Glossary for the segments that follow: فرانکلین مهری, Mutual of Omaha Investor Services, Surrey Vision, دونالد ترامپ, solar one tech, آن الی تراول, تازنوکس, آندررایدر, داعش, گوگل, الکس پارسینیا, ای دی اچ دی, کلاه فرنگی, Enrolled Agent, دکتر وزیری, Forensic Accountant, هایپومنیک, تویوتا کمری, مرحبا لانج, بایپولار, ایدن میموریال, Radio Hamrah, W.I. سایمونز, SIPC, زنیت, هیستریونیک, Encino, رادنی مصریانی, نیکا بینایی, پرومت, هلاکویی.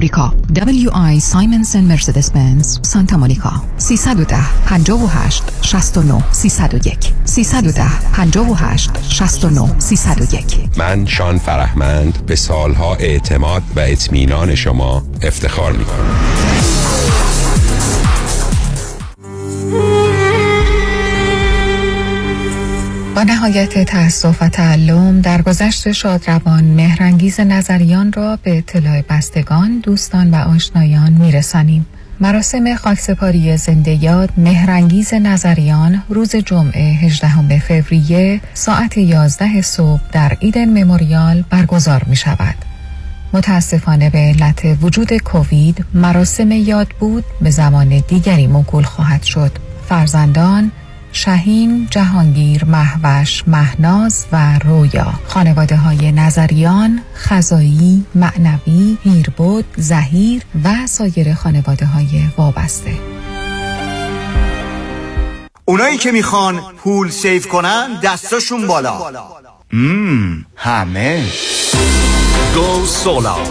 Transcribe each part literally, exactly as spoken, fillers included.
آمریکا، دبلیو آی سایمونز اند مرسدس بنز، سانتا مونیکا، سیصد و ده پنجاه و هشت شصت و نه سیصد و یک سیصد و ده پنجاه و هشت شصت و نه سیصد و یک. من شان فرهمند به سالها اعتماد و اطمینان شما افتخار می‌کنم. با نهایت تأسف و تعلم درگذشت شادروان مهرنگیز نظریان را به اطلاع بستگان، دوستان و آشنایان میرسانیم. مراسم خاکسپاری زنده یاد مهرنگیز نظریان روز جمعه هجدهم فوریه ساعت یازده صبح در ایدن میموریال برگزار می شود. متاسفانه به علت وجود کووید مراسم یاد بود به زمان دیگری موکول خواهد شد. فرزندان شاهین، جهانگیر، مهوش، مهناز و رویا، خانواده های نظریان، خزایی، معنوی، هیربود، زهیر و سایر خانواده های وابسته. اونایی که میخوان پول سیف کنن دستاشون بالا. مم. همه گو سولار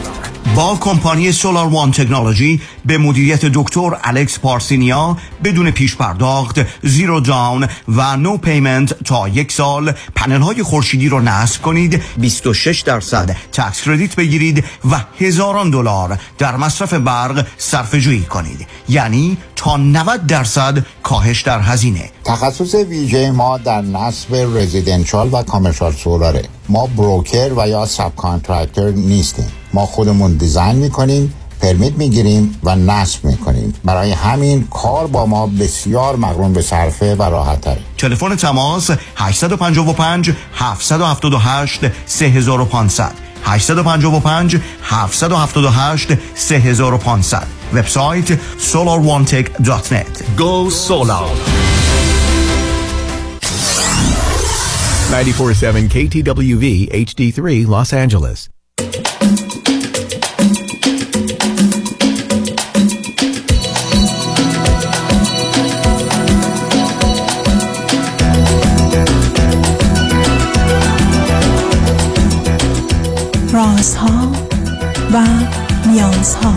با کمپانی سولار وان تکنولوژی به مدیریت دکتر الکس پارسینیا بدون پیش پرداخت، زیرو داون و نو پیمنت تا یک سال پنل های خورشیدی رو نصب کنید، بیست و شش درصد تکس کردیت بگیرید و هزاران دلار در مصرف برق صرفه جویی کنید، یعنی تا نود درصد کاهش در هزینه. تخصص ویژه ما در نصب رزیدنشال و کامرشال سولاره. ما بروکر و یا ساب کانترکتر نیستیم. ما خودمون دیزاین میکنیم، پرمیت میگیریم و نصب میکنیم. برای همین کار با ما بسیار مقرون به صرفه و راحت تره. تلفن تماس هشت پنج پنج هفت هفت هشت سه پنج صفر صفر هشت پنج پنج هفت هفت هشت سه پنج صفر صفر. وبسایت solar one tech dot net. Go solar. نود و چهار ممیز هفت کی تی دبلیو وی اچ دی سه Los Angeles. رازها و نیازها.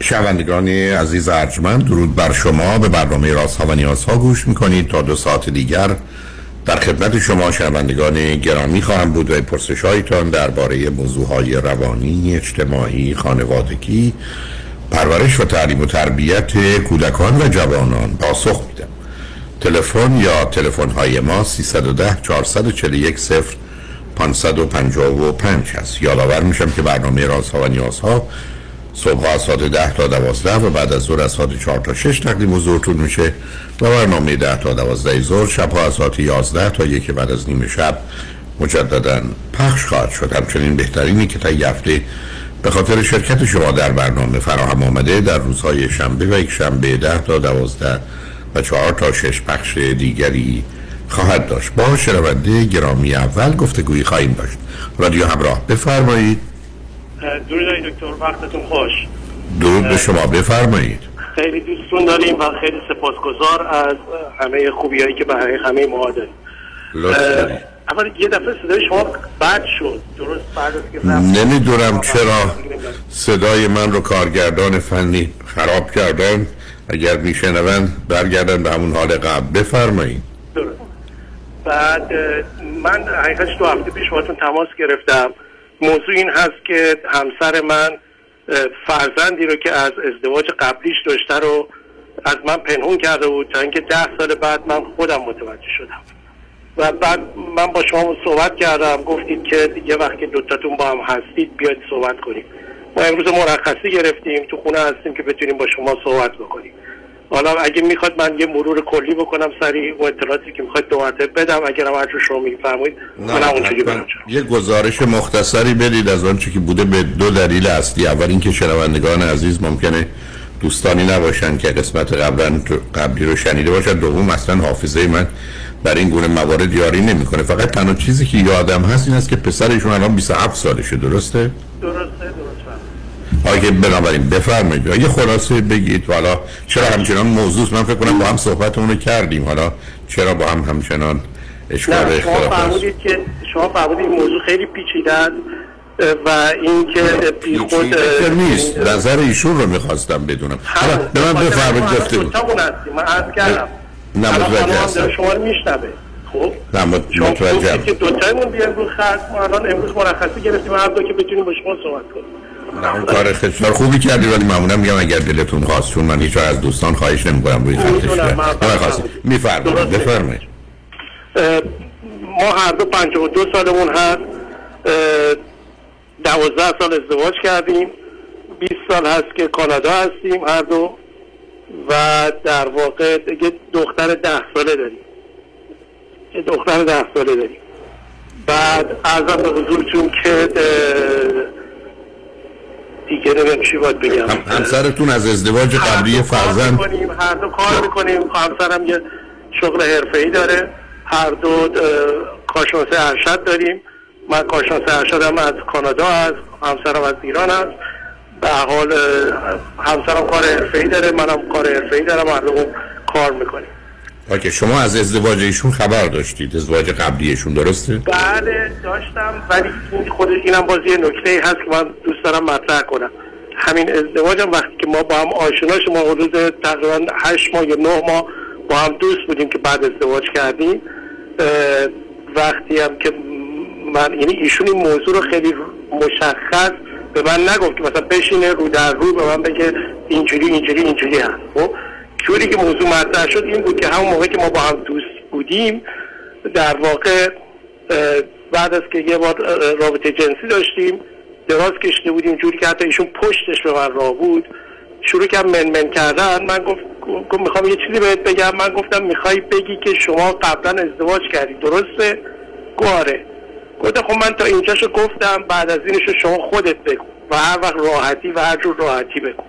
شنوندگان عزیز ارجمند، درود بر شما. به برنامه رازها و نیازها گوش میکنید. تا دو ساعت دیگر در خدمت شما شنوندگان گرامی خواهم بود و پرسش‌هایتان درباره موضوعهای روانی، اجتماعی، خانوادگی، پرورش و تعلیم و تربیت کودکان و جوانان پاسخ میدم. تلفن یا تلفن‌های ما سیصد و ده چهارصد و چهل و یک صفر پانصد و پنجاه و پنج است. یادآور میشم که برنامه رازها و نیازها صبح از ساعت ده تا دوازده و بعد از ظهر از ساعت چهار تا شش تقدیم حضورتون میشه و برنامه ده تا دوازده ظهر شب از ساعت یازده تا یک بعد از نیم شب مجددا پخش خواهد شد. همچنین بهترینی که تا هفته به خاطر شرکت شما در برنامه فراهم آمده در روزهای شنبه و یک شنبه ده تا دوازده و چهار تا شش پخش دیگری خواهد داشت. با شنونده گرامی اول گفتگویی خواهیم داشت. رادیو همراه، بفرمایید. درود دکتر، وقتتون خوش. درود به شما، بفرمایید. خیلی دوستون داریم و خیلی سپاسگزار از همه خوبیایی که به همه ما دارید. لطفا. اول یه دفعه صدای شما بد شد، درست بعد از که نمیدونم چرا صدای من رو کارگردان فنی خراب کردن. اگر میشنوند برگردن به همون حال قبل. بفرمایید. درست. بعد من حقیقتش دو هفته پیش باهاتون تماس گرفتم. موضوع این هست که همسر من فرزندی رو که از ازدواج قبلیش داشته رو از من پنهون کرده بود تا اینکه ده سال بعد من خودم متوجه شدم و بعد من با شما صحبت کردم، گفتید که دیگه وقتی دوتاتون با هم هستید بیاید صحبت کنیم. ما امروز مرخصی گرفتیم، تو خونه هستیم که بتونیم با شما صحبت بکنیم. حالا اگه میخواد من یه مرور کلی بکنم سریع و اطلاعاتی که میخواد دو مرتبه بدم، اگر هم هرچی شما میفرمایید من اونجوری برم. یه گزارش مختصری بدید از آنچه که بوده به دو دلیل اصلی. اول اینکه شنوندگان عزیز ممکنه دوستانی نباشن که قسمت قبلا قبلی رو شنیده باشن. دوم اصلا حافظه من برای این گونه موارد یاری نمیکنه. فقط تنها چیزی که یادم هست این است که پسرشون الان بیست و هفت سالشه. درسته؟ درسته، درسته. آگه بنابراین بفرمایید اگه خلاصه بگید والا چرا همچنان موضوع من فکر کنم با هم صحبتمون رو کردیم، حالا چرا با هم همچنان اشکال اختلاف هست. شما فرمودید که شما فرمودید موضوع خیلی پیچیده و این که بیخود نیست. نظر ایشون رو میخواستم بدونم. حالا به من بفرمایید گفته بود. من عرض کردم. نه متوجه هستم. شما رو میشنبه. خب؟ نه متوجه هستم. دوتایمون بیایم رو خط. ما الان امروز مرخصی گرفتیم هر دو که بتونیم با شما صحبت کنیم. نه اون کار خیلی خوبی کردی ولی معمولا میگم اگر دلتون خواست، چون من هیچ از دوستان خواهش نمی‌کنم روی خطش بیاد. مرخصی. میفرمایید. بفرمایید. ما هر دو پنجاه و دو سالمون هست. دوازده سال ازدواج کردیم، بیست سال هست که کانادا هستیم هر دو و در واقع یه دختر ده ساله داریم یه دختر ده ساله داریم. بعد عرضم به حضورتون که دیگه نمیم چی باید بگم. همسرتون از ازدواج قبلی فرزند هر دو کار میکنیم. همسرم یه شغل حرفه‌ای داره، هر دو کارشناسی ارشد داریم. من کارشناس ارشدم از کانادا هست، همسرم از ایران هست. به حال همسرم کار حرفه‌ای داره، منم کار حرفه‌ای دارم، هر دو کار میکنیم. آکه شما از ازدواج ایشون خبر داشتید؟ ازدواج قبلی ایشون درسته؟ بله داشتم، ولی خود اینم باز یه نکته هست که من دوست دارم مطرح کنم. همین ازدواجم وقتی که ما با هم آشنا شدیم، ما حدود تقریبا هشت ماه یا نه ماه با هم دوست بودیم که بعد ازدواج کردیم. وقتی هم که من یعنی ایشون این موضوع رو خیلی مشخص به من نگفت که مثلا بشینه رو در رو به من بگه اینجوری اینجوری اینجوری هست. خب جوری که موضوع مطرح شد این بود که همون موقع که ما با هم دوست بودیم در واقع بعد از که یه بار رابطه جنسی داشتیم دراز کشیده بودیم، جوری که حتی ایشون پشتش به من راه بود، شروع کرد من من کردن. من گفت میخوام یه چیزی بهت بگم. من گفتم میخوای بگی که شما قبلا ازدواج کردی درسته؟ گواره. خب من تا اینجاشو گفتم، بعد از اینشو شما خودت بگو و هر وقت راحتی و هر جور راحتی بگو.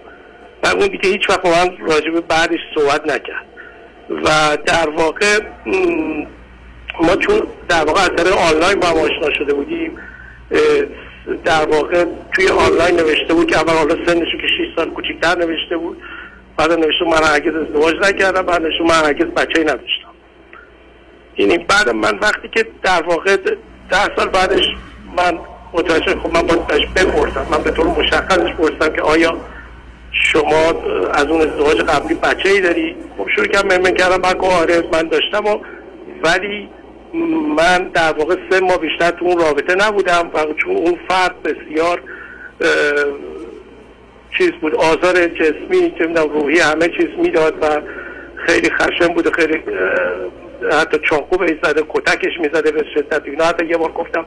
و اون دیگه هیچ وقت من راجب بعدش صحبت نکرد و در واقع ما چون در واقع از طریق آنلاین با هم آشنا شده بودیم، در واقع توی آنلاین نوشته بود که اول حالا سنشو که شش سال کوچیک‌تر نوشته بود، بعد نوشته من هرگز ازدواج نکردم، بعد نوشته من هرگز بچه‌ای نداشتم. یعنی بعد من وقتی که در واقع ده سال بعدش من متوجه خب من باید بهش بپرسم، من به طور مشخصش پرسم که آیا شما از اون ازدواج قبلی بچه ای داری؟ خب شروع کردم من من کردم من که آره من داشتم و ولی من در واقع سه ماه بیشتر تو اون رابطه نبودم و چون اون فرد بسیار چیز بود، آزار جسمی چه میدونم روحی همه چیز میداد و خیلی خشن بود و خیلی حتی چاقو بهش زده، کتکش میزده به شدت. اینا حتی یه بار گفتم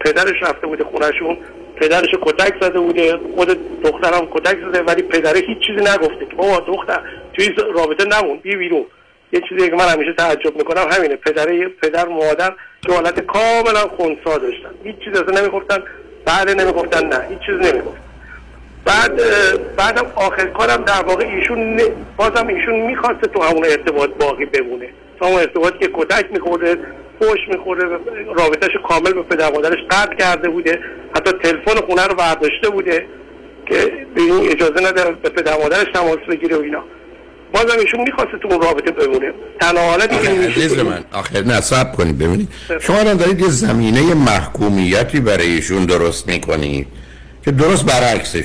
پدرش رفته بوده خونهشون، پدرش کتک زده بوده، خود دخترم کتک زده ولی پدره هیچ چیزی نگفته که بابا دختر توی رابطه نمون بی بیرون. یه چیزی که من همیشه تعجب میکنم همینه، پدره پدر مادر دو حالت کاملا خونسا داشتن، هیچ چیزی اصلا نمیگفتن بله نمیگفتن نه هیچ چیز نمیگفتن. بعد بعدم آخر کارم در واقع ایشون بازم ایشون میخواسته تو همون ارتباط باقی بمونه، تو همون ارتباط که کتک میخورده، فوش میخورده، رابطهش کامل به پدر مادرش قطع کرده بوده، حتی تلفن خونه رو برداشته بوده که اجازه نداره به پدر مادرش تماس بگیره و اینا، بازم ایشون میخواسته تو اون رابطه بمونه. تنها حالتی که میشه من آخر نه صبر کنید ببینید شما الان دارید یه زمینه محکومیتی برای ایشون درست میکنید که درست برعکسش،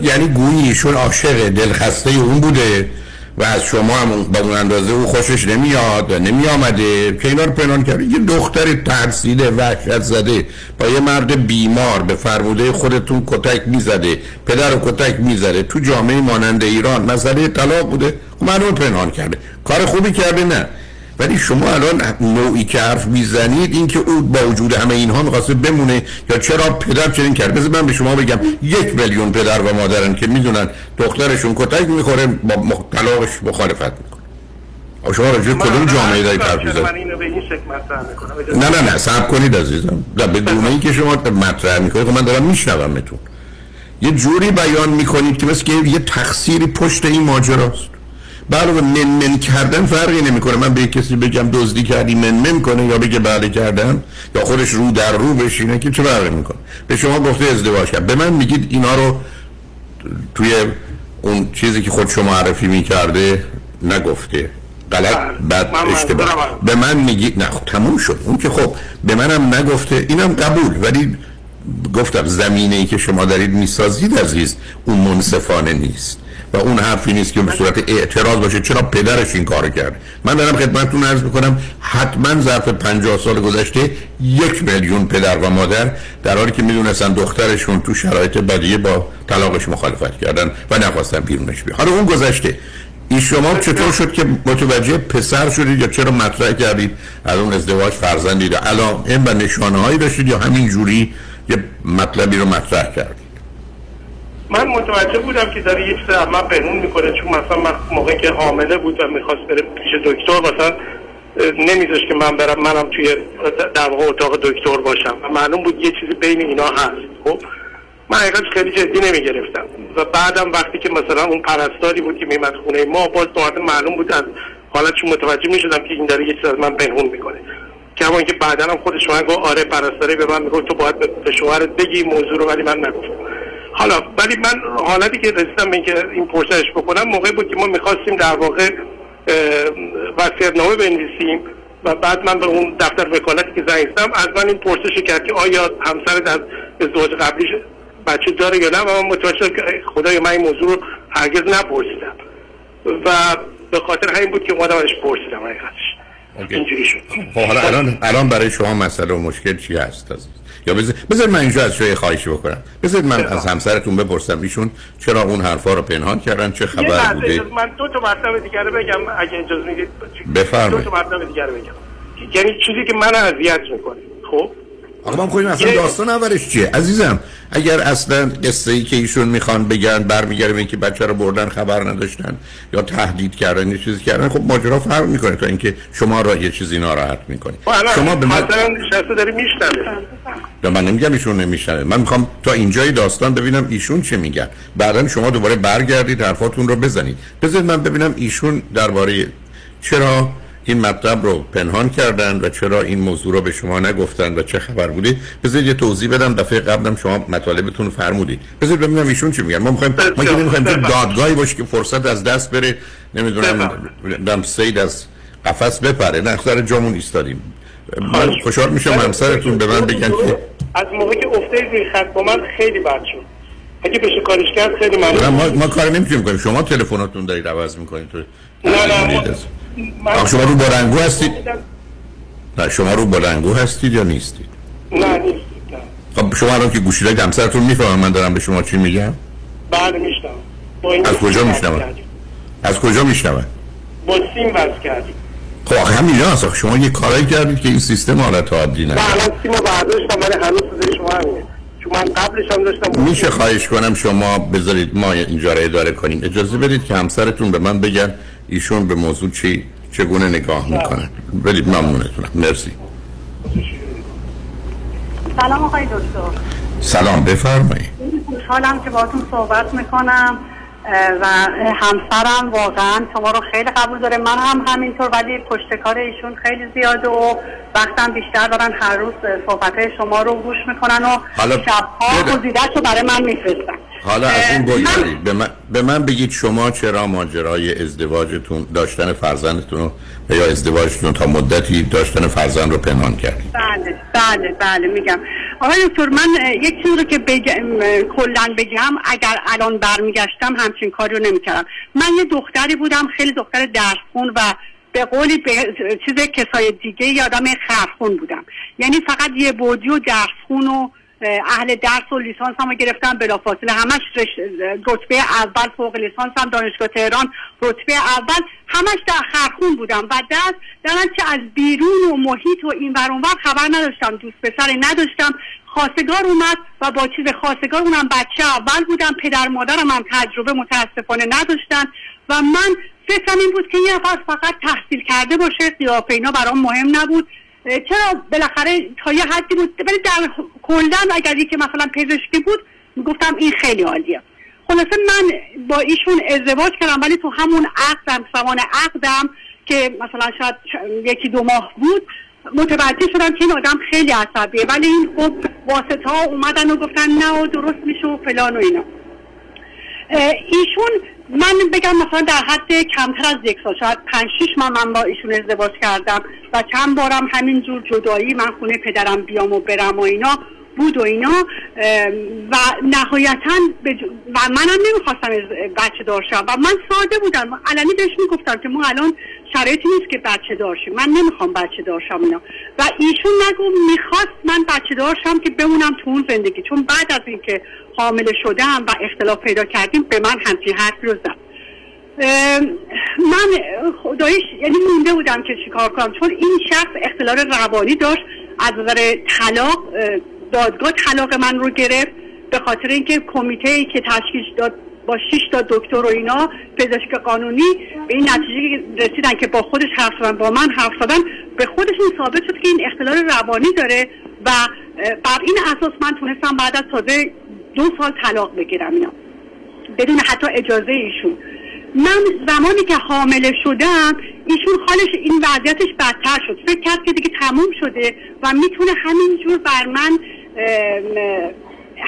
یعنی گویی ایشون عاشق دلخسته اون بوده و از شما هم به اون اندازه او خوشش نمیاد و نمی آمده که اینا رو پنهان کرده. یه دختر ترسیده وحشت زده با یه مرد بیمار به فرموده خودتون کتک میزده، پدر رو کتک میزده، تو جامعه مانند ایران مسئله طلاق بوده، من رو پنهان کرده. کار خوبی کرده نه، ولی شما الان نوعی که حرف میزنید این که او با وجود همه اینها میخواسته بمونه یا چرا پدر چنین کرده. بذار من به شما بگم یک میلیون پدر و مادرن که میدونن دخترشون کتک میخوره با مختلفش مخالفت میکنه. شما راجع به کدوم جامعه دارید حرف میزنید؟ من اینو به این شکل مطرح میکنم. نه نه نه صبر کنید عزیزم، نه بدون اینکه شما مطرح میکنید من دارم میشنومتون، یه جوری بیان میکنید که مثل یه تقصیری پشت این ماجراست. بله من من کردن فرقی نمیکنه، من به کسی بگم دزدی کردی من من کنه یا بگه بله کردم یا خودش رو در رو بشینه که چه فرقی میکنه. به شما گفته ازدواج کرد، به من میگید اینا رو توی اون چیزی که خود شما معرفی میکرده نگفته، غلط، بد، اشتباه. به من میگید نه تموم شد اون که خب به منم نگفته اینم قبول، ولی گفتم زمینه ای که شما دارید میسازید عزیز اون منصفانه نیست و اون حرفی نیست که به صورت اعتراض باشه چرا پدرش این کارو کرد. من دارم خدمتتون عرض میکنم حتما ظرف پنجاه سال گذشته یک میلیون پدر و مادر در حالی که میدونستن دخترشون تو شرایط بدیه با طلاقش مخالفت کردن و نخواستن بیرونش بیان. حالا اون گذشته، این شما چطور شد که متوجه پسر شدید یا چرا مطرح کردید از اون ازدواج فرزندی رو؟ الان این به نشانه‌هایی داشتید یا همین جوری یه مطلبی رو مطرح کردید؟ من متوجه بودم که داره یک سر من پنهون میکنه، چون مثلا من موقعی که حامله بود و میخواست بره پیش دکتر مثلا نمیذاشت که من برم، منم توی در واقع اتاق دکتر باشم و معلوم بود یه چیزی بین اینا هست. خب من حقیقت خیلی جدی نمیگرفتم و بعدم وقتی که مثلا اون پرستاری بود که میمد خونه ما باز دوباره معلوم بود از حالت، چون متوجه میشدم که این داره یه چیز از من پنهون میکنه. کما اینکه بعدا هم خودش من گفت آره پرستاری به من میگفت تو باید به شوهرت بگی موضوع رو، ولی من نگفتم. حالا ولی من حالتی که رسیدم به اینکه این پرسش بکنم موقعی بود که ما میخواستیم در واقع وصیت‌نامه بنویسیم و بعد من به اون دفتر وکالتی که زنگ زدم از من این پرسش کرد که آیا همسرت از ازدواج قبلیش بچه داره یا نه، و من متوجه شدم که خدای من این موضوع رو هرگز نپرسیدم و به خاطر همین بود که اومدم ازش پرسیدم. اینجوری شد. خب حالا الان الان برای شما مسئله و مشکل چی هست؟ یا بذارید من اینجا از شما خواهش بکنم بذارید من از همسرتون بپرسم ایشون چرا اون حرفا رو پنهان کردن، چه خبر بوده. من دو تا مرتبه دیگه بگم اگه اجازه میدید. بفرمایید. دو تا مرتبه دیگه بگم یعنی چیزی که من اذیت میکنه. خب آقا من خودم اصلا داستان اولش چیه عزیزم؟ اگر اصلا قصه ای که ایشون میخوان بگن برمیگره به اینکه بچه رو بردن خبر نداشتن یا تهدید کردن یه چیزی کردن، خب ماجرا فرق میکنه تا اینکه شما را یه چیزی ناراحت میکنید. شما به من مثلا نشسته داری میشنوه. نه من نمیگم ایشون نمیشنوه، من میخوام تا اینجای داستان ببینم ایشون چه میگن، بعدن شما دوباره برگردید حرفاتون رو بزنید. بذارید من ببینم ایشون درباره چرا این مطلب رو پنهان کردن و چرا این موضوع رو به شما نگفتن و چه خبر بوده. بذارید یه توضیح بدم، دفعه قبلم شما مطالبتون فرمودید. بذارید ببینم ایشون چی میگن. ما می‌خوایم ما که نمی‌خوایم دادگاهی باشه که فرصت از دست بره، نمیدونم دم سید از قفس بپره، نه سر جامون ایستادیم. من خوشحال میشم همسرتون به من بگن که از موقعی که افتید روی خط با من خیلی بد شد. اگه بشه کارش کرد خیلی ممنون. ما ما کار نمی‌کنیم کنیم. شما تلفناتون دارید عوض می‌کنید. نه نه آخ شما رو بلنگو هستید؟ نه شما رو بلنگو هستید یا نیستید؟ نه نیستید. خب شما الان که گوشی دارید همسرتون میفهمن من دارم به شما چی میگم؟ بله میشنوم. از کجا میشنوم؟ از کجا میشنوم؟ با سیم وصل کردید. خب آخه همینجا هست، شما یه کاری کردید که این سیستم حالت عادی نداره. من سیمو برداشتم ولی هنوز سوزش شما همینه. من قبلش هم داشتم. میشه خواهش کنم شما بذارید ما اینجا را اداره کنیم. اجازه بدید که همسرتون به من بگن ایشون به موضوع چی چگونه نگاه میکنن. برید ممنونتونم. مرسی. سلام آقای دکتر. سلام، بفرمایید. خوشحالم که باهاتون صحبت میکنم و همسرم واقعا شما رو خیلی قبول داره، من هم همینطور، ولی پشتکار ایشون خیلی زیاده و وقتم بیشتر دارن، هر روز صحبت‌های شما رو گوش میکنن و شب‌ها گزیده‌شو برای من میفرستن. حالا از این بگذارید، به من به من بگید شما چرا ماجرای ازدواجتون، داشتن فرزندتون رو یا ازدواجتون تا مدتی داشتن فرزند رو پنهان کردید؟ بله بله بله میگم آقای دکتر، من یک چیزی رو که بگم کلا بگم، اگر الان برمیگشتم همچین کاری رو نمیکردم. من یه دختری بودم، خیلی دختر درسخون و به قولی به چیز کسای دیگه یادم خرخون بودم، یعنی فقط یه بودی و درسخون و اهل درس و لیسانس هم گرفتم بلافاصله، همش رتبه اول، فوق لیسانس هم دانشگاه تهران رتبه اول، همش در خرخون بودم و دست دارن چه از بیرون و محیط و این ور اون ور خبر نداشتم، دوست پسری نداشتم. خواستگار اومد و با چیز خواستگار اونم بچه اول بودم، پدر مادرم هم تجربه متاسفانه نداشتن و من فکرم این بود که یه نفر فقط تحصیل کرده باشه، قیافه اینا برام مهم نبود، چرا بالاخره تا یه حدی بود، ولی در کلن اگر یکی مثلا پزشکی بود میگفتم این خیلی عالیه. خلاصه من با ایشون ازدواج کردم، ولی تو همون عقدم، زمان عقدم که مثلا شاید یکی دو ماه بود، متوجه شدم که این آدم خیلی عصبیه، ولی این خب واسطه ها اومدن و گفتن نه درست میشه و فلان و اینا. ایشون من بگم مثلا در حد کمتر از یک سال، شاید پنج شیش ماه من با ایشون ازدواج کردم و چند بارم همینجور جدایی، من خونه پدرم بیام و برم و اینا بود و اینا و نهایتاً بج... و منم نمیخواستم بچه دار شم و من ساده بودم، علنی بهش میگفتم که ما الان شرایطی نیست که بچه دار شیم، من نمیخوام بچه دار شم اینا، و ایشون نگو میخواست من بچه دار شم که بمونم تو اون زندگی، چون بعد از اینکه حامل شدم و اختلاف پیدا کردیم به من همچین حرفی رو زد. من خداییش یعنی مونده بودم که چیکار کنم، چون این شخص اختلال روانی داشت، از نظر طلاق دادگاه طلاق من رو گرفت، به خاطر اینکه کمیته ای که تشکیل داد با شش تا دکتر و اینا پزشک قانونی به این نتیجه رسیدن که با خودش حرف زدن، با من حرف زدن، به خودشون ثابت شد که این اختلال روانی داره و بر این اساس من تونستم بعد از تازه دو سال طلاق بگیرم اینا بدون حتی اجازه ایشون. من زمانی که حامله شدم ایشون حالش این وضعیتش بدتر شد، فکر کرد که دیگه تموم شده و میتونه همینجور بر من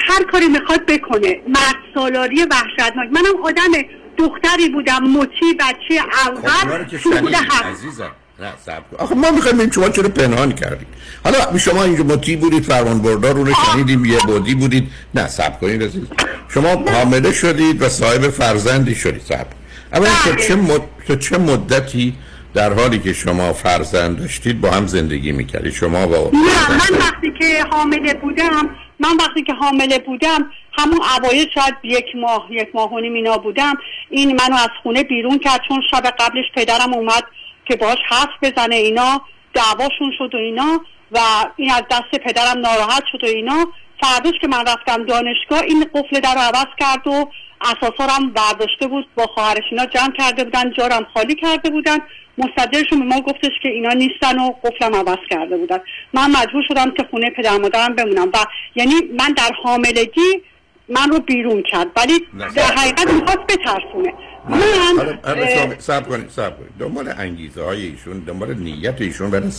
هر کاری میخواد بکنه، مرد سالاری وحشتناک. منم آدم دختری بودم، مچی، بچه اول شده عزیزم. نه صاحب آخه ما میخوایم شما چرا پنهان کردید؟ حالا شما اینجا مطیع بودید، فرمان بردار رو شنیدیم، یه بودی بودید. نه صاحب کنید عزیز، شما حامله شدید و صاحب فرزندی شدید صاحب. اما تو چه مد... تو چه مدتی در حالی که شما فرزند داشتید با هم زندگی میکردید؟ شما با نه من وقتی که حامله بودم من وقتی که حامله بودم همون اوایل شاید یک ماه یک ماه و نیم اینا بودم، این منو از خونه بیرون کرد، چون شب قبلش پدرم اومد که باهاش حرف بزنه اینا، دعواشون شد و اینا و این از دست پدرم ناراحت شد و اینا. فرداش که من رفتم دانشگاه این قفل در رو عوض کرد و اساسارم برداشته بود، با خواهرش اینا جمع کرده بودن، جارم خالی کرده بودن، مصدرشون به ما گفتش که اینا نیستن و قفلم عوض کرده بودن. من مجبور شدم که خونه پدر مادرم بمونم و یعنی من در حاملگی من رو بیرون کرد، ولی در حقیقت میخواست بترسونه. من صبر کنید صبر کنید دنبال انگیزه های ایشون، دنبال نیت ایشون برای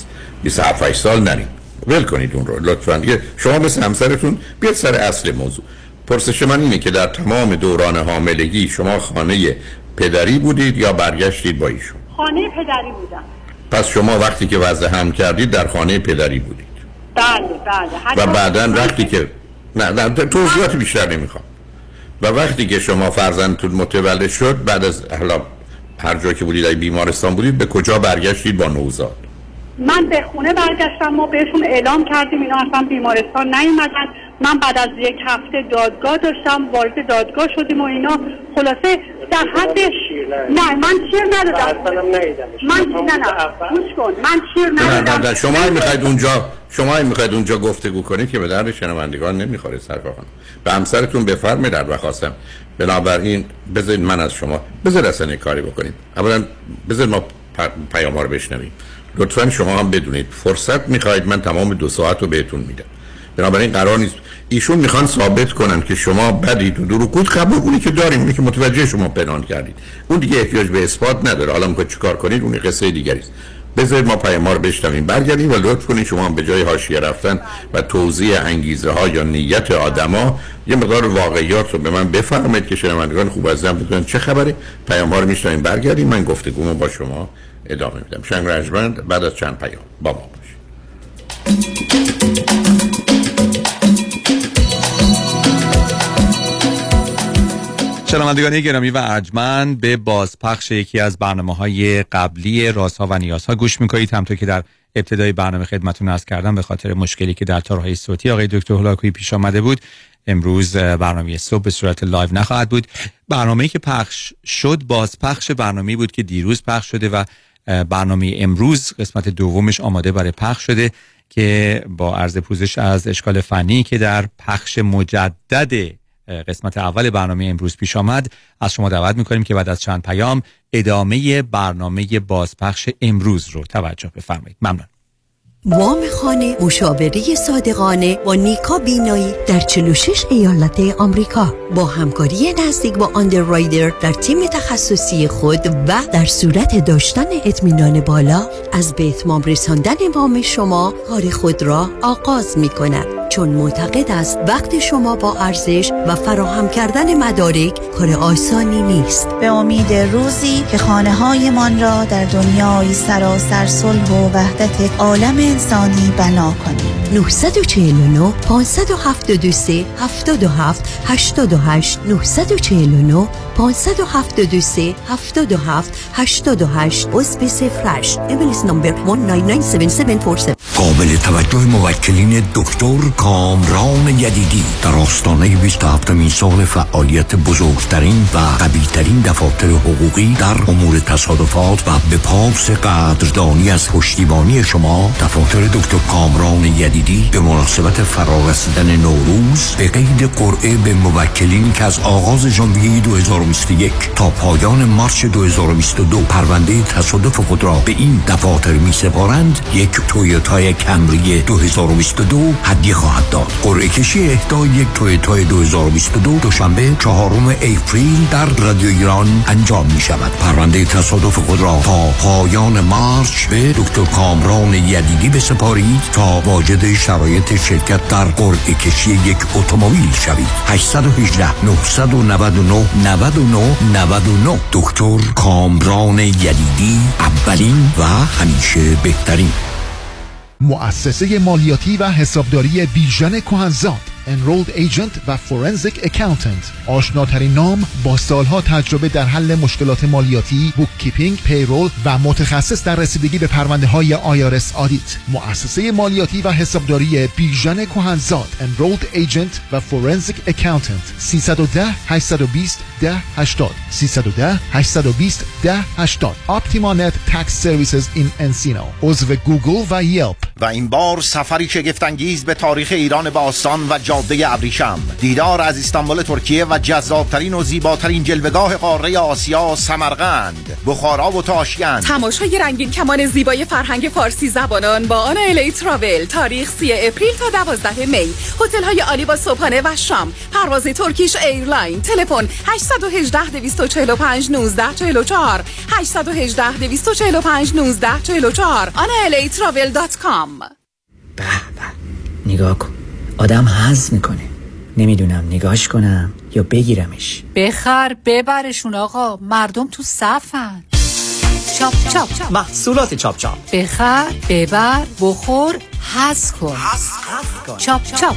بیست و هفت سال نرید، ول کنید اون رو لطفاً. شما مثل همسرتون بیاد سر اصل موضوع. پرسش من اینه که در تمام دوران حاملگی شما خانه پدری بودید یا برگشتید با ایشون؟ خانه پدری بودم. پس شما وقتی که وضع هم کردید در خانه پدری بودید؟ بله بله. و بعداً وقتی که نه نه توضیحات بیشتر نمیخوام. و وقتی که شما فرزندتون متولد شد، بعد از حالا هر جا که بودید، اگه بیمارستان بودید، به کجا برگشتید با نوزاد؟ من به خونه برگشتم، ما بهشون اعلام کردیم، اینا اصلا بیمارستان نیومدن. من بعد از یک هفته دادگاه داشتم، وارد دادگاه شدیم و اینا. خلاصه در حد نه من شیر ندادم، من نه نه گوش کن، من شیر ندادم. شما میخواید اونجا شما میخواید اونجا گفتگو کنید که به درد شنوندگان نمیخوره صرفا. به همسرتون بفرمایید در بخواستم. بنابراین بذارید من از شما بذارید اصلا کاری بکنید. اولا بذارید ما پیام‌ها رو بشنویم. لطفاً شما هم بدونید فرصت میخواید، من تمام دو ساعت رو بهتون میدم. بنابراین قرار نیست ایشون میخوان ثابت کنن که شما بدید و دروکود، قبول اونی که داریم، اونی که متوجه شما پنهان کردید، اون دیگه احتیاج به اثبات نداره. حالا میخواید چیکار کنید اون قصه دیگری است. بذارید ما پیام‌ها رو بشنویم، برگردید و لطف کنید شما هم به جای حاشیه رفتن و توضیح انگیزه ها یا نیت آدما یه مقدار واقعیات رو به من بفرمایید که شنوندگان خوب از هم بدونن چه خبره. پیام‌ها رو میشنویم، برگردید، من گفتگومو با شما ادامه میدم. شنگ رجبند بعد از چند پیام با ما باشید. شنوندگان گرامی و ارجمند، به بازپخش یکی از برنامه‌های قبلی رازها و نیازها گوش می‌کنید. همونطور که در ابتدای برنامه خدمتتون عرض کردم، به خاطر مشکلی که در تارهای صوتی آقای دکتر هلاکویی پیش آمده بود، امروز برنامه صبح به صورت لایو نخواهد بود. برنامه‌ای که پخش شد بازپخش برنامه‌ای بود که دیروز پخش شده و برنامه امروز قسمت دومش آماده برای پخش شده که با عرض پوزش از اشکال فنی که در پخش مجدد قسمت اول برنامه امروز پیش آمد، از شما دعوت می‌کنیم که بعد از چند پیام ادامه برنامه بازپخش امروز رو توجه بفرمایید. ممنون. وام خانه، مشاوره صادقانه با نیکا بینایی در چهل و شش ایالت آمریکا با همکاری نزدیک با آندررایدر در تیم تخصصی خود و در صورت داشتن اطمینان بالا، از به اتمام رساندن وام شما کار خود را آغاز می کند، چون معتقد است وقت شما با ارزش و فراهم کردن مدارک کار آسانی نیست. به امید روزی که خانه های من را در دنیای سراسر صلح و وحدت عالم انسانی بنا کنیم. نه چهار نه پانصد هفتاد و سه هفتاد و هفت هشتاد و هشت نه چهار نه پانصد هفتاد و سه هفتاد و هفت هشتاد و هشت عضو صفرش ایمیل نمبر یک نه نه هفت هفت چهار هفت. قابل توجه موکلین دکتر کامران یدیدی در آستانه بیست و هفتمین سال فعالیت بزرگترین و قوی‌ترین دفاتر حقوقی در امور تصادفات و به پاس قدردانی از پشتیبانی شما، دفاتر دکتر کامران یدیدی به مناسبت فرارسیدن نوروز به قید قرعه به موکلین که از آغاز ژانویه دو هزار و بیست و یک تا پایان مارس دو هزار و بیست و دو پرونده تصادف خود را به این دفاتر می‌سپارند یک تویوتا کمری دو هزار و بیست و دو هدیه خواهد داد. قرعه کشی اهدای یک تویوتا دو هزار و بیست و دو دوشنبه چهارم اپریل در رادیو ایران انجام می شود. پرونده تصادف خود را تا پایان مارس به دکتر کامران یدیدی بسپارید تا واجد شرایط شرکت در قرعه کشی یک اتومبیل شوید. هشت یک هشت نه نه نه نه نه نه نه نه دکتر کامران یدیدی، اولین و همیشه بهترین. مؤسسه مالیاتی و حسابداری بیجنه کوهنزاد، Enrolled Agent و Forensic Accountant، آشناترین نام با سالها تجربه در حل مشکلات مالیاتی، بوککیپینگ، پیرول و متخصص در رسیدگی به پرونده های آی آر اس آدیت. مؤسسه مالیاتی و حسابداری بیجنه کوهنزاد، Enrolled Agent و Forensic Accountant. سه یک صفر هشت دو صفر ده هشتاد سه یک صفر هشت دو صفر ده هشتاد. Optima Net Tax Services in Encino، عضو گوگل و یلپ. و این بار سفری شگفت‌انگیز به تاریخ ایران باستان و جاده ابریشم، دیدار از استانبول ترکیه و جذابترین و زیباترین جلوه‌گاه قاره آسیا سمرقند، بخارا و تاشکند، تماشای رنگین کمان زیبای فرهنگ فارسی زبانان با آن الی تراول، تاریخ سوم اپریل تا دوازدهم می، هتل‌های عالی با صبحانه و شام، پرواز ترکیش ایرلاین، تلفن هشت یک هشت دو چهار پنج یک نه چهار چهار هشت یک هشت دو چهار پنج یک نه چهار چهار آن الی تراول دات کام. به به، نگاه کن، آدم هز میکنه، نمیدونم نگاش کنم یا بگیرمش. بخر ببرشون آقا، مردم تو صفن. چاپ چاپ، محصولات چاپ چاپ، بخر ببر بخور هز کن. چاپ چاپ.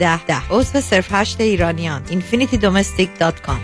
ده ده. عضو صرف هشت ایرانیان، اینفینیتی دومستیک دات کام.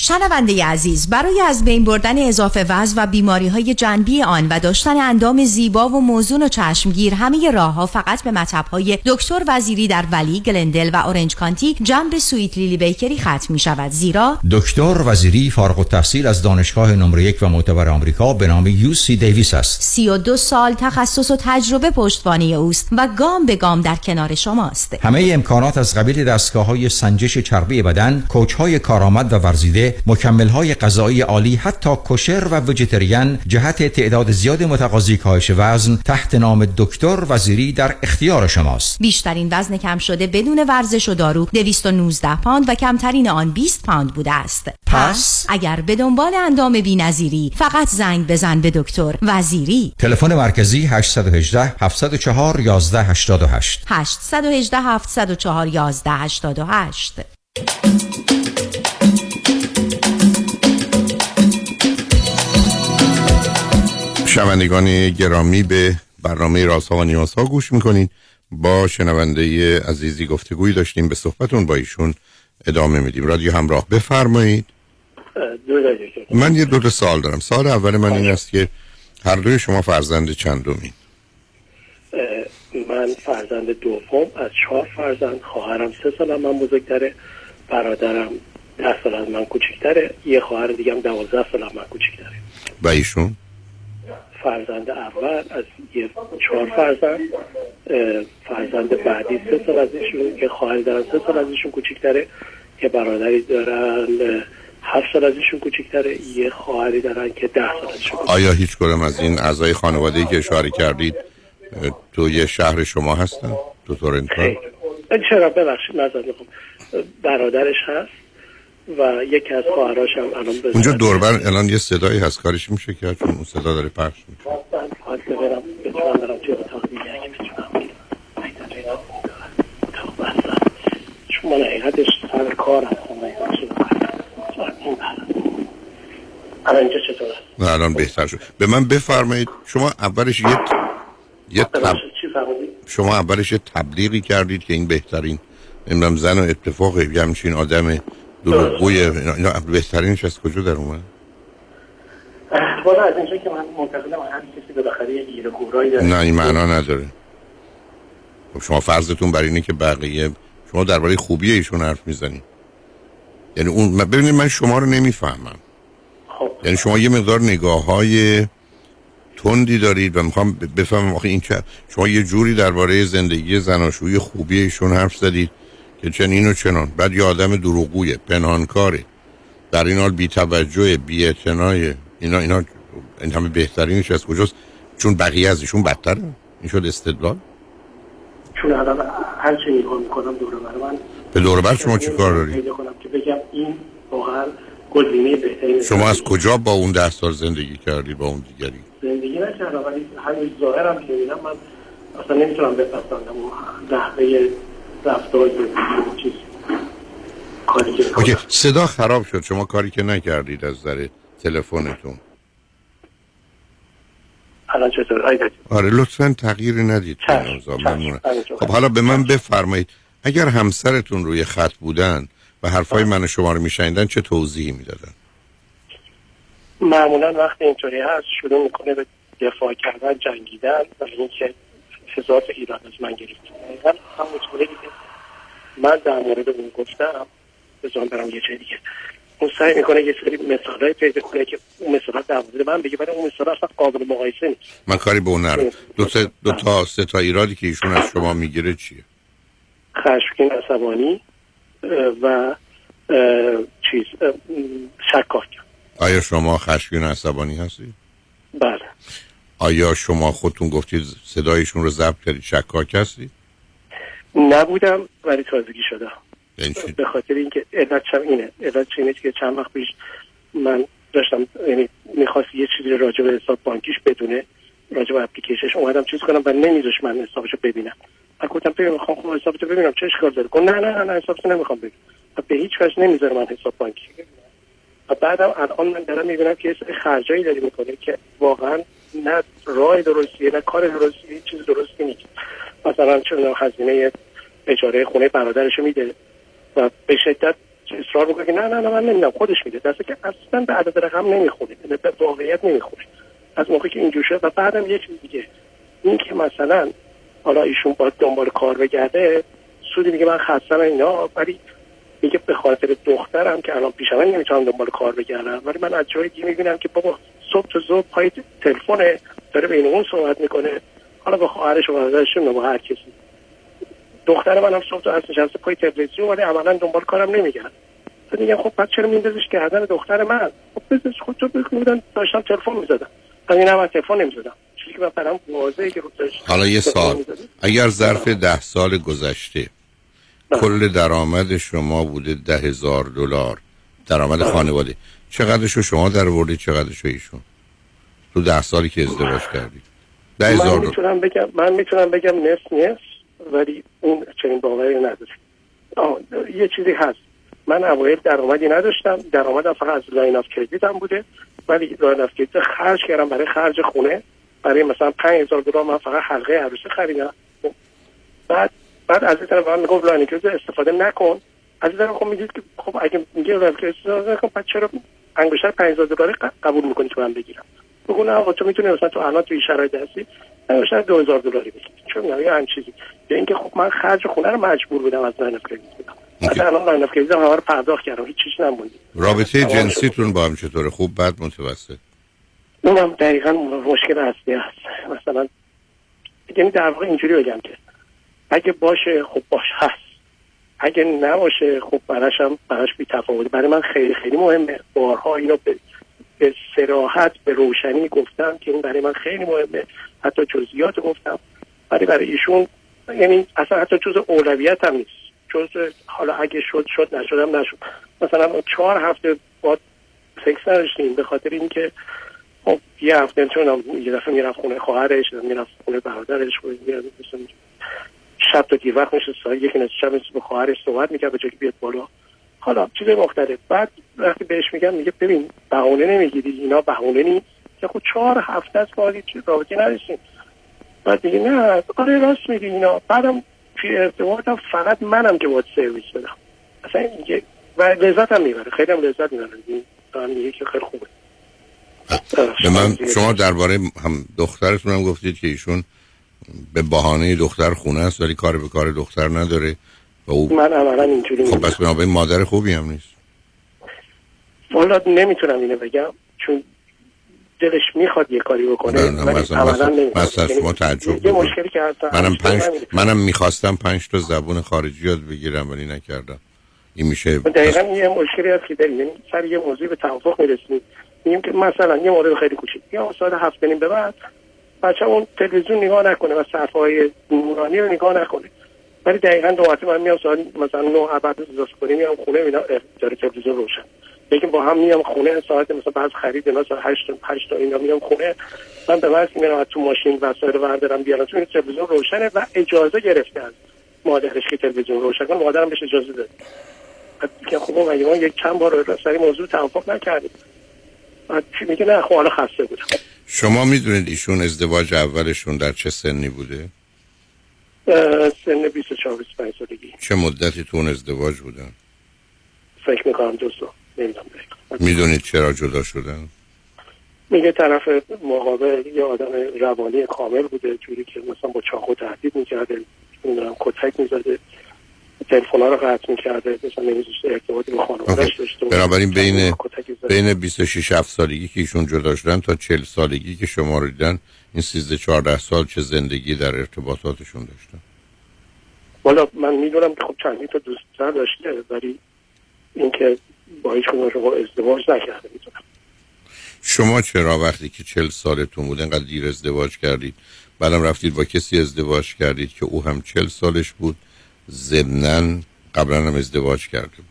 شنونده عزیز، برای از بین بردن اضافه وزن و بیماری‌های جانبی آن و داشتن اندام زیبا و موزون و چشمگیر، همه راه‌ها فقط به مطب‌های دکتر وزیری در ولی، گلندل و اورنج کانتی جنب سوئیت لیلی بیکری ختم می‌شود، زیرا دکتر وزیری فارغ التحصیل از دانشگاه نمره یک و معتبر آمریکا به نام یو سی دیویس است. سی و دو سال تخصص و تجربه پشتوانه اوست و گام به گام در کنار شماست. همه امکانات از قبیل دستگاه‌های سنجش چربی بدن، کوچ‌های کارآمد و ورزیده، مکمل‌های غذایی عالی، حتی کوشر و ویجیتریان جهت تعداد زیاد متقاضی کاهش وزن تحت نام دکتر وزیری در اختیار شماست. بیشترین وزن کم شده بدون ورزش و دارو دویست و نوزده پوند و کمترین آن بیست پوند بوده است. پس اگر به دنبال اندام بی‌نظیری، فقط زنگ بزن به دکتر وزیری. تلفن مرکزی هشت یک هشت، هفت صفر چهار، یک یک هشت هشت هشت یک هشت، هفت صفر چهار، یک یک هشت هشت. شنوندگان گرامی، به برنامه رازها و نیازها گوش میکنین. با شنونده عزیزی گفتگوی داشتیم، به صحبتون با ایشون ادامه میدیم. رادیو همراه، بفرمایید. من یه دو تا سوال دارم. سوال اول من این است که هر دوی شما فرزند چندمین؟ من فرزند دوم از چهار فرزند. خواهرم سه سال از من بزرگتره، برادرم ده سال از من کوچکتره، یه خواهر دیگه هم دوازده سال از من کوچکتره. و ایشون؟ فرزند اول از یه چهار فرزند، فرزند بعدی سه سال از ایشون که خواهر دارن سه سال از ایشون کوچیک‌تره، که برادری دارن هفت سال از ایشون کوچیک‌تره، یه خواهری دارن که ده سال از ایشون. آیا هیچ کدام از این اعضای خانواده‌ای که اشاره کردید توی شهر شما هستن؟ تو تورنتو؟ چرا، ببخشید نظر می‌خوام. برادرش هست و یکی از خواهرش هم الان بزنید. اونجا دوربر الان یه صدایی هست، کارش میشه که چون اون صدا داره پخش میشه. چون من حقیقتش سر کار هستم. الان چه چطور هست؟ الان بهتر شد. به من بفرمایید، شما اولش یه یه تب... شما اولش یه تبلیغی کردید که این بهترین امرم زن و اتفاقی همچین آدم دروغگوی اینا بهترینش از کجا در اومد؟ والا از اینجا که من معتقدم هر کسی به بالاخره یه گیر و گورایی داره. نه این معنا نداره. خب شما فرضتون بر اینه که بقیه، شما درباره خوبی ایشون حرف میزنید. یعنی اون، ببینید من شما رو نمیفهمم. خب یعنی شما یه مقدار نگاه‌های تندی دارید و میخوام بفهمم آخه این چه. شما یه جوری درباره زندگی زناشویی خوبی ایشون حرف زدید که چنین و چنان، بعد یه آدم دروغگویه، پنهانکاره، در این حال بی‌توجهه، بی‌اعتنایه، اینا اینا این همه بهترینش از کجاست؟ چون بقیه ازشون بدتره. این شد استدلال. چون الان هر چه نگاه می‌کنم دور و بر من، به دور و بر شما چیکار داری؟ پیدا کنم که بگم این واقعا گزینه بهترین. شما از کجا با اون ده سال زندگی کردی با اون دیگری؟ زندگی نکردم، ولی همین ظاهرم که می‌بینم من اصلا نمی‌تونم بپسندم اون لحظه رفتار زندگی چیز کاری که اوکی. صدا خراب شد. شما کاری که نکردید از ذره تلفنتون. الان چطور؟ آره لطفاً تغییر ندید. خب حالا به من بفرمایید، اگر همسرتون روی خط بودن و حرفای من و شما رو میشنیدن چه توضیحی میدادن؟ معمولاً وقت اینطوری هست شروع میکنه به دفاع کردن، جنگیدن، ولی اینکه ذات ایران از من گرفت. من همونطوری که من در مورد اون گفتم بزن برام یه چیز دیگه. اون سعی میکنه یه سری مثالای پیدا کنه که اون مثالا در مورد من بگه، ولی اون مثالا اصلا قابل مقایسه نیست. من کاری به اون ندارم. دو تا دو تا سه تا ایرادی که ایشون از شما میگیره چیه؟ خشمگین، عصبانی و چیز شکاک. آیا شما خشمگین عصبانی هستید؟ بله. آیا شما خودتون گفتید صدایشون رو ضبط کردید؟ شکاک هستید؟ نبودم ولی تازگی شدم. به خاطر اینکه علتشم اینه. علتش اینه که چند وقت پیش من داشتم، یعنی می‌خواست یه چیزی راجع به حساب بانکیش بدونه، راجع به اپلیکیشنش، اومدم چیز کنم و نمی‌ذاشت من حسابشو ببینم. من گفتم ببین می‌خوام خودم حسابتو ببینم، چه اشکال داره؟ گفت نه نه نه حسابتو نمی‌خوام ببینم. و به هیچ وجه نمی‌ذاره من حساب بانکی. و بعدم الان من دارم می‌بینم که خرجایی داری می‌کنه که واقعاً نه رای درستیه نه کار درستیه، چیز درستی نیست. مثلا چون هزینه اجاره خونه برادرشو میده و به شدت اصرار بکنه که نه نه نه من نمیدم خودش میده، درسته که اصلا به عدد رقم نمیخوره، به واقعیت نمیخوره. از موقعی که اینجوری شد و بعدم یه چیز دیگه، این که مثلا حالا ایشون باید دنبال کار بگرده، سودی میگه من خستم اینا، ولی میگه به خاطر دخترم که الان پیشم نمیتونم دنبال کار بگردم، ولی من از جای دیگه میبینم که بابا صبح تا ظهر پای تلفن داره بین اون صحبت میکنه، حالا با خواهرش و برادرشون و با هر کسی. دختر منم صبح تا عصر نشسته پای تلویزیون، ولی عملا دنبال کارم نمیگردم. من میگم خب بعد چرا میندازیش گردن دختر من؟ خب بذارش خودت بکنن، داشتم تلفن میزدم. من هم تلفن نمیزدم. چیزی که برام واضحه که روش. حالا یه سال اگر ظرف ده سال گذشته کل درآمد شما بوده ده هزار دلار درآمد خانواده، چقدرشو شما در آوردی چقدرشو ایشون تو ده سالی که ازدواج کردید؟ ده هزار دلار. من میتونم بگم من میتونم بگم نصف نصف، ولی اون چنین باوری نداره. یه چیزی هست، من اوایل درآمدی نداشتم، درآمدم فقط از لاین آف کردیتم بوده، ولی لاین آف کردیت خرج کردم برای خرج خونه، برای مثلا پنج هزار دلار من فقط حلقه عروسی خریدم. بعد بعد از این طرف من میگفت لاین کریدیت استفاده نکن، از این طرف خب میگید که خب اگه میگه لاین کریدیت استفاده نکن، بعد چرا انگشتر پنج هزار دلاری قبول میکنی که من بگیرم؟ بگو نه آقا تو میتونی مثلا تو الان توی شرایط هستی انگشتر دو هزار دلاری بگیری، چون نه همین چیزی. یا اینکه خب من خرج خونه رو مجبور بودم از لاین کریدیت بدم، بعد الان لاین کریدیت هم رو پرداخت کردم، هیچ چیزی نمونده. رابطه جنسیتون با هم چطوره؟ خوب، بد، متوسط؟ اونم دقیقاً مشکل اصلی هست. مثلا یعنی در واقع اینجوری بگم که اگه باشه خب باشه هست، اگه نباشه خب براش هم براش بی‌تفاوت. برای من خیلی خیلی مهمه، بارها اینو به, به صراحت به روشنی گفتم که این برای من خیلی مهمه، حتی جزئیات گفتم، ولی برای ایشون یعنی اصلا حتی جزء اولویت هم نیست، جزء حالا اگه شد شد نشدم نشد. مثلا چهار هفته با سکس نداشتیم به خاطر اینکه خب یه هفته چون یه دفعه میرفت خونه خواهرش، میرفت خونه برادرش، شب تا دیر وقت میشه سایی یکی نزد شب میشه به خواهرش صحبت میکرد به جایی بیاد بالا، حالا چیز مختلف. بعد وقتی بهش میگم میگه ببین بهونه نمیگیدی اینا بهونه نیست که خود چهار هفته از بازی چیز رابطی نداشتیم. بعد دیگه نه آره راست میگی اینا. بعدم توی ارتباطم فقط منم که باید سرویس بدم اصلا میگه و لذت هم میبره، خیلی هم لذت میبره، میگه که خیلی خوبه. من شما درباره هم دخترتون هم گفتید که ایشون به بهانه دختر خونه است ولی کار به کار دختر نداره و او من عملاً اینجوری. خب پس بنابراین این مادر خوبی هم نیست. والا نمیتونم اینو بگم چون دلش میخواد یه کاری بکنه ولی عملاً نمیتونه. مثلا شما تعجب یه مشکلی که هست منم پنج منم میخواستم پنج تا زبون خارجی یاد بگیرم ولی نکردم. این میشه دقیقاً بس... یه مشکلی هست که داریم، یعنی سر یه موضوعی به توافق میرسیم، میگیم که مثلا یه مورد خیلی کوچیک یا ساعت هفت بریم به بعد بچه اون تلویزیون نگاه نکنه و صفحه‌های نورانی رو نگاه نکنه، ولی دقیقاً دو وقتی من میام ساعت مثلا نه بعد از ظهر کنیم میام خونه اینا داره تلویزیون روشن، لیکن با هم میام خونه ساعت مثلا بعد خرید اینا ساعت هشت تا هشت تا اینا میام خونه، من به واسه میرم تو ماشین وسایل رو بردارم بیارم چون تلویزیون روشنه و اجازه گرفته از مادرش که تلویزیون روشن کنه، مادرم بهش اجازه داد که خب ما یک چند بار راجع به موضوع توافق نکردیم. بعد میگه نه خب حالا خسته بودم. شما میدونید ایشون ازدواج اولشون در چه سنی بوده؟ سن بیست و چهار بیست و پنج سالگی. چه مدتی تو اون ازدواج بودن؟ فکر میکنم دو سال. نمیدونم. میدونید چرا جدا شدن؟ میگه طرف مقابل یه آدم روانی کامل بوده، جوری که مثلا با چاقو تهدید میکرده، میدونم کتک میزده، تلفن‌ها رو قطع می‌کرده، مثلا نمی‌ذاشته ارتباطی با خانواده‌اش داشته. بنابراین بین بین بیست و شش هفت سالگی که ایشون جدا شدن تا چهل سالگی که شما رو دیدن، این سیزده چهارده سال چه زندگی در ارتباطاتشون داشتن؟ والا من میدونم که خب چندی تا دوست داشته ولی اینکه با هیچ کدوم رو ازدواج نکرده میتونم. شما چرا وقتی که چهل سالتون بود انقدر دیر ازدواج کردید؟ بعدم رفتید با کسی ازدواج کردید که او هم چهل سالش بود، ضمناً قبلا هم ازدواج کرده بود.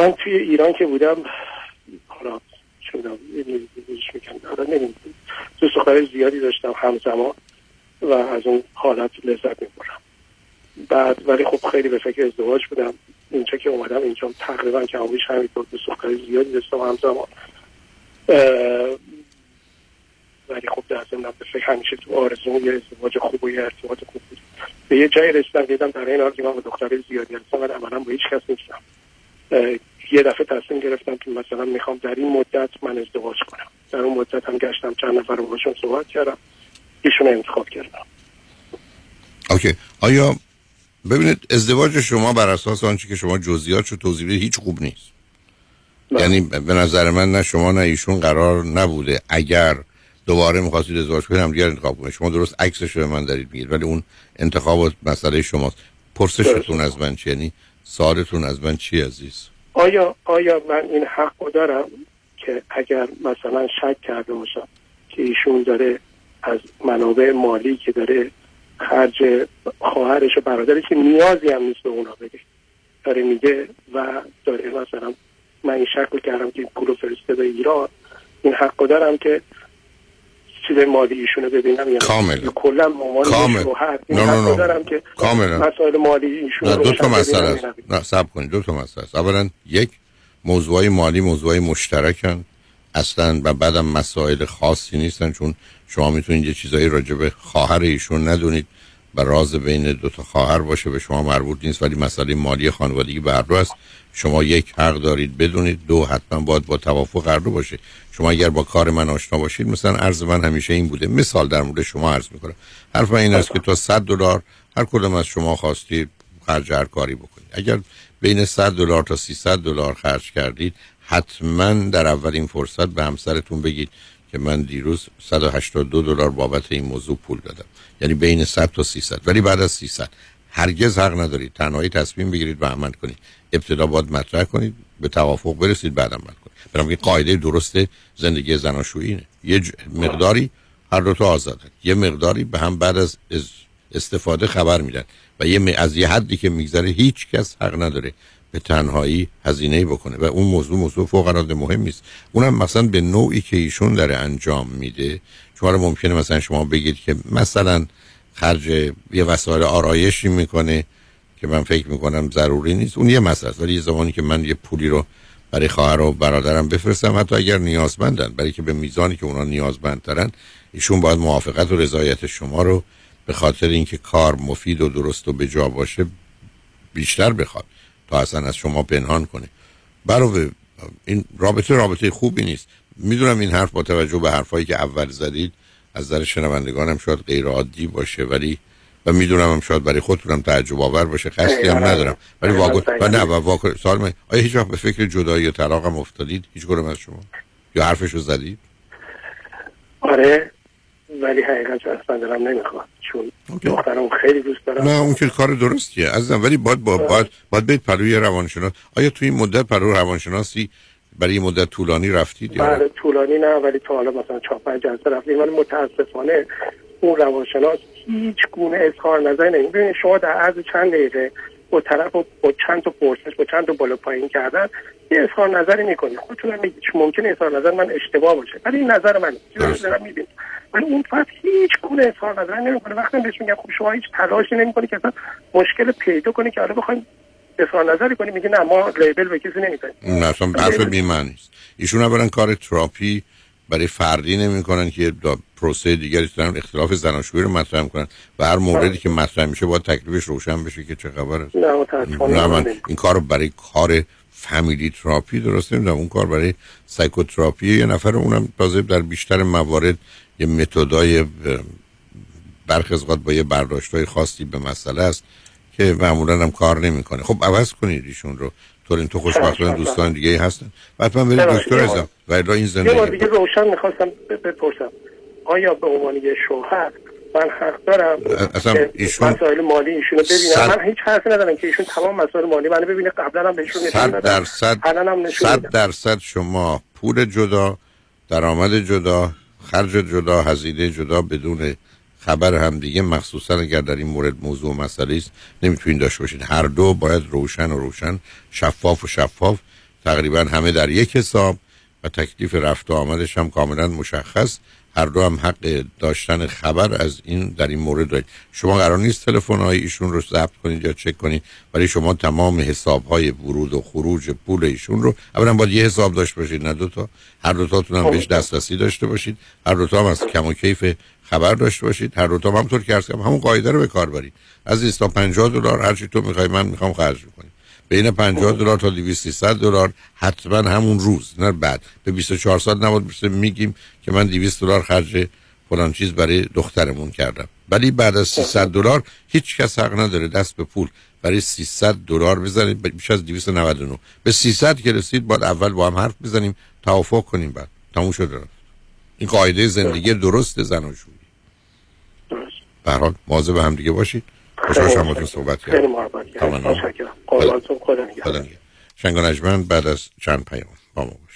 من توی ایران که بودم حالا چون نمیدونم تو سخره زیادی داشتم همزمان و از اون حالت لذت میبرم. بعد ولی خب خیلی به فکر ازدواج بودم. اینجا که اومدم اینجا تقریبا که آویش همینطور تو سخره زیادی داشتم همزمان ولی خب در ضمن همیشه تو آرزوی ازدواج خوب و ارتباط خوب بود. به یه جای رسیدم دیدم در این حال که من با دخترای زیادی هستم ولی عملاً با هیچ کس نیستم. یه دفعه تصمیم گرفتم که مثلا میخوام در این مدت من ازدواج کنم. در اون مدت هم گشتم چند نفر رو باشون صحبت کردم، ایشون رو انتخاب کردم. اوکی. آیا ببینید ازدواج شما بر اساس آنچه که شما جزئیاتش رو توضیح بدید هیچ خوب نیست. بله. یعنی به نظر من نه شما نه ایشون قرار نبوده اگر دوباره می‌خواستید ازدواج کنید هم دیگر انتخاب کنید. شما درست عکسش رو من دارید میگید ولی اون انتخاب مسئله شماست. پرسشتون از من چی؟ یعنی سوالتون از من چی عزیز؟ آیا آیا من این حق رو دارم که اگر مثلا شک کرده باشم که ایشون داره از منابع مالی که داره خرج خواهرش و برادرش که نیازی هم نیست به اونا بده داره میده و داره مثلا من این شک رو کردم که این پول رو فرسته به ایران، این حق رو دارم که چیز مالی ایشون رو ببینم یا کامل کلا مامانش رو هر این حق رو دارم که مسائل مالی ایشون رو دو تا مسئله است. نه صبر کنید، دو تا مسئله است. اولا یک موضوعی مالی موضوعی مشترکن اصلا و بعدم مسائل خاصی نیستن چون شما میتونید یه چیزایی راجع به خواهر ایشون ندونید و راز بین دو تا خواهر باشه به شما مربوط نیست ولی مسئله مالی خانوادگی بر رو است. شما یک حق دارید بدونید، دو حتما باید با توافق هر دو باشه. شما اگر با کار من آشنا باشید مثلا عرض من همیشه این بوده، مثال در مورد شما عرض میکنم، حرف من این است که تا صد دلار هر کدوم از شما خواستید خرج هر کاری بکنید. اگر بین صد دلار تا سیصد دلار خرج کردید حتما در اولین فرصت به همسرتون بگید که من دیروز صد و هشتاد و دو دلار بابت این موضوع پول دادم. یعنی بین صد تا سیصد، ولی بعد از سیصد هرگز حق ندارید تنهایی تصمیم بگیرید و عمل کنید. ابتدا باید مطرح کنید، به توافق برسید، بعد عمل کنید. برام این قاعده درست زندگی زناشویی اینه. یه مقداری هر دو تا آزادن، یه مقداری به هم بعد از استفاده خبر میدن و یه از یه حدی که میگذره هیچ کس حق نداره به تنهایی هزینه بکنه و اون موضوع موضوع فوق العاده مهمی است. اونم مثلا به نوعی که ایشون داره انجام میده. شما رو ممکنه مثلا شما بگید که مثلا خرج یه وسایل آرایشی میکنه که من فکر میکنم ضروری نیست، اون یه مسئله است. ولی یه زمانی که من یه پولی رو برای خواهر و برادرم بفرستم حتی اگر نیازمندن، برای که به میزانی که اونا نیازمندترن ایشون باید موافقت و رضایت شما رو به خاطر اینکه کار مفید و درست و بجا باشه بیشتر بخواد تا اصلا از شما پنهان کنه. برای این رابطه رابطه خوبی نیست. میدونم این حرف با توجه به حرفایی که اول زدید از نظر شنوندگانم شاید غیر عادی باشه ولی و میدونم هم شاید برای خودتونم تعجب آور باشه، قصدی هم ندارم ولی واقعا و نه واقعا سوال من، آیا هیچ وقت به فکر جدایی و طلاق هم افتادید؟ هیچ کدوم از شما یا حرفشو زدید؟ آره ولی حقیقتش اصلا دلم نمیخواد چون دخترم خیلی دوست دارم. نه اون که کار درستیه عزیزم ولی باید با باید باید برید پروی روانشناس. آیا توی این مدت پروی روانشناسی برای مدت طولانی رفتید؟ بله طولانی نه ولی تا حالا مثلا چهار پنج جلسه رفتیم ولی متاسفانه اون روانشناس هیچ گونه اظهار نظر نمی‌کنه. شما در عرض چند دقیقه با طرف با چند تا پرسش با چند تا بالا پایین کردن یه اظهار نظری می‌کنی. خودتون میگید ممکنه اظهار نظر من اشتباه باشه ولی این نظر منه. دارم می‌بینم ولی اون فرد هیچ گونه اظهار نظر نمی‌کنه. وقتی بهش میگم خب شما هیچ تلاشی نمی‌کنی که اصلا مشکل پیدا کنی که حالا بخواید اظهار نظری کنی، میگه نه ما لیبل به کسی نمی‌زنیم. نه اصلا حرف بی‌معنی است. ایشون اولا کار تراپی برای فردی نمی‌کنن که پروسه دیگری دارن، اختلاف زناشویی رو مطرح می‌کنن و هر موردی که مطرح میشه باید تکلیفش روشن بشه که چه خبر است. نه من این کار برای کار فامیلی تراپی درست نمی‌دونم، اون کار برای سایکوتراپی یه نفر اونم تازه در بیشتر موارد یه متدای برخی از اوقات با یه برداشت‌های خاصی به مسئله است که معمولاً هم کار نمی‌کنه. خب عوض کنید ایشون رو. تورین تو خوشبختانه دوستان دیگه هستن. بعد من برید دکتر ازم. ولی این زندگی. یه دیگه روشن می‌خواستم بپرسم. آیا به عنوان یه شوهر من حق دارم اصلا ایشون مسائل مالی ایشون رو ببینم؟ من هیچ حرفی ندارم که ایشون تمام مسائل مالی منو ببینه. قبلا هم بهشون نشون دادم. صد درصد الانم نشون دادم. صد درصد شما پول جدا، درآمد جدا، خرج جدا، هزینه جدا بدون خبر هم دیگه، مخصوصا اگر در این مورد موضوع مسئله است نمیتونید داشته باشید. هر دو باید روشن و روشن، شفاف و شفاف، تقریبا همه در یک حساب و تکلیف رفت و آمدش هم کاملا مشخص، هر دو هم حق داشتن خبر از این در این مورد دارید. شما قرار نیست تلفن‌های ایشون رو ضبط کنید یا چک کنید، ولی شما تمام حساب‌های ورود و خروج پول ایشون رو، اولا باید یه حساب داشت باشید نه دو تا، هر دو تاتون هم بهش دسترسی داشته باشید، هر دو تا هم از کم و کیف خبر داشته باشید، هر دو تا هم همونطور که عرض کردم همون قاعده رو به کار برید. از بیست تا پنجاه دلار هر چی تو می‌خوای من می‌خوام خرج کنم. بین پنجاه دلار تا دویست تا سیصد دلار حتما همون روز، نه بعد. به بیست و چهار ساعت نباید میگیم که من دویست دلار خرج فلان چیز برای دخترمون کردم، ولی بعد از سیصد دلار هیچ کس حق نداره دست به پول برای سیصد دلار بزنید. بیش از دویست و نود و نه به سیصد که رسید باید اول با هم حرف بزنیم، توافق کنیم، بعد تموم شده. این قاعده زندگی درست زن و شوی. به هر حال مواظب هم دیگه باشید. خوشحال شدم با صحبت کردم. متشکرم. قربانتون، خدا نگهدار. شنگونجمن بعد از چند پیام با ما باش.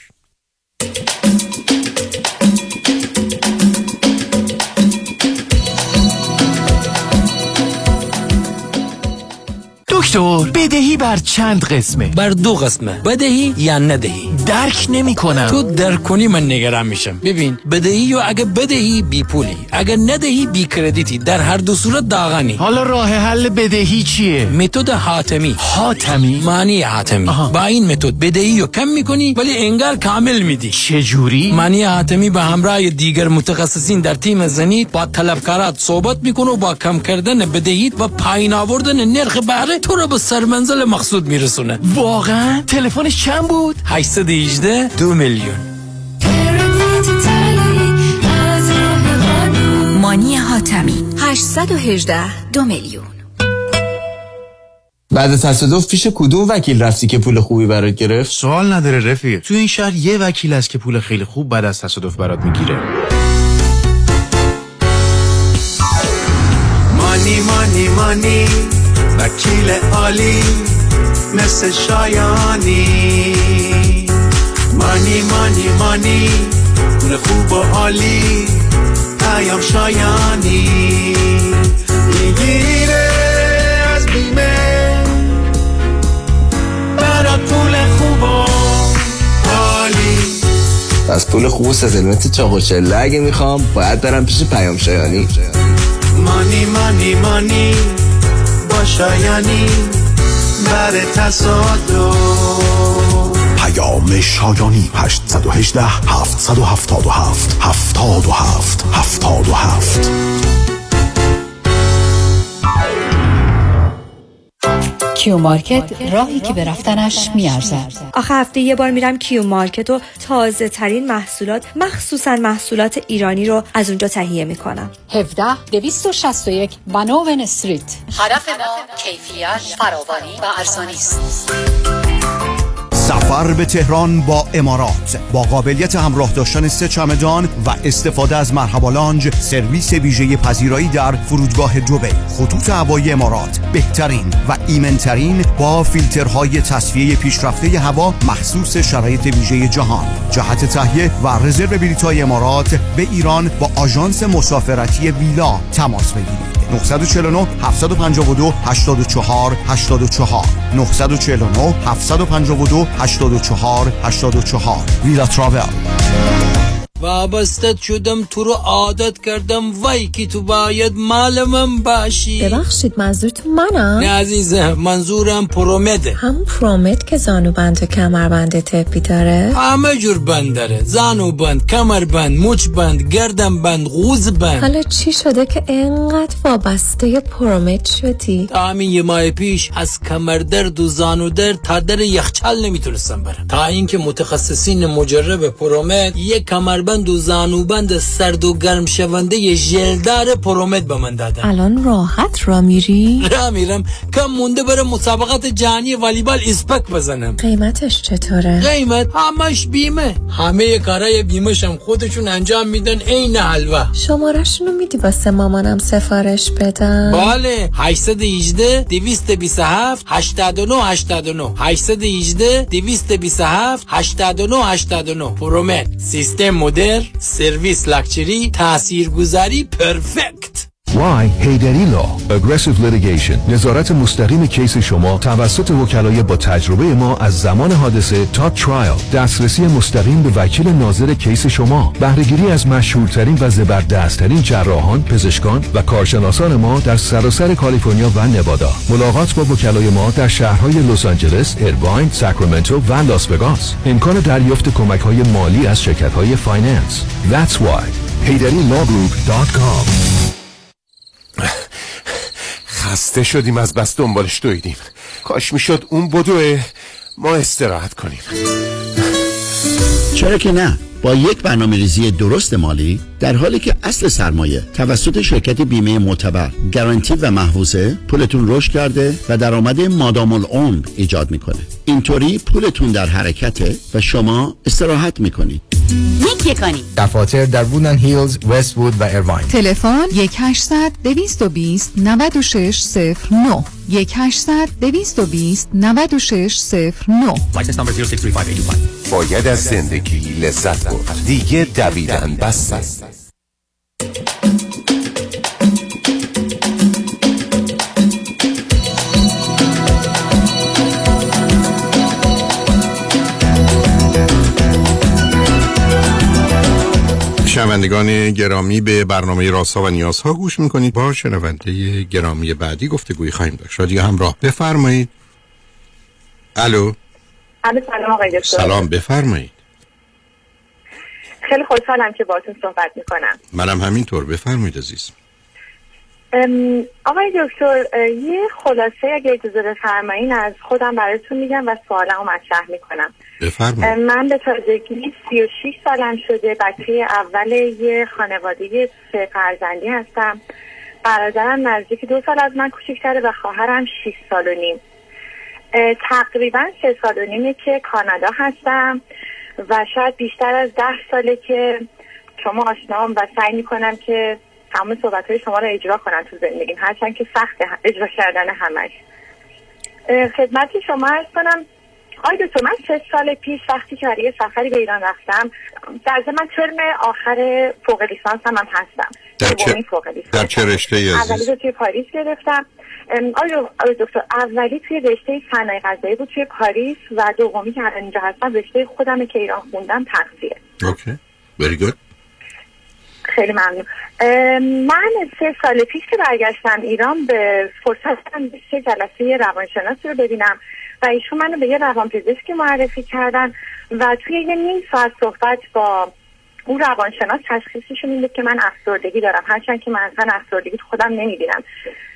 دکتر، بدهی بر چند قسمه؟ بر دو قسمه، بدهی یا ندهی. درک نمی کنم. تو درک کنی من نگران میشم. ببین، بدهی و اگه بدهی بی پولی، اگه ندهی بی کردیتی، در هر دو صورت داغانی. حالا راه حل بدهی چیه؟ متد حاتمی. حاتمی؟ مانی حاتمی. آها. با این متد بدهی رو کم میکنی ولی انگار کامل میدی. چه جوری؟ مانی حاتمی به همراه دیگر متخصصین در تیم زنیت با طلبکارات صحبت میکنه و با کم کردن بدهی و پایین آوردن نرخ بهره تو رو به سرمنزل مقصود میرسونه. واقعا؟ تلفنش چند بود؟ هشتصد و هجده دو میلیون. مانی حاتمی هشتصد و هجده دو میلیون. بعد از تصادف پیش کدوم وکیل رفتی که پول خوبی برات گرفت؟ سوال نداره رفیق، تو این شهر یه وکیل هست که پول خیلی خوب بعد از تصادف برات میگیره. مانی مانی مانی وکیل عالی مثل شایانی. مانی مانی مانی پول خوب و عالی، پیام شایانی میگیره از بیمه برا پول خوب و عالی. از پول خوب و سزلمت چاقوچله اگه میخوام باید برم پیش پیام شایانی. مانی مانی مانی شایانی بر تصادف. پیام شایانی هشت یک هشت هفت هفت هفت هفت هفت هفت. کیو مارکت، راهی که به رفتنش میارزد. آخه هفته یه بار میرم کیو مارکت و تازه ترین محصولات، مخصوصا محصولات ایرانی رو از اونجا تهیه میکنم. هفده دویست و شصت و یک بانوون استریت. هدف ما کیفیت، فراوانی و ارزانی است. سفر به تهران با امارات با قابلیت همراه داشتن سه چمدان و استفاده از مرحبا لانج، سرویس ویژه پذیرایی در فرودگاه دبی. خطوط هوایی امارات بهترین و ایمنترین با فیلترهای تصفیه پیشرفته هوا مخصوص شرایط ویژه جهان. جهت تهیه و رزرو بلیط‌های امارات به ایران با آژانس مسافرتی ویلا تماس بگیرید. نه چهار نه هفت پنج دو هشت چهار هشت چهار نه چهار نه هفت پنج دو هشت چهار هشت چهار ویلا تراول. وابسته شدم تو رو عادت کردم، وای که تو باید مال من باشی. ببخشید منظورتون منم؟ نه عزیزم، منظورم پرومت. هم پرومت که زانوبند و کمربند تپی داره؟ همه جور بند داره، زانوبند، کمربند، مچ بند، گردن بند، غوز بند. حالا چی شده که انقدر وابسته پرومت شدی؟ تا همین یه ماه پیش از کمر درد و زانو درد تا در یخچال نمیتونستم برم، تا اینکه متخصصین مجرب پرومت یه کمر بند و زانوبند سرد و گرم شونده یه ژلدار پرومت به من دادن. الان راحت را میری؟ را میرم، کم مونده بره مسابقات جهانی والیبال اسپک بزنم. قیمتش چطوره؟ قیمت همش بیمه، همه کارای بیمش هم خودشون انجام میدن. عین حلوا. شماره‌شون رو میدی واسه مامانم سفارش بدم؟ بله، هشت یک هشت دو دو هفت هشت نه هشت نه هشت یک هشت دو دو هفت هشت نه هشت نه پرومت، سیستم مدر، سرویس لاکچری، تاثیرگذاری پرفکت. why هیدری لا aggressive litigation. نظارت مستقیم کیس شما توسط وکلای با تجربه ما از زمان حادثه تا ترایل، دسترسی مستقیم به وکیل ناظر کیس شما، بهره‌گیری از مشهورترین و زبردستترین جراحان، پزشکان و کارشناسان ما در سراسر کالیفرنیا و نوادا. ملاقات با وکلای ما در شهرهای لس آنجلس، ایرواین، ساکرامنتو و لاس وگاس. امکان دریافت کمک‌های مالی از شرکت‌های فایننس. That's why هیدری لا گروپ دات کام. خسته شدیم از بس دنبالش دویدیم. کاش میشد اون بدوه ما استراحت کنیم. چرا که نه؟ با یک برنامه‌ریزی درست مالی، در حالی که اصل سرمایه توسط شرکت بیمه معتبر گارانتی و محفوظه، پولتون رشد کرده و درآمد مادام العمر ایجاد میکنه. اینطوری پولتون در حرکته و شما استراحت میکنید. یک یکانی دفاتر در وودن هیلز، وست وود و ایرواین. تلفن یک هشتصد دویست و بیست نود و شش صفر نه یک هشتصد دویست و بیست نود و شش صفر نه. لایسنس نمبر صفر سه پنج هشت دو پنج. باید از زندگی لذت برد، دیگه دویدن بس است. شنوندگان گرامی، به برنامه رازها و نیازها گوش میکنید. با شنونده گرامی بعدی گفتگویی خواهیم داشت. رادیو همراه، بفرمایید. الو. الو، سلام آقای دکتر. سلام، بفرمایید. خیلی خوشحالم که باهاتون صحبت میکنم. منم همینطور، بفرمایید عزیز. آقای دکتر، یه خلاصه اگه اجازه بفرمایید از خودم براتون میگم و سوالمو مطرح میکنم. بفرمایید. من به تازگی سی و شش سالم شده، بچه اول یه خانواده سه فرزندی هستم. برادرم نزدیک دو سال از من کوچکتره و خواهرم شش سال و نیم. تقریبا سه سال و نیمه که کانادا هستم و شاید بیشتر از ده ساله که شما آشنام و سعی میکنم که همون صحبتهای شما رو اجرا کنم تو زندگیم، هرچند که سخت اجرا کردن همش. خدمت شما عرض کنم آقای دکتر، من شش سال پیش وقتی که یه سفری به ایران رفتم، در زمان ترم آخر فوق لیسانس هم, هم هستم. در چه, در چه رشته ای عزیز؟ اولی رو توی پاریس گرفتم آقای دکتر، اولی توی رشته صنایع غذایی بود توی پاریس و دومی که اینجا هستم رشته خودمه که ایران خوندم، تغذیه. اوکی، very good. خیلی ممنون. من سه سال پیش که برگشتم ایران به فرصت داشتم یه جلسه روانشناس رو ببینم و ایشون منو به یه روانپزشک معرفی کردن و توی یه نیم ساعت صحبت با اون روانشناس تشخیصشون میده که من افسردگی دارم، هرچند که من اصلا افسردگی تو خودم نمیبینم،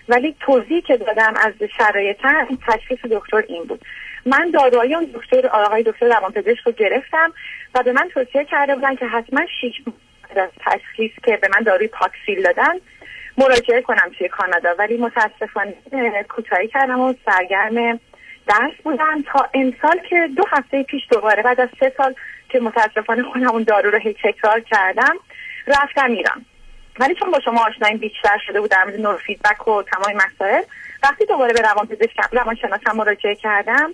ولی توضیحی که دادم از شرایطم تشخیص دکتر این بود. من داروهای اون دکتر آقای دکتر روانپزشک رو گرفتم و به من توصیه کرده بودن که حتما شیش از تشخیص که به من داروی پاکسیل دادن مراجعه کنم توی کانادا، ولی متاسفانه کوتاهی کردم و سرگرم درس بودم تا امسال که دو هفته پیش دوباره بعد از سه سال که متاسفانه خودم اون دارو رو هی تکرار کردم رفتم ایران. ولی چون با شما آشنایی بیشتر شده بود در مورد نور فیدبک و تمام مسائل، وقتی دوباره به روانپزشکم روانشناسم مراجعه کردم،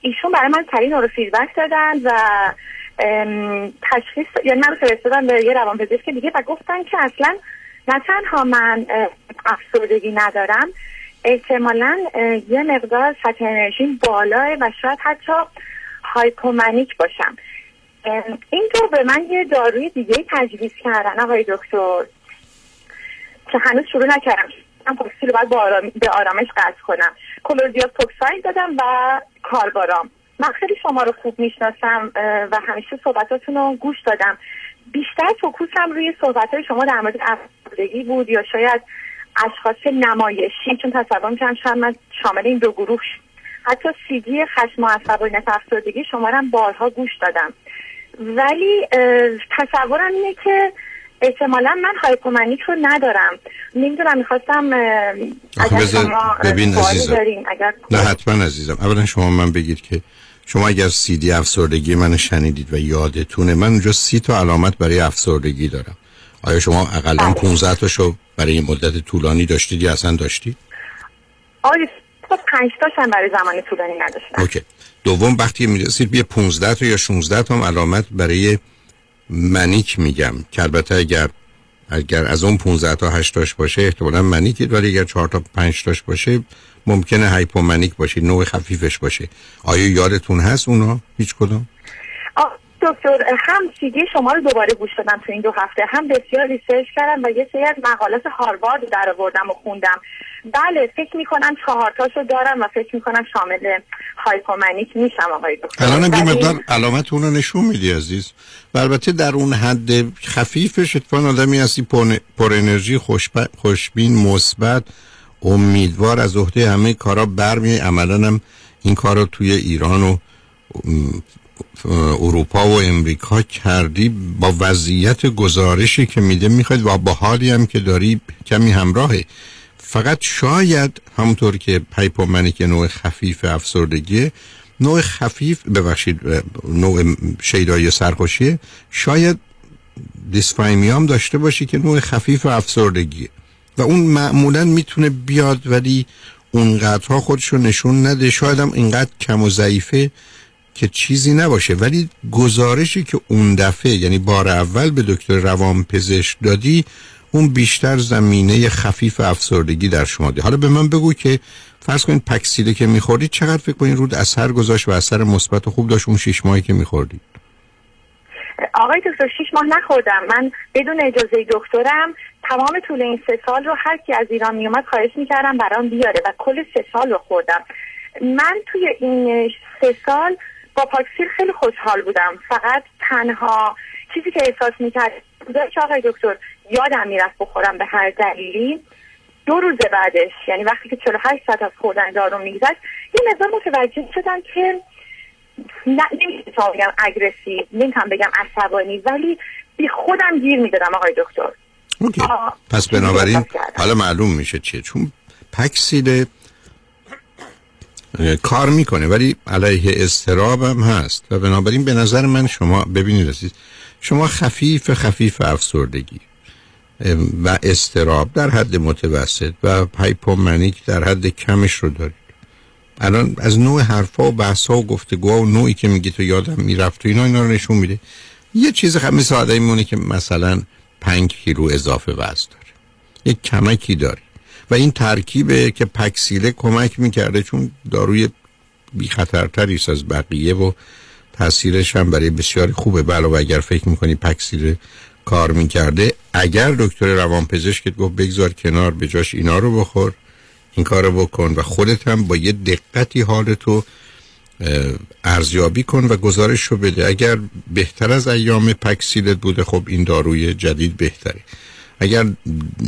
ایشون برای من سری نور فیدبک دادن و تشخیص، یعنی من رو فرستادن به یه روانپزشک که دیگه و گفتن که اصلا نه تنها من افسردگی ندارم، احتمالا یه مقدار سطح انرژیم بالاه و شاید حتی هایپومنیک باشم. اینطور به من یه داروی دیگه تجویز کردن آقای دکتر که هنوز شروع نکردم. من پاکسی رو باید با آرام... به آرامش قطع کنم. کلوردیات پوکساید دادم و کاربارام. من خیلی شما رو خوب میشناسم و همیشه صحبتاتون رو گوش دادم. بیشتر فوکوسم روی صحبتهای شما در مورد افسردگی بود یا شاید اشخاص نمایشی، چون تصور میکنم شما شامل این دو گروه. حتی سی دی خشم و عصبانیت افسردگی شما رو هم بارها گوش دادم، ولی تصورم اینه که احتمالا من هایپومنیک رو ندارم. نمیدونم، میخواستم اگر شما ببین عزیزم اگر... نه حتما عزیزم، اولا شما من بگید که شما اگر سی دی افسردگی من شنیدید و یادتونه من اونجا سی تا علامت برای افسردگی دارم. آیا شما اقلا پانزده تاشو برای این مدت طولانی داشتید یا اصلا داشتید؟ آره، پنج تاشم برای زمان طولانی نداشتم. اوکی. دوم وقتی میرسید به پانزده تا یا شانزده تا علامت برای منیک میگم که البته اگر اگر از اون پانزده تا هشت تاش باشه احتمالاً منیتید، ولی اگر چهار تا پنج تاش باشه ممکنه هایپومنیک باشه، نوع خفیفش باشه. آیا یادتون هست اونا هیچ کدوم؟ دکتر هم چیگه شما رو دوباره گوش دادم تو این دو هفته، هم بسیار ریسرچ کردم و یه سری از مقالات هاروارد در آوردم و خوندم. بله فکر میکنم چهار تاشو دارم و فکر میکنم شامل هایپومنیک میشم آقای دکتر. الان هم یه مقدار علامت اون رو نشون میدی عزیز، و البته در اون حد خفیفش اتفاقاً آدمی هستی پر انرژی، خوشب... خوشبین، مثبت، امیدوار، از عهده همه کارا برمیای. عملاً هم این کارا توی ایران و اروپا و امریکا کردی، با وضعیت گزارشی که میده میخواد و با حالی هم که داری کمی همراهه. فقط شاید همونطور که هایپومنیک نوع خفیف افسردگی، نوع خفیف ببخشید نوع شیدایی سرخوشیه، شاید دیسفایمیام داشته باشی که نوع خفیف افسردگی و اون معمولا میتونه بیاد ولی اونقدرها خودشو نشون نده، شاید هم اینقدر کم و ضعیفه که چیزی نباشه. ولی گزارشی که اون دفعه یعنی بار اول به دکتر روانپزشک دادی اون بیشتر زمینه خفیف افسردگی در شما ده. حالا به من بگو که فرض کن پکسیله که میخوردی چقدر فکر کنین رود اثر گذاشت و اثر مثبت و خوب داشت اون شش ماهی که میخوردی؟ آقای دکتر شش ماه نخوردم، من بدون اجازه دکترم تمام طول این سه سال رو هر کی از ایران میومد خواهش میکردم برام بیاره و کل سه سال رو خوردم. من توی این سه سال با پاکسیل خیلی خوشحال بودم، فقط تنها چیزی که احساس میکرد بودش آقای دکتر یادم میرفت بخورم به هر دلیلی. دو روز بعدش یعنی وقتی که چهل و هشت ساعت از خوردن دارو میگذشت یه مقدار متوجه شدم که نه نمیتونم بگم اگرسیو، نمیتونم بگم عصبانی، ولی بی خودم گیر میدادم آقای دکتر. اوکی. پس بنابراین حالا معلوم میشه چیه، چون پکسیل کار میکنه ولی علیه اضطراب هم هست و بنابراین به نظر من شما ببینید رسید شما خفیف خفیف افسردگی و اضطراب در حد متوسط و هایپومنیک در حد کمش رو دارید. الان از نوع حرفا و بحثا و گفتگوها و نوعی که میگی تو یادم میرفت و اینا اینا رو نشون میده. یه چیز خیلی ساده میمونه که مثلا پنج کیلو اضافه وزن داره، یه کمکی داره و این ترکیبه که پکسیله کمک میکرده چون داروی بی خطرتریست از بقیه و تاثیرش هم برای بسیاری خوبه. بلا اگر فکر میکنی پکسیله کار میکرده، اگر دکتر روانپزشکت گفت بگذار کنار به جاش اینا رو بخور این کار رو بکن و خودت هم با یه دقتی حالتو ارزیابی کن و گزارش رو بده. اگر بهتر از ایام پکسیلت بوده خب این داروی جدید بهتره، اگر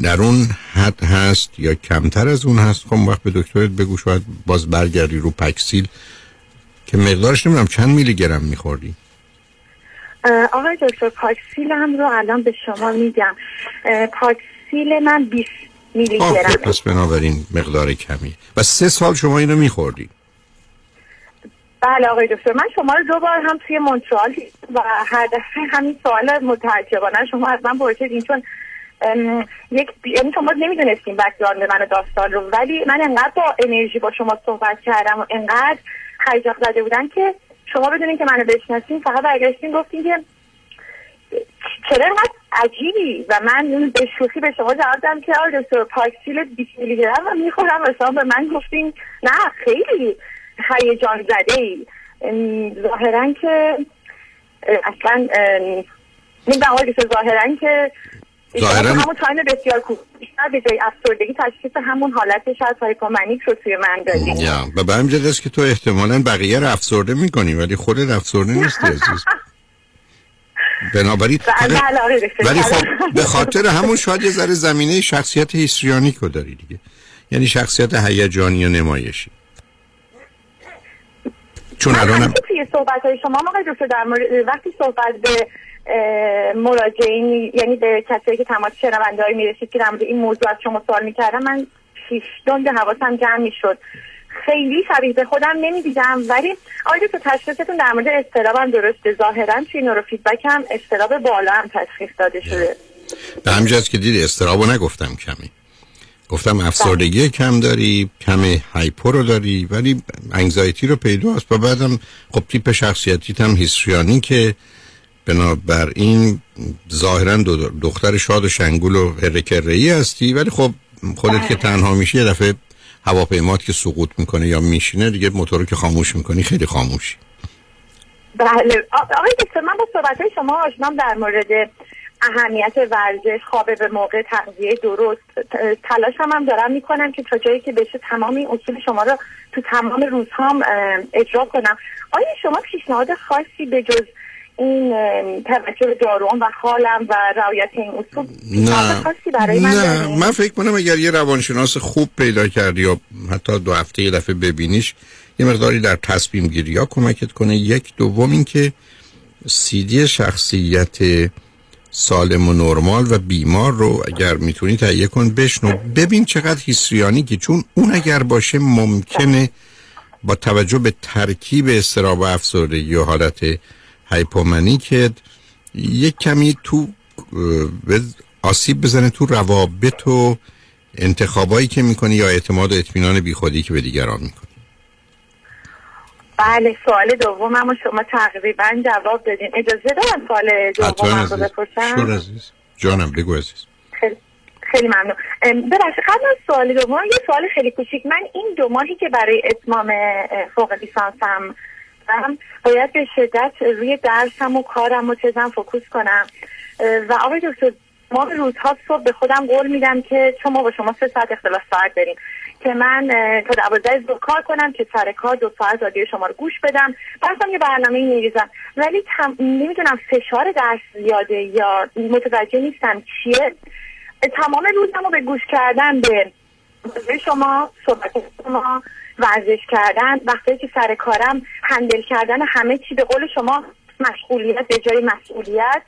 در اون حد هست یا کمتر از اون هست خب وقت به دکترت بگو شاید باز برگردی رو پکسیل که مقدارش نمیدونم چند میلی گرم میخوردی. آقای دکتر پکسیل هم رو الان به شما میگم، پکسیل من بیست میلی گرم. پس بنابراین مقدار کمی و سه سال شما اینو میخوردی؟ بله آقای دکتر، من شما رو دو بار هم توی مونترال و هر دفعه همین سوال متعجبانه شما از من پرسیدین چون ام، یک یعنی شما نمیدونستیم بک‌گراند من و داستان رو، ولی من انقدر با انرژی با شما صحبت کردم و انقدر هیجان زده بودن که شما بدونین که منو بشناسین فقط برگشتین گفتین که چرا انقدر عجیبی و من به شوخی به شما جواب دادم که آقای دکتر پاکسیل بیست میلی گرم و میخورم و شما به من گفتین نه خیلی هیجان زده ای. ظاهرا که اصلا نمیدونم آقای دکتر ظاهرا که ظاهرا همون تایم بسیار کوچ بیشتر به جای افسردگی تشخیص همون حالت شاید هایپومنیک رو توی من دادیم. یا yeah. به همین جداست که تو احتمالاً بقیه رو افسرده می‌کنی ولی خودت افسرده نیستی عزیز. بنابراین ولی خب به خاطر همون شاید یه ذره زمینه شخصیت هیستریونیکو داری دیگه، یعنی شخصیت هیجانی و نمایشی. چون الانم توی صحبت‌های شما آقای دکتر در مورد وقتی صحبت به مراجعین یعنی به کسایی که تماس شنونده‌ای می‌رسید که در مورد این موضوع از شما سوال می‌کردم من شیش دنگ حواسم جمع می‌شد، خیلی شبیه به خودم نمی‌دیدم. ولی آیا تو تشخیصتون در مورد اضطرابم درسته؟ ظاهراً توی نوروفیدبک هم اضطراب بالا هم تشخیص داده شده. به همینجاست که دیدی اضطرابو نگفتم کمی، گفتم افسردگی کم داری، کم هایپو رو داری ولی انگزایتی رو پیداست و بعدم خب تیپ شخصیتیت هم هیستریونیکه بنابراین ظاهرا دختر شاد و شنگول و هره کره‌ای هستی، ولی خب خودت که تنها میشی یه دفعه هواپیمات که سقوط میکنه یا میشینه دیگه موتور که خاموش میکنی خیلی خاموشی. بله آقای دکتر، من با صحبت‌های شما آشنام در مورد اهمیت ورزش، خواب به موقع، تغذیه درست، تلاش هم, هم دارم میکنم که تا جایی که بشه تمام این اصول شما رو تو تمام روزهام اجرا کنم. آیا شما پیشنهاد خاصی به جز این توجه به داروام و حالم و رعایت این اصول پیشنهاد خاصی برای من دارید؟ نه، من فکر کنم اگر یه روانشناس خوب پیدا کردی یا حتی دو هفته یه دفعه ببینیش یه مقداری در تصمیم گیری ها کمکت کنه. یک دوم این که سیدی شخصیت سالم و نرمال و بیمار رو اگر میتونی تهیه کن، بشنو ببین چقدر هیستریانی که، چون اون اگر باشه ممکنه با توجه به ترکیب استراب و افسردگی و حالت هایپومانی که یک کمی تو آسیب بزنه تو روابط و انتخابایی که میکنی یا اعتماد و اطمینان بیخودی که به دیگران میکنی. بله، سوال دومم رو شما تقریبا جواب دادین. اجازه دارم سوال دومم رو بپرسم؟ شور عزیز. جانم بگو عزیز. خیلی خیلی ممنون. ببخشید قبل از سوال دوم یه سوال خیلی کوچیک. من این دو ماهی که برای اتمام فوق لیسانسم باید به شدت روی درسم و کارم و تزم فوکوس کنم و آقای دکتر ما روزها صبح به خودم قول میدم که چون ما با شما سه ساعت اختلاف ساعت داریم که من تا دوازده ظهر کار کنم که سر کار دو ساعت رادیو شما رو گوش بدم، بعدم یه برنامه می‌ریزم، ولی تم... نمیدونم فشار درس زیاده یا متوجه نیستم چیه. تمام روزمو به گوش کردن به شما، صحبت شما، ورزش کردن، وقتی که سر کارم هندل کردن همه چی، به قول شما مشغولیت به جای مسئولیت،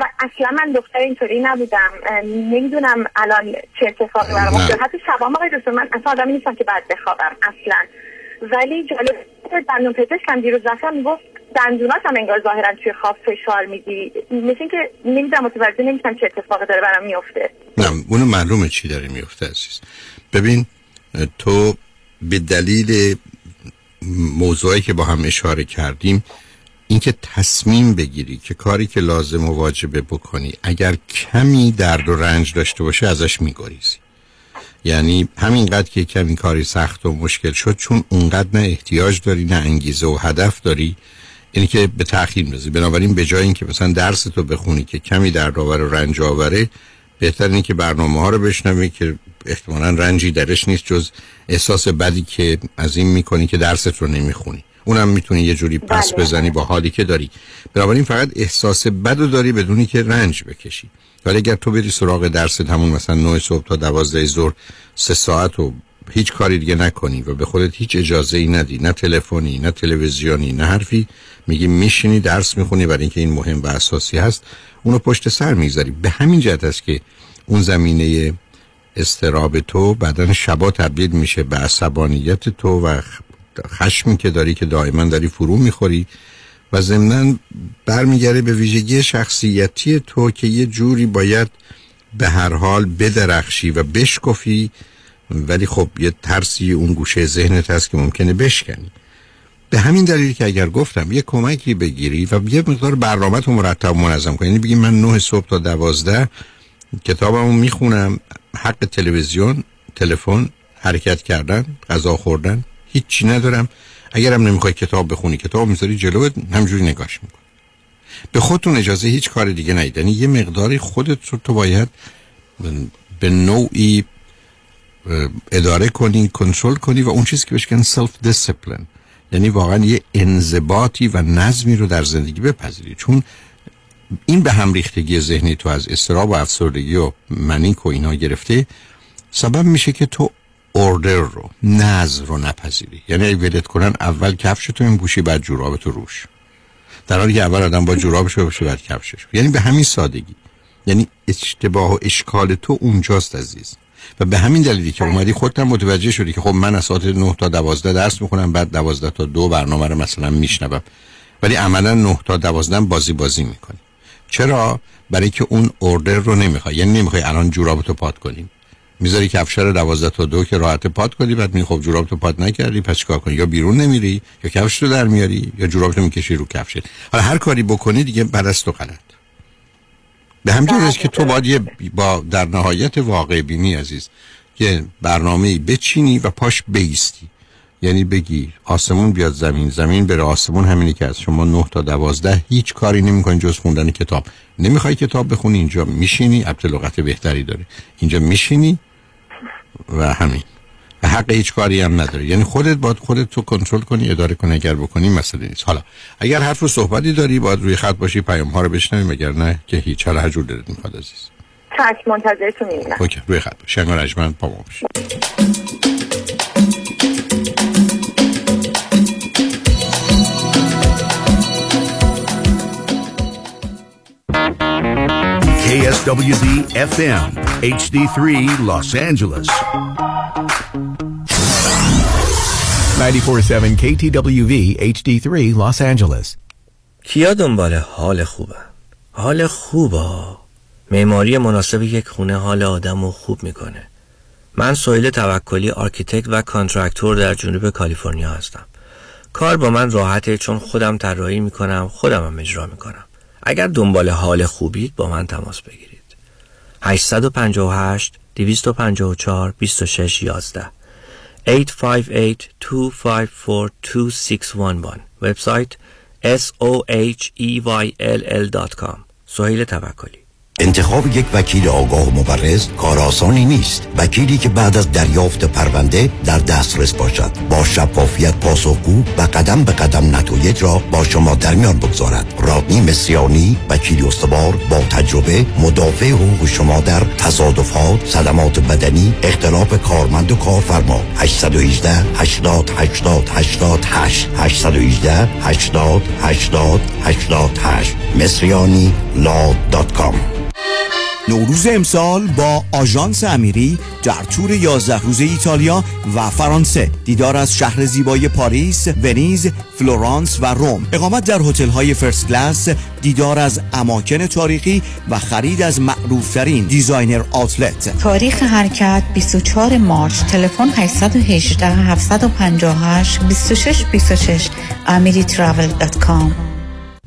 و اصلا من دختر اینطوری نبودم. نمیدونم الان چه اتفاقی برام افتاد. حتی شبام آقای دکتر من اصلا آدمی نیستم که بعد بخوابم اصلا، ولی جالب دندون پزشکم دیروز رفتم میگفت دندوناتم انگار ظاهرا توی خواب فشار میدی، مثل اینکه نمیدونم متوجه نمیشم چه اتفاقی داره برام میفته. نه اون معلومه چی داره میفته عزیز. ببین تو به دلیل موضوعی که با هم اشاره کردیم، اینکه تصمیم بگیری که کاری که لازم و واجبه بکنی اگر کمی درد و رنج داشته باشه ازش میگریزی. یعنی همینقدر که کمی کاری سخت و مشکل شد، چون اونقدر نه احتیاج داری نه انگیزه و هدف داری، یعنی که به تأخیر می‌رسی. بنابراین به جای اینکه مثلا درس تو بخونی که کمی درد آور و رنج آوره، بهتر اینه که برنامه‌ها رو بشنوی که احتمالاً رنجی درش نیست جز احساس بدی که از این می‌کنی که درست رو نمی‌خونی. اونم میتونی یه جوری پس بزنی با حالی که داری. بنابراین فقط احساس بدو داری بدونی که رنج بکشی. ولی اگر تو بری سراغ درست همون مثلا نه صبح تا دوازده ظهر سه ساعت و هیچ کاری دیگه نکنی و به خودت هیچ اجازه ای ندی، نه تلفنی نه تلویزیونی نه حرفی، میگی میشینی درس میخونی برای اینکه این مهم و اساسی هست، اونو پشت سر میذاری. به همین جهت است که اون زمینه استراب تو بعدن شبا تبدیل میشه به عصبانیت تو و خشمی که داری که دائما داری فرو میخوری، و ضمناً برمیگره به ویژگی شخصیتی تو که یه جوری باید به هر حال بدرخشی و بشکفی، ولی خب یه ترسی اون گوشه ذهنت هست که ممکنه بشکنی. به همین دلیل که اگر گفتم یه کمکی بگیری و یه مقدار برنامه تو مرتب منظم کنی، یعنی بگی من نه صبح تا دوازده کتابمو میخونم، حق تلویزیون، تلفن، حرکت کردن، غذا خوردن هیچی ندارم. اگرم نمیخوای کتاب بخونی کتاب میذاری جلوت همجوری نگاش میکنی. به خودتون اجازه هیچ کار دیگه ندید. یعنی یه مقداری خودت رو تو باید به نوعی اداره کنی، کنترل کنی، و اون چیزی که بهش میگن سلف دیسیپلین، یعنی واقعا یه انضباطی و نظمی رو در زندگی بپذیری، چون این به هم ریختگی ذهنی تو از اضطراب و افسردگی و منیک و اینا گرفته سبب میشه که تو اوردر رو، نظر رو نپذیری. یعنی ولت کنن اول کفش تو این بوشی بعد جوراب تو روش، در حالی که اول آدم با جورابش بپوشه بعد کفشش. یعنی به همین سادگی. یعنی اشتباه و اشکال تو اونجاست عزیز، و به همین دلیلی که اومدی خودت هم متوجه شدی که خب من از ساعت نه تا دوازده درس میخونم، بعد دوازده تا دو برنامه رو مثلا میشنوم، ولی عملا نه تا دوازده بازی بازی میکنی. چرا؟ برای که اون اوردر رو نمیخوای. یعنی نمیخوای الان جورابتو پات کنی، میذاری کفشر دوازده تا دو که راحت پات کنی، بعد می خب جوراب تو پات نکردی پس چیکار کنی؟ یا بیرون نمیری یا کفش تو در میاری یا جوراب تو میکشی رو کفشت. حالا هر کاری بکنی دیگه برست و غلط. به همین جاست که تو باید با در نهایت واقع بینی عزیز یه برنامه‌ای بچینی و پاش بیستی، یعنی بگی آسمون بیاد زمین، زمین بره آسمون. همینی که از شما نه تا دوازده هیچ کاری نمی‌کنی جز خوندن کتاب. نمیخوای کتاب بخونی، اینجا میشینی، البته لغت بهتری داره، اینجا میشینی و همین، و حق هیچ کاری هم نداری. یعنی خودت باید خودت تو کنترل کنی، اداره کنی. اگر بکنی مسئله نیست. حالا اگر حرف و صحبتی داری باید روی خط باشی، پیام ها رو بشنویم، اگر نه که هیچ. حالا هر جور دلت میخواد عزیز. چشم، منتظرتون میمونم. اوکی، روی خط باش. انگار اجمن پا باش. کی اس دبلیو وی اف ام اچ دی تری Los Angeles نه چهار هفت کی تی دبلیو وی اچ دی تری Los Angeles. کیا دنبال حال خوبه؟ حال خوبه معماری مناسب یک خونه حال آدمو خوب میکنه. من سوهل توکلی، آرکیتکت و کانترکتور در جنوب کالیفرنیا هستم. کار با من راحته چون خودم طراحی میکنم، خودم هم اجرا میکنم. اگر دنبال حال خوبید با من تماس بگیرید. هشت پنج هشت دو پنج چهار دو شش یک یک هشت پنج هشت دو پنج چهار دو شش یک یک وبسایت اس او اچ ای وای ال ال دات کام سهیل توکلی. انتخاب یک وکیل آگاه و مبرز کار آسانی نیست. وکیلی که بعد از دریافت پرونده در دسترس باشد، با شفافیت پاسخگو و قدم به قدم نتایج را با شما در میان بگذارد. رادنی مصریانی، وکیل استوار با تجربه، مدافع حقوق شما در تصادفات، صدمات بدنی، اختلاف کارمند و کارفرما. هشت یک هشت هشت هشت هشت هشت هشت هشت یک هشت هشت هشت هشت هشت مصریانی لا دات کام. نوروز امسال با آژانس امیری در تور یازده روزه ایتالیا و فرانسه، دیدار از شهر زیبای پاریس، ونیز، فلورانس و روم، اقامت در هتل‌های فرست کلاس، دیدار از اماکن تاریخی و خرید از معروف‌ترین دیزاینر آوتلت. تاریخ حرکت بیست و چهار مارس، تلفن هشت یک هشت هفت پنج هشت دو شش دو شش امری تراول دات کام.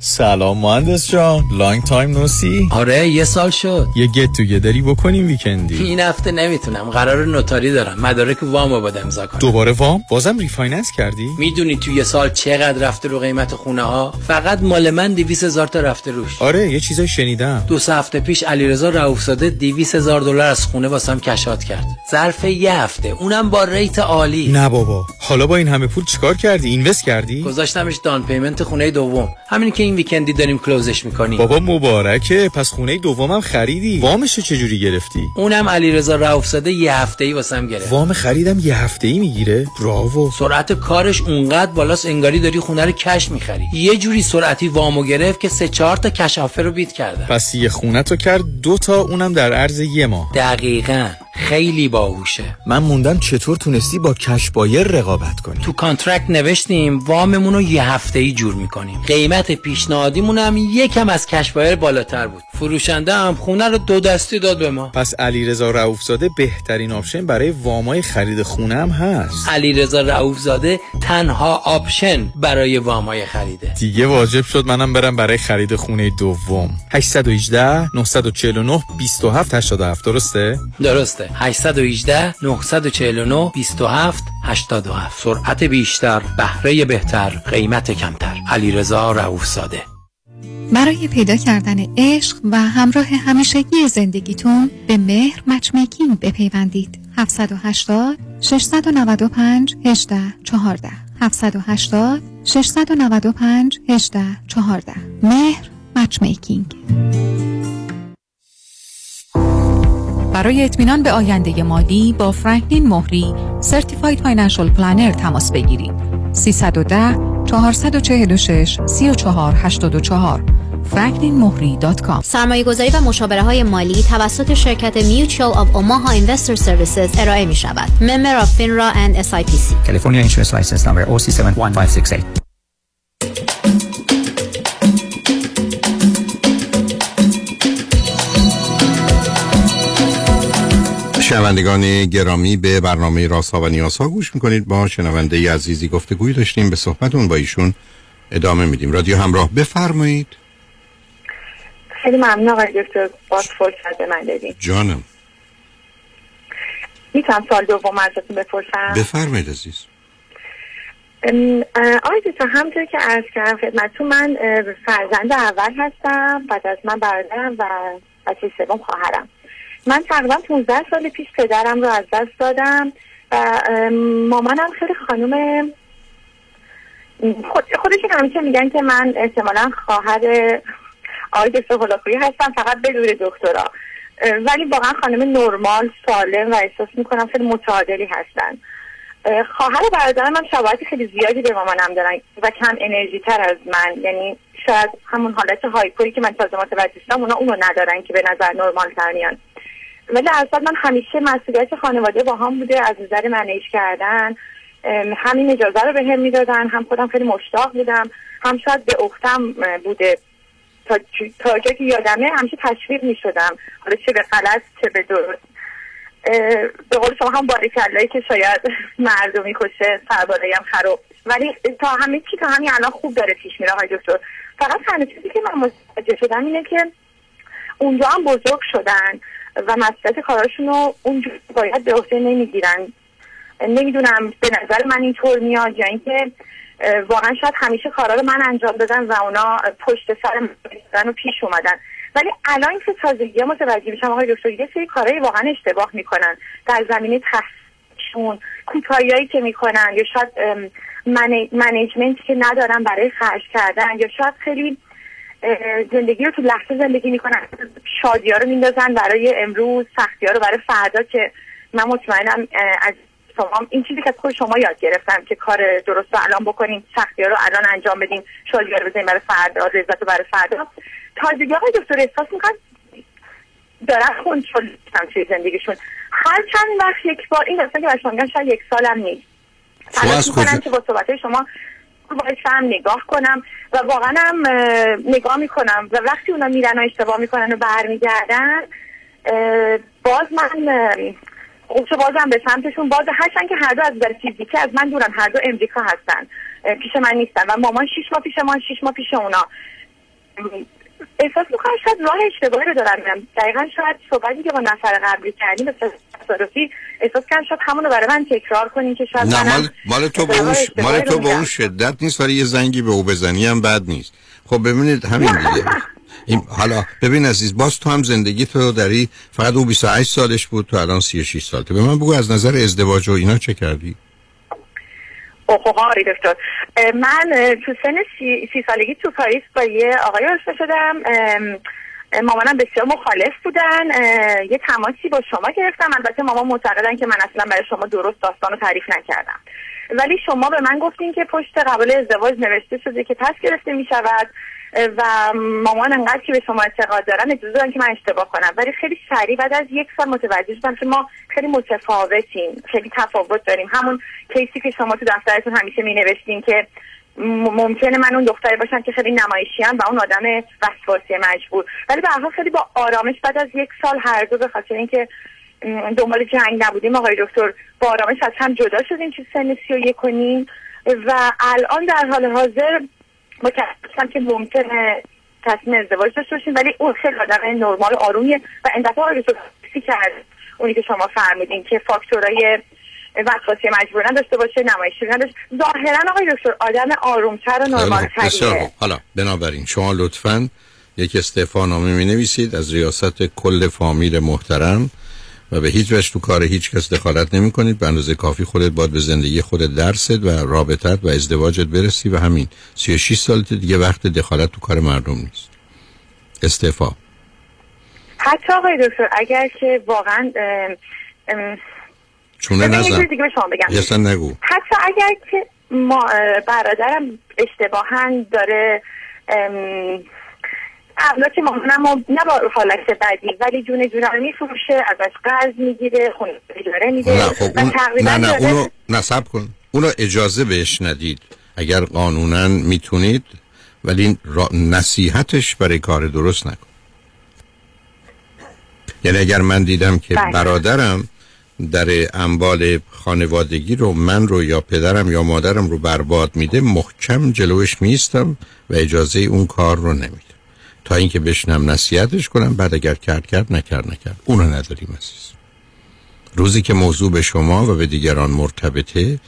سلام مهندس جان، لانگ تایم نو سی. آره یه سال شد. یه گت توگیدری بکنیم ویکندی. این هفته نمیتونم، قرار نوتاری دارم، مدارک وامو باید امضا کنم. دوباره وام؟ بازم ریفایننس کردی؟ میدونی توی یه سال چقدر رفته رو قیمت خونه ها؟ فقط مال من دویست هزار تا رفته روش. آره یه چیزای شنیدم. دو سه هفته پیش علیرضا رئوفزاده دویست هزار دلار از خونه واسم کشات کرد ظرف یه هفته، اونم با ریت عالی. نه بابا، حالا با این همه پول چیکار کردی؟ اینوست کردی؟ گذاشتمش دان پیمنت خونه دوم. همین که این ویکندی داریم کلوزش میکنیم. بابا مبارکه، پس خونه دومم خریدی. وامشو چجوری گرفتی؟ اونم علیرضا رئوفزاده یه هفته‌ای واسم گرفت. وام خریدم یه هفته‌ای میگیره؟ براو. سرعت کارش اونقدر بالاست انگاری داری خونه رو کش میخری. یه جوری سرعتی وامو گرفت که سه چهار تا کش آفر رو بیت کرده. پس یه خونه تو کرد دو تا، اونم در عرض یه ماه. دقیقاً. خیلی باهوشه. من موندم چطور تونستی با کش بایر رقابت کنی؟ تو کانترکت نوشتیم واممون رو یه هفته‌ای جور میکنیم. قیمت پیشنهادیمون هم یکم از کش بایر بالاتر بود. فروشنده هم خونه رو دو دستی داد به ما. پس علیرضا رئوفزاده بهترین آپشن برای وامای خرید خونه هم هست. علیرضا رئوفزاده تنها آپشن برای وامای خریده. دیگه واجب شد منم برم برای خرید خونه دوم. هشت یک هشت نه چهار نه دو هفت هشت هفت درسته؟ درسته. هشت یک هشت نه چهار نه دو هفت هشت هفت. سرعت بیشتر، بهره بهتر، قیمت کمتر. علیرضا رئوفزاده. برای پیدا کردن عشق و همراه همیشگی زندگیتون به مهر مچ‌میکینگ بپیوندید. هفت هشت صفر شش نه پنج یک هشت یک چهار هفت هشت صفر شش نه پنج یک هشت یک چهار مهر مچ‌میکینگ. برای اطمینان به آینده مالی با فرانکلین مهری، سرتیفاید فاینانشل پلنر تماس بگیرید. سه یک صفر چهار چهار شش سه چهار هشت چهار فرانکلین مهری دات کام. سرمایه‌گذاری و مشاوره‌های مالی توسط شرکت Mutual of Omaha Investor Services ارائه می‌شود. Member of FINRA and اس آی پی سی. California Insurance License Number او سی هفت یک پنج شش هشت. شنونده شنوندگان گرامی به برنامه رازها و نیازها گوش میکنید. با شنونده عزیزی گفتگوی داشتیم، به صحبتون با ایشون ادامه میدیم. رادیو همراه، بفرمایید. خیلی ممنون آقای دکتر، باز فرصت به من دادین. جانم، میتونم سال دوم ازتون بپرسم؟ بفرمایید عزیز. آقای دکتر، همونطور که عرض کردم خدمتتون، من فرزند اول هستم، بعد از من برادرم و بچه سوم خواهرم. من تقریبا پانزده سال پیش پدرم رو از دست دادم و مامانم خیلی خانوم خود خودشون همیشه میگن که من احتمالا خواهر آقای دکتر هلاکویی هستم فقط بدون دکترا، ولی واقعا خانم نرمال، سالم و احساس میکنم خیلی متعادلی هستن. خواهر و برادرم هم شباهت خیلی زیادی به مامانم دارن و کم انرژی تر از من، یعنی شاید همون حالت هایپوری که من تازه متوجه شدم اونا اونو ندارن که به نظر نرمال ترمیان. ولی اصلا من همیشه مسئولیت خانواده با هم بوده، از نظر منیج کردن همین اجازه رو به هم میدادن، هم خودم خیلی مشتاق بودم، هم شاید به اختم بوده تا تا جایی که یادمه همیشه تشویق می شدم، حالا چه به غلط چه به درست. به قول شما هم باریکلایی که شاید مردمی خوشه سربالایی هم خراب، ولی تا همه چی تا همین الان خوب داره پیش میره آقای دکتر. فقط تنها چیزی که من متوجه شدم اینه که اونجا هم بزرگ شدن و مسئولیت کاراشون رو اونجا باید به عهده نمیگیرن. نمیدونم به نظر من اینطور میاد یا اینکه واقعا شاید همیشه کارا رو من انجام دادم و اونا پشت سر من و پیش اومدن. ولی الان که تازگی متوجه میشم آقای دکتر یه سری کارای واقعا اشتباه میکنن در زمینه تحصیلشون، کوتاهیایی که میکنن، یا شاید منیجمنتی که ندارن برای خرج کردن، یا شاید خیلی زندگی رو تو لحظه زندگی میکنن، شادی‌ها رو میندازن برای امروز، سختی‌ها رو برای فردا. که من مطمئنم از شما این چیزی که خود شما یاد گرفتم که کار درست رو الان بکنیم، سختی‌ها رو الان انجام بدیم، شادی‌ها رو بزنیم برای فردا، لذت رو برای فردا. تازگی آقای دکتر احساس میکنم دارن کنترل میکنم توی زندگیشون. هر چند وقت یک بار، این داستان که به شما میگن شاید یک سالم نیست، تلاش میکنم که با صحبت‌های شما باید هم نگاه کنم و واقعا هم نگاه میکنم و وقتی اونا میرن و اشتباه میکنن و برمیگردن باز من اوچه بازم به سمتشون بازه، هرچند که هر دو از در فیزیکی از من دورن، هر دو امریکا هستن، پیش من نیستن و مامان شیش ماه پیش من، شیش ماه پیش اونا. احساس میکنم شاید راه اشتباهی رو دارم میرم. دقیقا شاید صحبتی که با نفر قبلی کردیم مثل تصادفی احساس کردم شاید همون رو برای من تکرار کنین که شاید نه مال, مال تو به اون ش... مال تو به اون شدت نیست، ولی یه زنگی به او بزنی هم بد نیست. خب ببینید همین دیگه. این حالا ببین عزیز، باز تو هم زندگی تو داری، فقط او بیست و هشت سالش بود، تو الان سی و شش سال. تو به من بگو از نظر ازدواج و اینا چه کردی؟ آقای دکتر، من تو سن سی, سی سالگی تو پاریس با یه آقای آشنا شدم، مامانم بسیار مخالف بودن، یه تماسی با شما گرفتم. البته مامان معتقدن که من اصلا برای شما درست داستان رو تعریف نکردم، ولی شما به من گفتین که پشت قبول ازدواج نوشته شده که پس گرفته می شود و مامان انقدر که به شما اعتقاد دارن اجازه دارن که من اشتباه کنم. ولی خیلی سریع بعد از یک سال متوجه شدم که ما خیلی متفاوتیم، خیلی تفاوت داریم. همون کیسی که شما تو دفترتون همیشه می نوشتین که ممکنه من اون دختری باشم که خیلی نمایشی‌ام و اون آدم وسواسی مجبور، ولی به هر حال خیلی با آرامش بعد از یک سال هر دو به خاطر اینکه دنبال جنگ نبودیم آقای دکتر با آرامش از هم جدا شدیم تو سن سی و یک و نیم و الان در حال حاضر متأسفم که ممکنه تصمیم ازدواج داشته باشیم، ولی اون خیلی آدم نرمال آرومیه و اندفعه آقای دکتر کرد اونی که شما فرمودین که فاکتورهای وسواسی مجبور نداشته باشه، نمایشی نداشته. ظاهرا آقای دکتر آدم آرومتر و نرمال‌تریه. حالا بنابراین شما لطفاً یک استعفا نامه می‌نویسید از ریاست کل فامیل محترم و به هیچ وجه تو کار هیچ کس دخالت نمی‌کنید. به اندازه کافی خودت باید به زندگی خودت درست و رابطت و ازدواجت برسی و همین. سی و شش سالت دیگه وقت دخالت تو کار مردم نیست. استعفا. حتی آقای دکتر اگر که واقعاً ام ام چونه نزن یه نگو، حتی اگر که ما برادرم اشتباهاً داره اولا که مامانم رو نه با حالت بدی ولی جونه جونه میفروشه، ازش قرض میگیره، خونه اجاره میده. نه خب اون... نه نه داره... اونو نصب کن، اونو اجازه بهش ندید. اگر قانونا میتونید، ولی را... نصیحتش برای کار درست نکن. یعنی اگر من دیدم که بله. برادرم در اموال خانوادگی رو من رو یا پدرم یا مادرم رو برباد میده، محکم جلوش میستم و اجازه اون کار رو نمیدم تا اینکه بشنم نصیحتش کنم. بعد اگر کرد کرد، نکرد نکرد. اونو نداریم عزیز. روزی که موضوع به شما و به دیگران مرتبطه،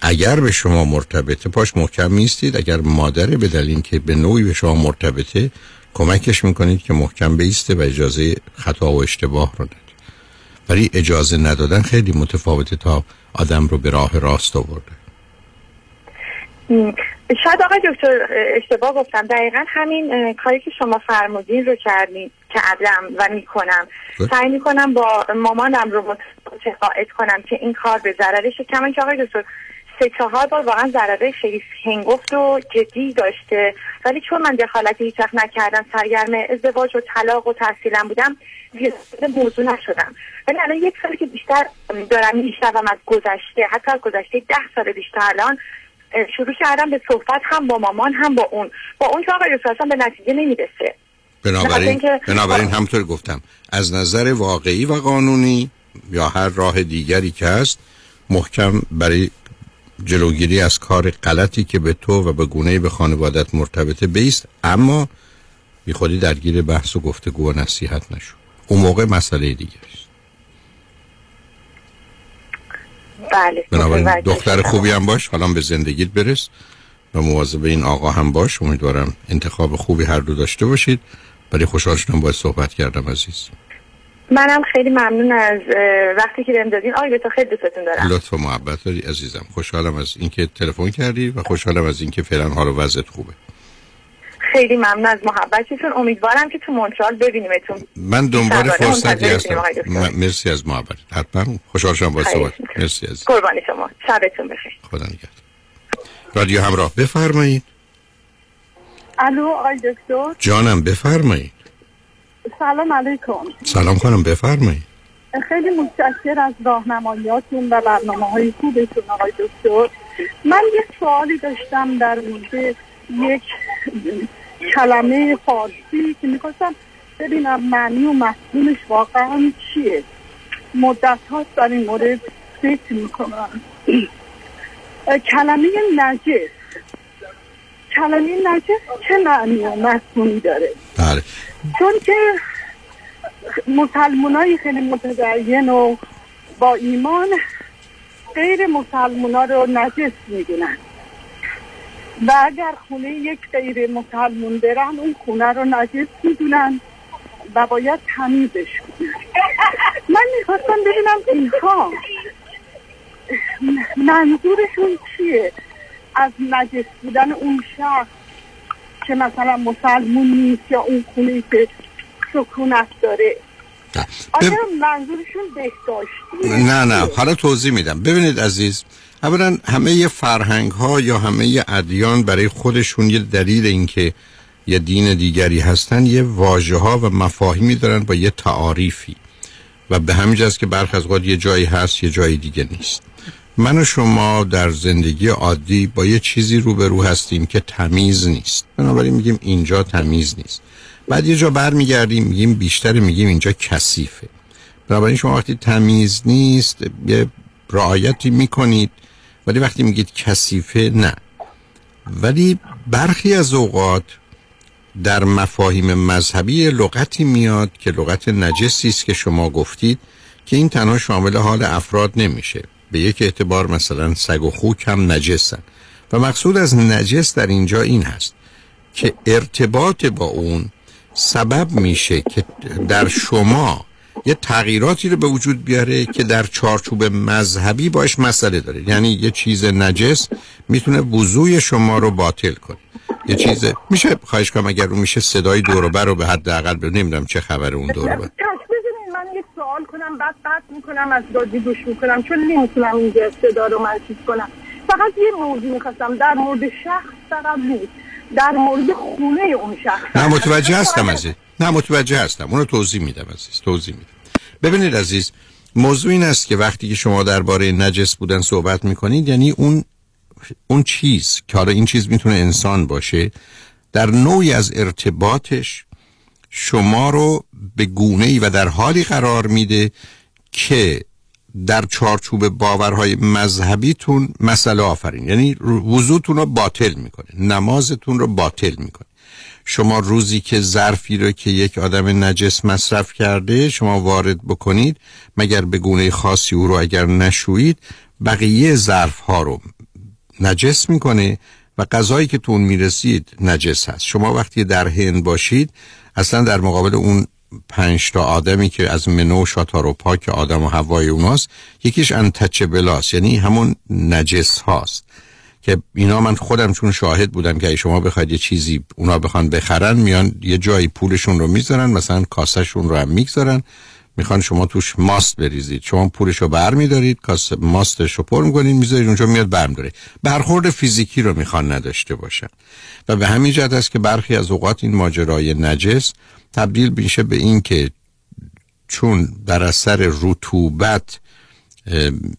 اگر به شما مرتبطه پاش محکم میستید، اگر مادر به دلیل که به نوعی به شما مرتبطه کمکش میکنید که محکم بیسته و اجازه خطا و اشتباه رو ندید. برای اجازه ندادن خیلی متفاوته تا آدم رو به راه راست آورده. شاید آقای دکتر اشتباه گفتم، دقیقا همین کاری که شما فرمودین رو کردم و میکنم. سعی میکنم با مامانم رو متقاعد کنم که این کار به ضررش کمه، که آقای دکتر سه چهار بار واقعا ضرره خیلی هنگفت و جدی داشته، ولی چون من دخالتی هیچ وقت نکردم، سرگرم ازدواج و طلاق و تحصیلم بودم، موضوع نشدم. ولی الان یک سالی که بیشتر دارم میشنوم از گذشته، حتی از گذشته ده سال بیشتر، الان شروع کردم به صحبت هم با مامان هم با اون با اون که آقای رسول اصلا به نتیجه نمیرسه. بنابراین بنابراین همطور گفتم از نظر واقعی و قانونی یا هر راه دیگری که هست، محکم برای جلوگیری از کار غلطی که به تو و به گونه‌ای به خانوادت مرتبطه بیست، اما بی خودی درگیر بحث و گفتگو و نصیحت نشو. اون موقع مسئله دیگه است. بله. بنابراین دختر خوبی هم باش، حالا به زندگیت برس و مواظب این آقا هم باش. امیدوارم انتخاب خوبی هر دو داشته باشید. برای خوشحال شدم باید صحبت کردم عزیز. منم خیلی ممنون از وقتی که بهم دادین آقای دکتر، خیلی دوستتون دارم. لطف و محبت داری عزیزم. خوشحالم از اینکه تلفن کردی و خوشحالم از اینکه فعلا حال و وضعت خوبه. خیلی ممنون از محبتتون. امیدوارم که تو مونترال ببینیمتون. من دنبال فرصتی هستم. مرسی از محبت. حتما خوشحال شدم با صحبت. مرسی عزیز. قربان شما. شبتون بخیر. خدا نگهدار. رادیو همراه بفرمایید. الو آقای دکتر. جانم بفرمایید. سلام علیکم. سلام خانم بفرمایید. خیلی متشکر از راهنماییاتون و برنامه‌های خوبتون آقای دکتر. من یک سوالی داشتم در مورد یک کلمه فارسی که می‌خواستم ببینم معنی و مفهومش واقعا چیه. مدت هاست در این مورد فکر می‌کنم. کلمه نجس. کلمه نجس چه معنی و مفهومی داره؟ بله. چون که مسلمانای خیلی متدین و با ایمان غیر مسلمانا رو نجس می‌دونن و اگر خونه یک غیر مسلمان برن اون خونه رو نجس می‌دونن و باید تمیزش کنن. من می‌خواستم ببینم اینها منظورشون چیه از نجس بودن اون شخص که مثلا مسلمون نیست یا اون خونه که سکونت داره. آیا منظورشون بهداشتی؟ نه نه حالا توضیح میدم. ببینید عزیز، اولا همه فرهنگ ها یا همه ادیان برای خودشون یه دلیل اینکه یه دین دیگری هستن یه واژه ها و مفاهیمی دارن با یه تعاریفی و به همین جاست که برخ از اوقات یه جایی هست یه جایی دیگه نیست. من و شما در زندگی عادی با یه چیزی روبرو هستیم که تمیز نیست، بنابراین میگیم اینجا تمیز نیست. بعد یه جا بر میگردیم میگیم بیشتر، میگیم اینجا کثیفه. بنابراین شما وقتی تمیز نیست یه رعایتی میکنید، ولی وقتی میگید کثیفه نه. ولی برخی از اوقات در مفاهیم مذهبی لغتی میاد که لغت نجسی است که شما گفتید، که این تنها شامل حال افراد نمیشه. به یک اعتبار مثلا سگ و خوک هم نجسن و مقصود از نجس در اینجا این هست که ارتباط با اون سبب میشه که در شما یه تغییراتی رو به وجود بیاره که در چارچوب مذهبی باش مسئله داره. یعنی یه چیز نجس میتونه وضوی شما رو باطل کنه. یه چیز میشه خواهش کنم اگر رو میشه صدای دور و بر رو به حداقل ببینم، نمیدونم چه خبره اون دور و بر. سوال کنم بعد بعد میکنم از دادی گوش میکنم چون نمیتونم اینجا صدا رو من چیز کنم. فقط یه موضوع میخواستم در مورد شخص فقط بود، در مورد خونه اون شخص. نه متوجه هستم عزیز، نه متوجه هستم، اونو توضیح میدم عزیز، توضیح میدم. ببینید عزیز، موضوع این است که وقتی که شما درباره نجس بودن صحبت میکنید، یعنی اون اون چیز که حالا این چیز میتونه انسان باشه، در نوعی از ارتباطش شما رو به گونه‌ای و در حالی قرار میده که در چارچوب باورهای مذهبیتون مسئله آفرین، یعنی وضوتون رو باطل میکنه، نمازتون رو باطل میکنه. شما روزی که ظرفی رو که یک آدم نجس مصرف کرده شما وارد بکنید، مگر به گونه خاصی او رو اگر نشویید، بقیه ظرف ها رو نجس میکنه و غذایی که تون میرسید نجس هست. شما وقتی در هند باشید اصلا در مقابل اون پنج تا آدمی که از منو شاتا رو پاک آدم و هوای اوناست، یکیش انتچبلاس، یعنی همون نجس هاست که اینا، من خودم چون شاهد بودم که شما بخواید یه چیزی اونا بخوان بخرن، میان یه جایی پولشون رو میذارن، مثلا کاسهشون رو هم میگذارن، میخوان شما توش ماست بریزید، شما پولشو برمیدارید، کاسه ماستشو پر میکنید میذارید اونجا، میاد برمیداره. برخورد فیزیکی رو میخوان نداشته باشن و به همین جهت است که برخی از اوقات این ماجرای نجس تبدیل میشه به این که چون در اثر رطوبت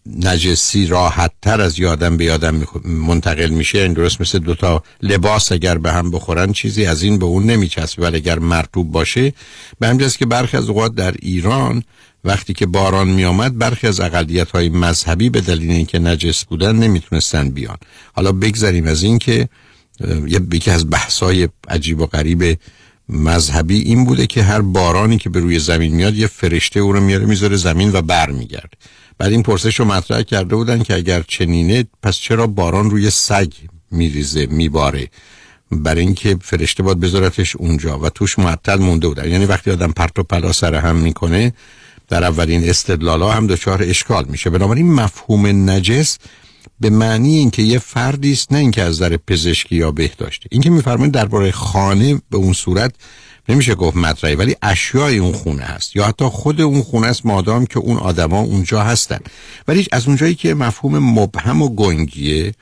نجسی راحت تر از یادم به یادم منتقل میشه، این درست مثل دوتا لباس اگر به هم بخورن چیزی از این به اون نمیچسبه، ولی اگر مرطوب باشه، به همین جاست که برخی از اوقات در ایران وقتی که باران میامد برخی از اقلیت‌های مذهبی به دلیل اینکه نجس بودن نمیتونستن بیان. حالا بگذاریم از این که یکی از بحث‌های عجیب و غریب مذهبی این بوده که هر بارانی که به روی زمین میاد یه فرشته او رو میاره میذاره زمین و برمیگرده. بعد این پرسش رو مطرح کرده بودن که اگر چنینه پس چرا باران روی سگ میریزه میباره؟ برای اینکه فرشته باید بذارتش اونجا و توش معطل مونده بودن. یعنی وقتی آدم پرت و پلا سر هم میکنه در اولین استدلالا هم دچار اشکال میشه. بنابراین مفهوم نجس به معنی اینکه یه فردی است، نه اینکه از نظر پزشکی یا بهداشتی. اینکه میفرمایند درباره خانه به اون صورت نمیشه گفت مطرحه، ولی اشیای اون خونه هست یا حتی خود اون خونه است مادام که اون آدما اونجا هستن. ولی از اونجایی که مفهوم مبهم و گنگیه،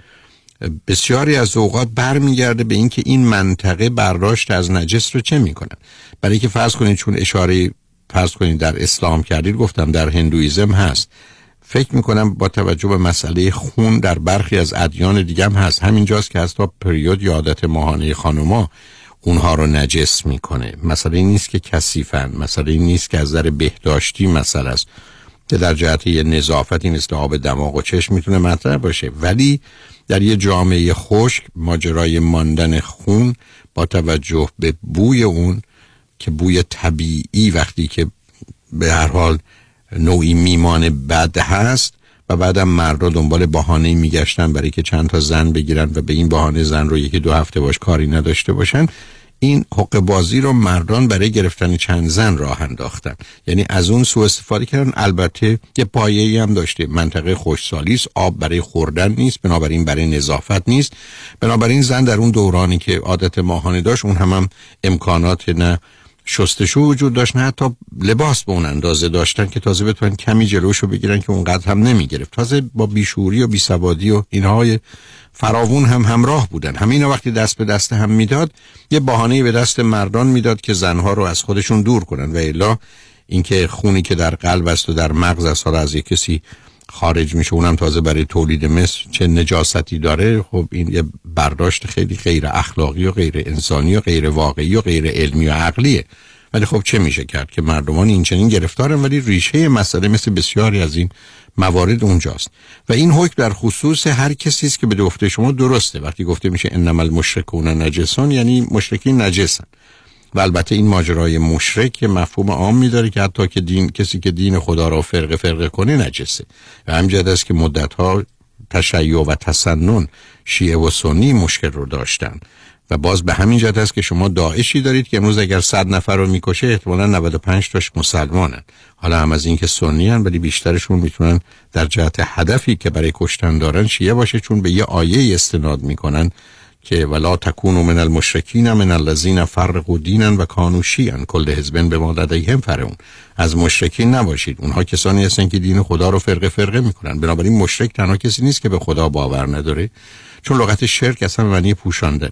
بسیاری از اوقات برمیگرده به اینکه این منطقه برداشت از نجس رو چه میکنن. برای اینکه فرض کنید چون اشاره فرض کنید در اسلام کردید، گفتم در هندویزم هست، فکر میکنم با توجه به مسئله خون در برخی از ادیان دیگه هم هست. همینجاست که حتی پریود یا عادت ماهانه خانوما اونها رو نجس میکنه. مسئله نیست که کثیفن، مسئله نیست که از نظر بهداشتی مسئله است که در جهت نظافت این استحاب دماغ و چشم میتونه مطرح باشه، ولی در یه جامعه خشک ماجرای ماندن خون با توجه به بوی اون که بوی طبیعی وقتی که به هر حال نوعی میمان بد هست و بعدم مردا دنبال بهانه‌ای میگشتن برای که چند تا زن بگیرن و به این بهانه زن رو یکی دو هفته باش کاری نداشته باشن، این حقه بازی رو مردان برای گرفتن چند زن راه انداختن، یعنی از اون سوء استفاده کردن. البته یه پایه‌ای هم داشته، منطقه خشکسالی است، آب برای خوردن نیست، بنابراین برای نظافت نیست، بنابراین زن در اون دورانی که عادت ماهانه داشت اون هم, هم امکانات نه شستشو وجود داشت نه حتی لباس به اون اندازه داشتن که تازه بتونن کمی جلوشو بگیرن که اونقدر هم نمیگرفت. تازه با بیشوری و بیسوادی و اینهای فراوون هم همراه بودن. همینا وقتی دست به دست هم میداد یه بهانه‌ای به دست مردان میداد که زنها رو از خودشون دور کنن، و الا اینکه خونی که در قلب است و در مغز است حالا از یک کسی خارج میشه اونم تازه برای تولید مثل چه نجاستی داره. خب این یه برداشت خیلی غیر اخلاقی و غیر انسانی و غیر واقعی و غیر علمی و عقلیه، ولی خب چه میشه کرد که مردمان این چنین گرفتارن، ولی ریشه مسئله مثل بسیاری از این موارد اونجاست. و این حکم در خصوص هر کسی است که به گفته شما درسته. وقتی گفته میشه انما المشركون نجسون، یعنی مشرکین نجسن. و البته این ماجرای مشرک مفهوم عام می‌داره که حتی که دین، کسی که دین خدا را فرق فرق کنه نجسه. و همینجاست است که مدت‌ها تشیع و تسنن شیعه و سنی مشکل رو داشتن و باز به همین جهت است که شما داعشی دارید که امروز اگر صد نفر رو میکشه احتمالاً نود و پنج تاش مسلمانن. حالا هم از این که سنی ان، ولی بیشترشون میتونن در جهت هدفی که برای کشتن دارن شیعه باشه، چون به یه آیه استناد میکنن که ولا تکونوا من المشرکین من الذین فرقوا دینن و کانوا شیعا کل حزب بما لدیهم فرحون. از مشرکین نباشید، اونها کسانی هستن که دین خدا رو فرقه فرقه میکنن. بنابراین مشرک تنها کسی نیست که به خدا باور نداره، چون لغت شرک اصلا معنی پوشاندنه،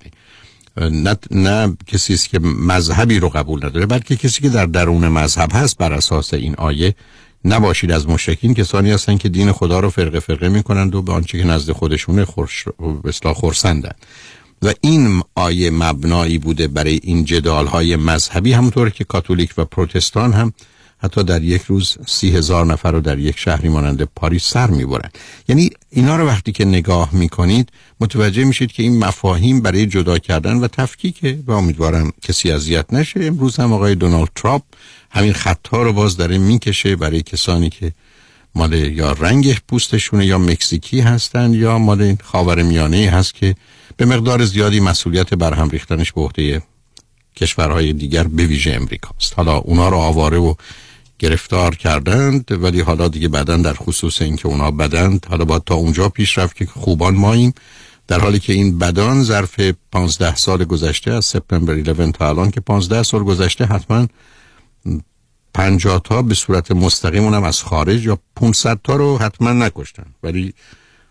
نه نه کسی است که مذهبی رو قبول نداره، بلکه کسی که در درون مذهب هست. بر اساس این آیه نباشید از مشرکین، کسانی هستند که دین خدا رو فرقه فرقه میکنند و به آنچه که نزد خودشونه خورش اصلا خرسندن. و این آیه مبنایی بوده برای این جدال‌های مذهبی، همونطور که کاتولیک و پروتستان هم حتی در یک روز سی هزار نفر رو در یک شهری مانند پاریس سر میبرن. یعنی اینا رو وقتی که نگاه میکنید متوجه میشید که این مفاهیم برای جدا کردن و تفکیکه و امیدوارم کسی اذیت نشه. امروز هم آقای دونالد ترامپ همین خطها رو باز داره میکشه برای کسانی که مال یا رنگ پوستشونه یا مکزیکی هستن یا مال خاورمیانه‌ای هست که به مقدار زیادی مسئولیت برهم ریختنش به عهده کشورهای دیگر به ویژه امریکاست. حالا اونا رو آواره و گرفتار کردند، ولی حالا دیگه بعداً در خصوص اینکه اونا بدند، حالا باید تا اونجا پیش رفت که خوبان ماییم، در حالی که این بدان ظرف پانزده سال گذشته از سپتامبر یازده تا الان که پانزده سال گذشته حتما پنجاه تا به صورت مستقیم اونم از خارج یا پانصد تا رو حتما نکشتن، ولی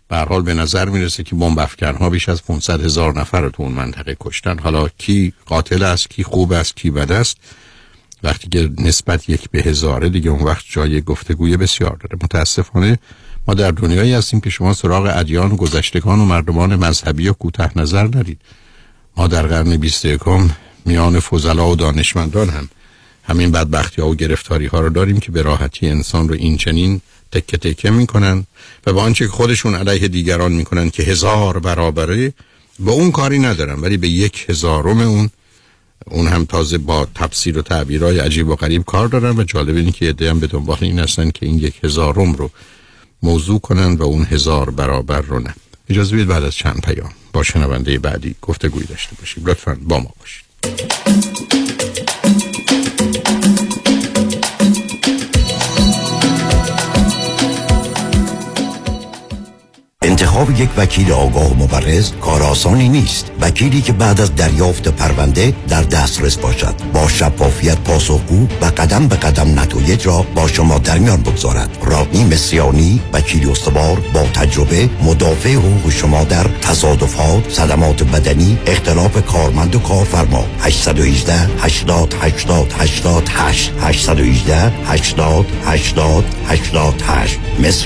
به هر حال به نظر میرسه که بمب افکن‌ها بیش از پانصد هزار نفر رو تو اون منطقه کشتن. حالا کی قاتل است، کی خوب است، کی بد است، وقتی که نسبت یک به هزاره دیگه اون وقت جای گفتگوی بسیار داره. متاسفانه ما در دنیایی هستیم که شما سراغ ادیان، گذشتگان و مردمان مذهبی و کوتاه نظر نرید. ما در قرن بیست و یکم میان فضلا و دانشمندان هم همین بدبختی ها و گرفتاری ها رو داریم که به راحتی انسان رو این چنین تکه تکه میکنن و با آنچه که خودشون علیه دیگران میکنن که هزار برابره با اون کاری ندارن، ولی به یک هزارم اون اون هم تازه با تفسیر و تعبیرهای عجیب و غریب کار دارن. و جالب اینه که ایده هم به دنبال این هستن که این یک هزارم رو موضوع کنن و اون هزار برابر رو نه. اجازه بدید بعد از چند پیام با شنونده بعدی گفتگوی داشته باشیم. لطفاً با ما باشید. انتخاب یک وکیل آگاه و مبرز کار آسانی نیست. وکیلی که بعد از دریافت پرونده در دسترس باشد، با شفافیت پاسخگو و قدم به قدم نتایج را با شما در میان بگذارد. رادنی مصریانی، وکیل استوار با تجربه، مدافع حقوق شما در تصادفات، صدمات بدنی، اختلاف کارمند و کارفرما. هشت یک هشت، هشت صفر هشت، هشت صفر هشت، هشت هشت یک هشت، هشت صفر هشت، هشت صفر هشت، مرسدس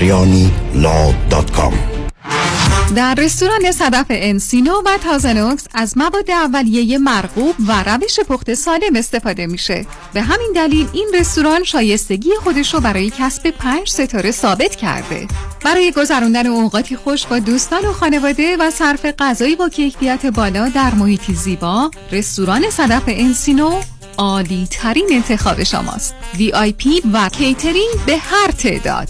بنز دات کام. در رستوران صدف انسینو و تازنوکس از مواد اولیه مرغوب و روش پخت سالم استفاده میشه. به همین دلیل این رستوران شایستگی خودش رو برای کسب پنج ستاره ثابت کرده. برای گذراندن اوقاتی خوش با دوستان و خانواده و صرف غذایی با کیفیت بالا در محیطی زیبا، رستوران صدف انسینو عالی ترین انتخاب شماست. وی آی پی و کیترینگ به هر تعداد،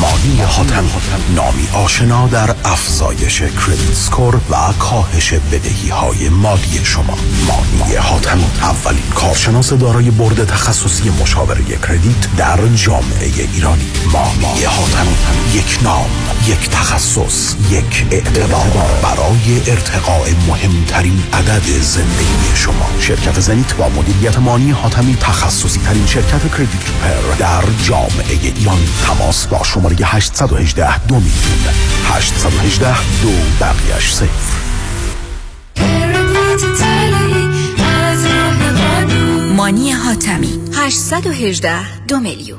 مانی حاتمی، نامی آشنا در افزایش کریدیت سکور و کاهش بدهی های مالی شما. مانی حاتمی، اولین کارشناس دارای برد تخصصی مشاوره کریدیت در جامعه ایرانی. مانی حاتمی، یک نام، یک تخصص، یک اعتبار برای ارتقاء مهمترین عدد زندگی شما. شرکت زنیت با مدیریت مانی حاتمی، تخصصی ترین شرکت کریدیت پر در جامعه ایران. تماس با شما هشت یک هشت دو میلیون، هشت یک هشت دو بقیهش صفر. مانی حاتمی، هشت یک هشت دو میلیون.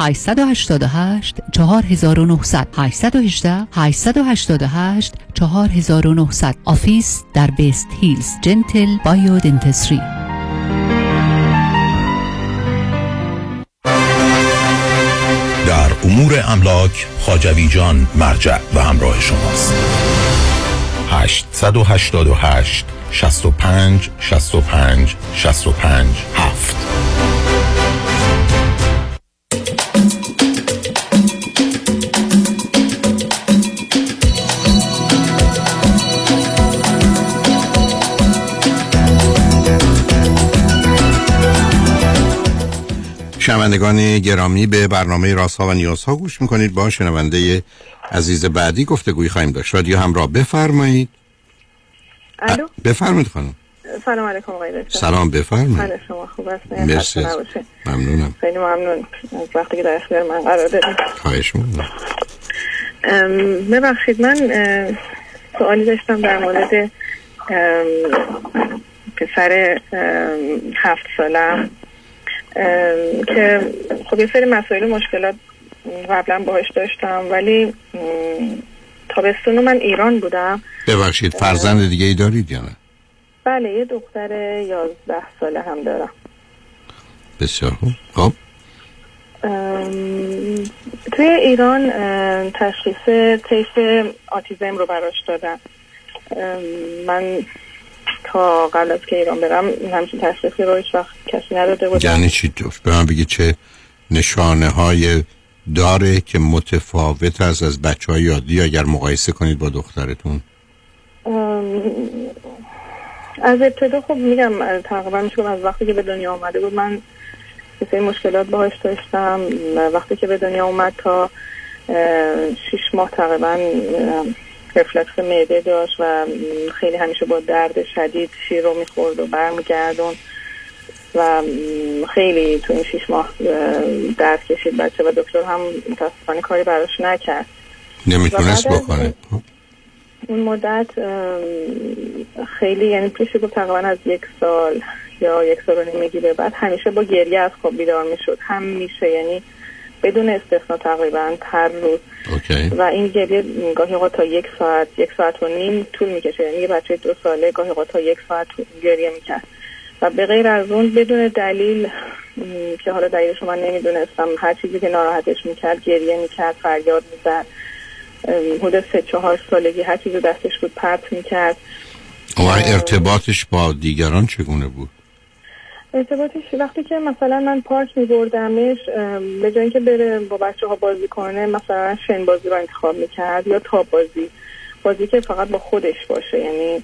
هشت، هشت هشت هشت، چهار نه صفر صفر، هشت یک هشت، هشت هشت هشت، چهار نه صفر صفر. آفیس در بیست هیلز، جنتل بایودنتسری. در امور املاک خواجوی جان مرجع و همراه شماست. هشت هشت هشت، شصت و پنج، شصت و پنج، شصت و پنج، هفت. شنوندگان گرامی به برنامه رازها و نیازها گوش میکنید. با شنونده عزیز بعدی گفتگوی خواهیم داشت. رادیو همراه، بفرمایید. الو، بفرمایید خانم. سلام علیکم آقای دکتر. سلام، بفرمایید. حال شما خوب است؟ مرسی، ممنونم. خیلی ممنون از وقتی که در اختیار من قرار دادید. خواهش میکنم. ببخشید، من سوالی داشتم در مورد پسر هفت سالم که خب یه سری مسائل و مشکلات قبلا باهاش داشتم، ولی تابستون من ایران بودم. ببخشید، فرزند دیگه ای دارید یا نه؟ بله، یه دختر یازده ساله هم دارم. بسیار خوب. خب توی ایران تشخیص طیف آتیزم رو براش دادن. من تا قبل از که ایران برم همچین تشخیصی رو هیچ وقت کسی نداده بود. یعنی چی؟ به من بگید چه نشانه های داره که متفاوت است از بچه های عادی اگر مقایسه کنید با دخترتون؟ از ابتدا خب میگم تقریبا میشونم از وقتی که به دنیا آمده بود من بسیار مشکلات باهاش داشتم. وقتی که به دنیا اومد تا شیش ماه تقریبا رفلکس معده داشت و خیلی همیشه با درد شدید شیر رو میخورد و برمیگردون و خیلی تو این شیش ماه درد کشید بچه و دکتر هم متاسفانه کاری براش نکرد، نمیتونست بکنه. اون مدت خیلی، یعنی پیش بود تقریبا از یک سال یا یک سال و نمیگی به بعد همیشه با گریه از خواب بیدار میشد، همیشه، یعنی بدون استثنا تقریبا هر روز. okay. و این گریه گاهی اوقات تا یک ساعت یک ساعت و نیم طول میکشه، یعنی یه بچه دو ساله گاهی اوقات تا یک ساعت گریه میکرد و به غیر از اون بدون دلیل که حالا دلیلش من نمیدونستم هر چیزی که ناراحتش میکرد گریه میکرد، فریاد میزد. حدود سه چهار سالگی هر چیزی دستش بود پرت میکرد. و ارتباطش با دیگران چگونه بود؟ ارتباطش وقتی که مثلا من پارک میبردمش به جای اینکه بره با بچه ها بازی کنه مثلا شن بازی رو انتخاب میکرد یا تاب بازی، بازی که فقط با خودش باشه. یعنی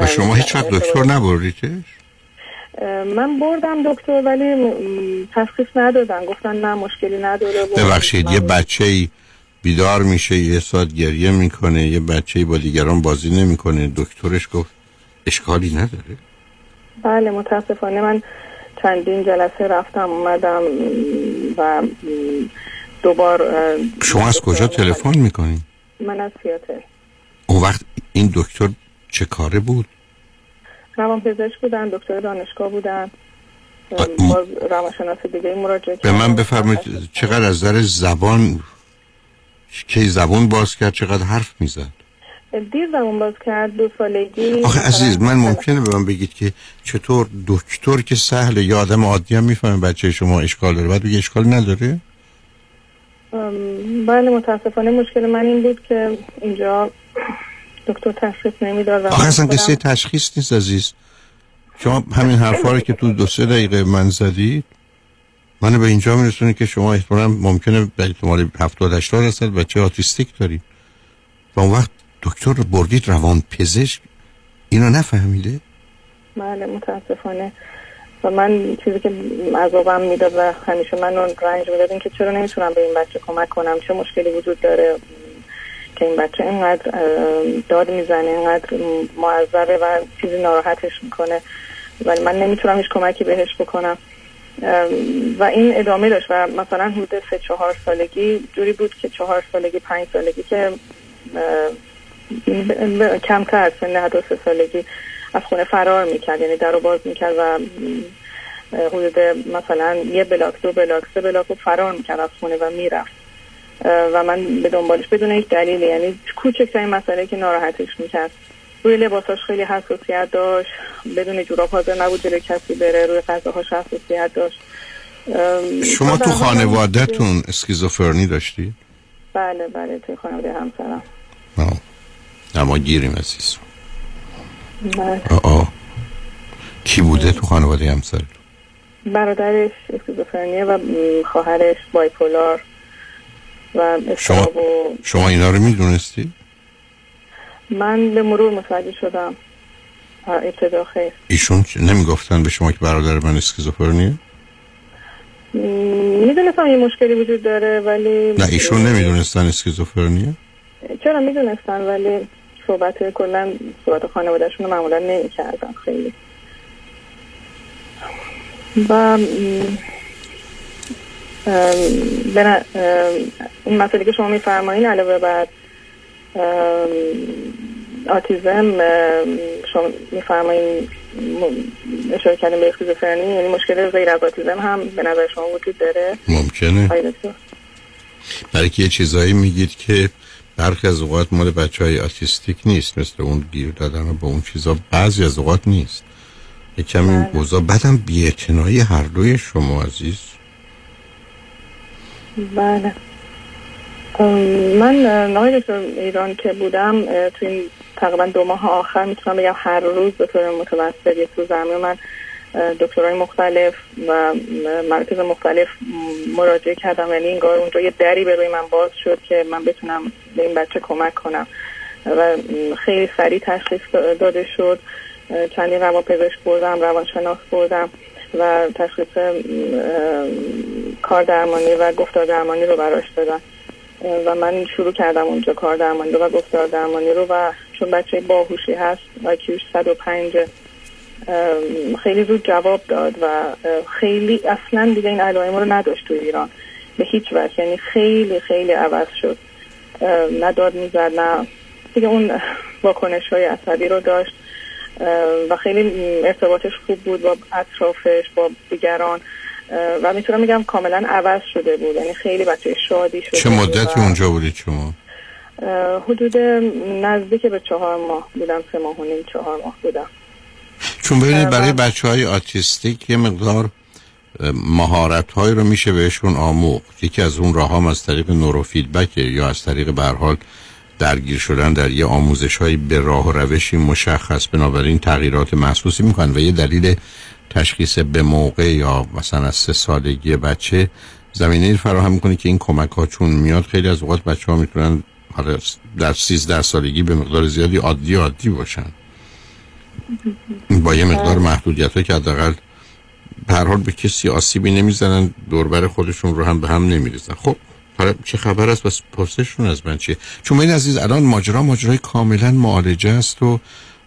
و شما هیچ وقت دکتر نبردیدش؟ من بردم دکتر ولی تشخیص ندادن، گفتن نه مشکلی نداره. ببخشید، یه بچه بیدار میشه یه ساعت گریه میکنه، یه بچه با دیگران بازی نمیکنه، دکترش گفت اشکالی نداره؟ بله، متاسفانه من چندین جلسه رفتم اومدم و دوبار. شما از کجا تلفن میکنین؟ من از سیاته. اون وقت این دکتر چه کاره بود؟ روانپزشک بودن، دکتر دانشگاه بودن، باز روانشناس دیگه مراجعه. به من بفرمایید چقدر از نظر زبان کی زبان باز کرد، چقدر حرف میزد؟ دیر زمان باز کرد، دو سالگی. آخه عزیز من، ممکنه به من بگید که چطور دکتر که سهل یه آدم عادی هم میفهمه بچه شما اشکال داره بعد بگه اشکال نداره؟ بله، متاسفانه مشکل من این بود که اینجا دکتر تشخیص نمیداد. آخه اصلا قصه تشخیص نیست عزیز، شما همین حرفا رو که تو دو سه دقیقه من زدید منو به اینجا میرسونه که شما احتمالاً ممکنه به احتمال هفتاد هشتاد درصد بچه آتیستیک دارید و اون وقت دکتر رو بردید روان پزشک اینو نفهمیده؟ بله، متاسفانه. و من چیزی که عذابم میداد و همیشه من رنج میداد این که چرا نمیتونم به این بچه کمک کنم، چه مشکلی وجود داره که این بچه اینقدر داد میزنه، اینقدر معذبه و چیزی ناراحتش میکنه ولی من نمیتونم هیچ کمکی بهش بکنم. و این ادامه داشت و مثلا حدود سه چهار سالگی جوری بود که چهار سالگی پنج سالگی که کمتر از سن دو سه سالگی از خونه فرار میکرد، یعنی در رو باز میکرد و حدود مثلا یه بلاک دو بلاک سه بلاک رو فرار میکرد از خونه و میرفت و من به دنبالش بدون هیچ دلیلی، یعنی کوچکترین مسئله که ناراحتش میکرد. روی لباساش خیلی حساسیت داشت، بدون جوراب حاضر نبود جلوی کسی بره، روی غذاهاش حساسیت داشت. شما تو خانواده‌تون اسکیزوفرنی داشتی؟ بله بله، تو خانواده همسرم. اما گیریم عزیز. بله. آه کی بوده تو خانواده همسرتون؟ برادرش اسکیزوفرنیه و خواهرش بایپولار و شما و... شما اینا رو میدونستی؟ من به مرور متوجه شدم ابتدا. خیر ایشون نمیگفتن به شما که برادر من اسکیزوفرنیه؟ میدونستم یه مشکلی وجود داره ولی نه ایشون نمیدونستن اسکیزوفرنیه؟ چرا میدونستن ولی صحبت کلن صحبت خانوادهشون رو معمولا نمی کردن خیلی و این مسئله که شما می فرمایین علاوه بر آتیزم شما می فرمایین اشاره کردیم به اسکیزوفرنی، یعنی مشکل غیر از آتیزم هم به نظر شما وجود داره؟ ممکنه، برای که یه چیزایی میگید که برخی از اوقات مال بچه های آتیستیک نیست، مثل اون گیر دادن با اون چیزا بعضی از اوقات نیست، یک کمی اوضاع بدم بی‌اعتنایی هر دوی شما عزیز. بله من نایل ایران که بودم تو این تقریبا دو ماه آخر میتونم بگم هر روز به طور متوسط یک روز همه من دکترای مختلف و مرکز مختلف مراجعه کردم، یعنی انگار اونجا یه دری به روی من باز شد که من بتونم به این بچه کمک کنم و خیلی سریع تشخیص داده شد. چندین روانپزشک بردم، روانشناس بردم و تشخیص کار درمانی و گفتار درمانی رو براش دادن و من شروع کردم اونجا کار درمانی رو و گفتار درمانی رو و چون بچه باهوشی هست و کیوش صد و پنج خیلی زود جواب داد و خیلی اصلا دیگه این علائم رو نداشت تو ایران به هیچ وجه، یعنی خیلی خیلی عوض شد، نه داد می‌زد نه دیگه اون واکنش‌های عصبی رو داشت و خیلی ارتباطش خوب بود با اطرافش با دیگران و میتونم میگم کاملا عوض شده بود، یعنی خیلی بچه شادی شده. چه مدتی اونجا بودید شما؟ حدود نزدیک به چهار ماه بودم، سه ماه و نیم چهار ماه بودم. چون ببینید برای بچه های آتیستیک یه مقدار مهارت هایی رو میشه بهشون آموخت، یکی از اون راه هم از طریق نورو فیدبکه یا از طریق به هر حال درگیر شدن در یه آموزش هایی به راه و روشی مشخص، بنابراین تغییرات محسوسی میکنن و یه دلیل تشخیص به موقع یا مثلا از سه سالگی بچه زمینه فراهم میکنه که این کمک ها چون میاد خیلی از اوقات بچه ها میتونن در سیزده سالگی به مقدار زیادی عادی عادی باشن با یه مقدار محدودیت ها که حداقل به هر حال به کسی آسیبی نمیزنن، دوربر خودشون رو هم به هم نمیریزن. خب حالا چه خبر است بس پرسشون از من چیه؟ چون من عزیز الان ماجرا ماجرای کاملا معالجه است و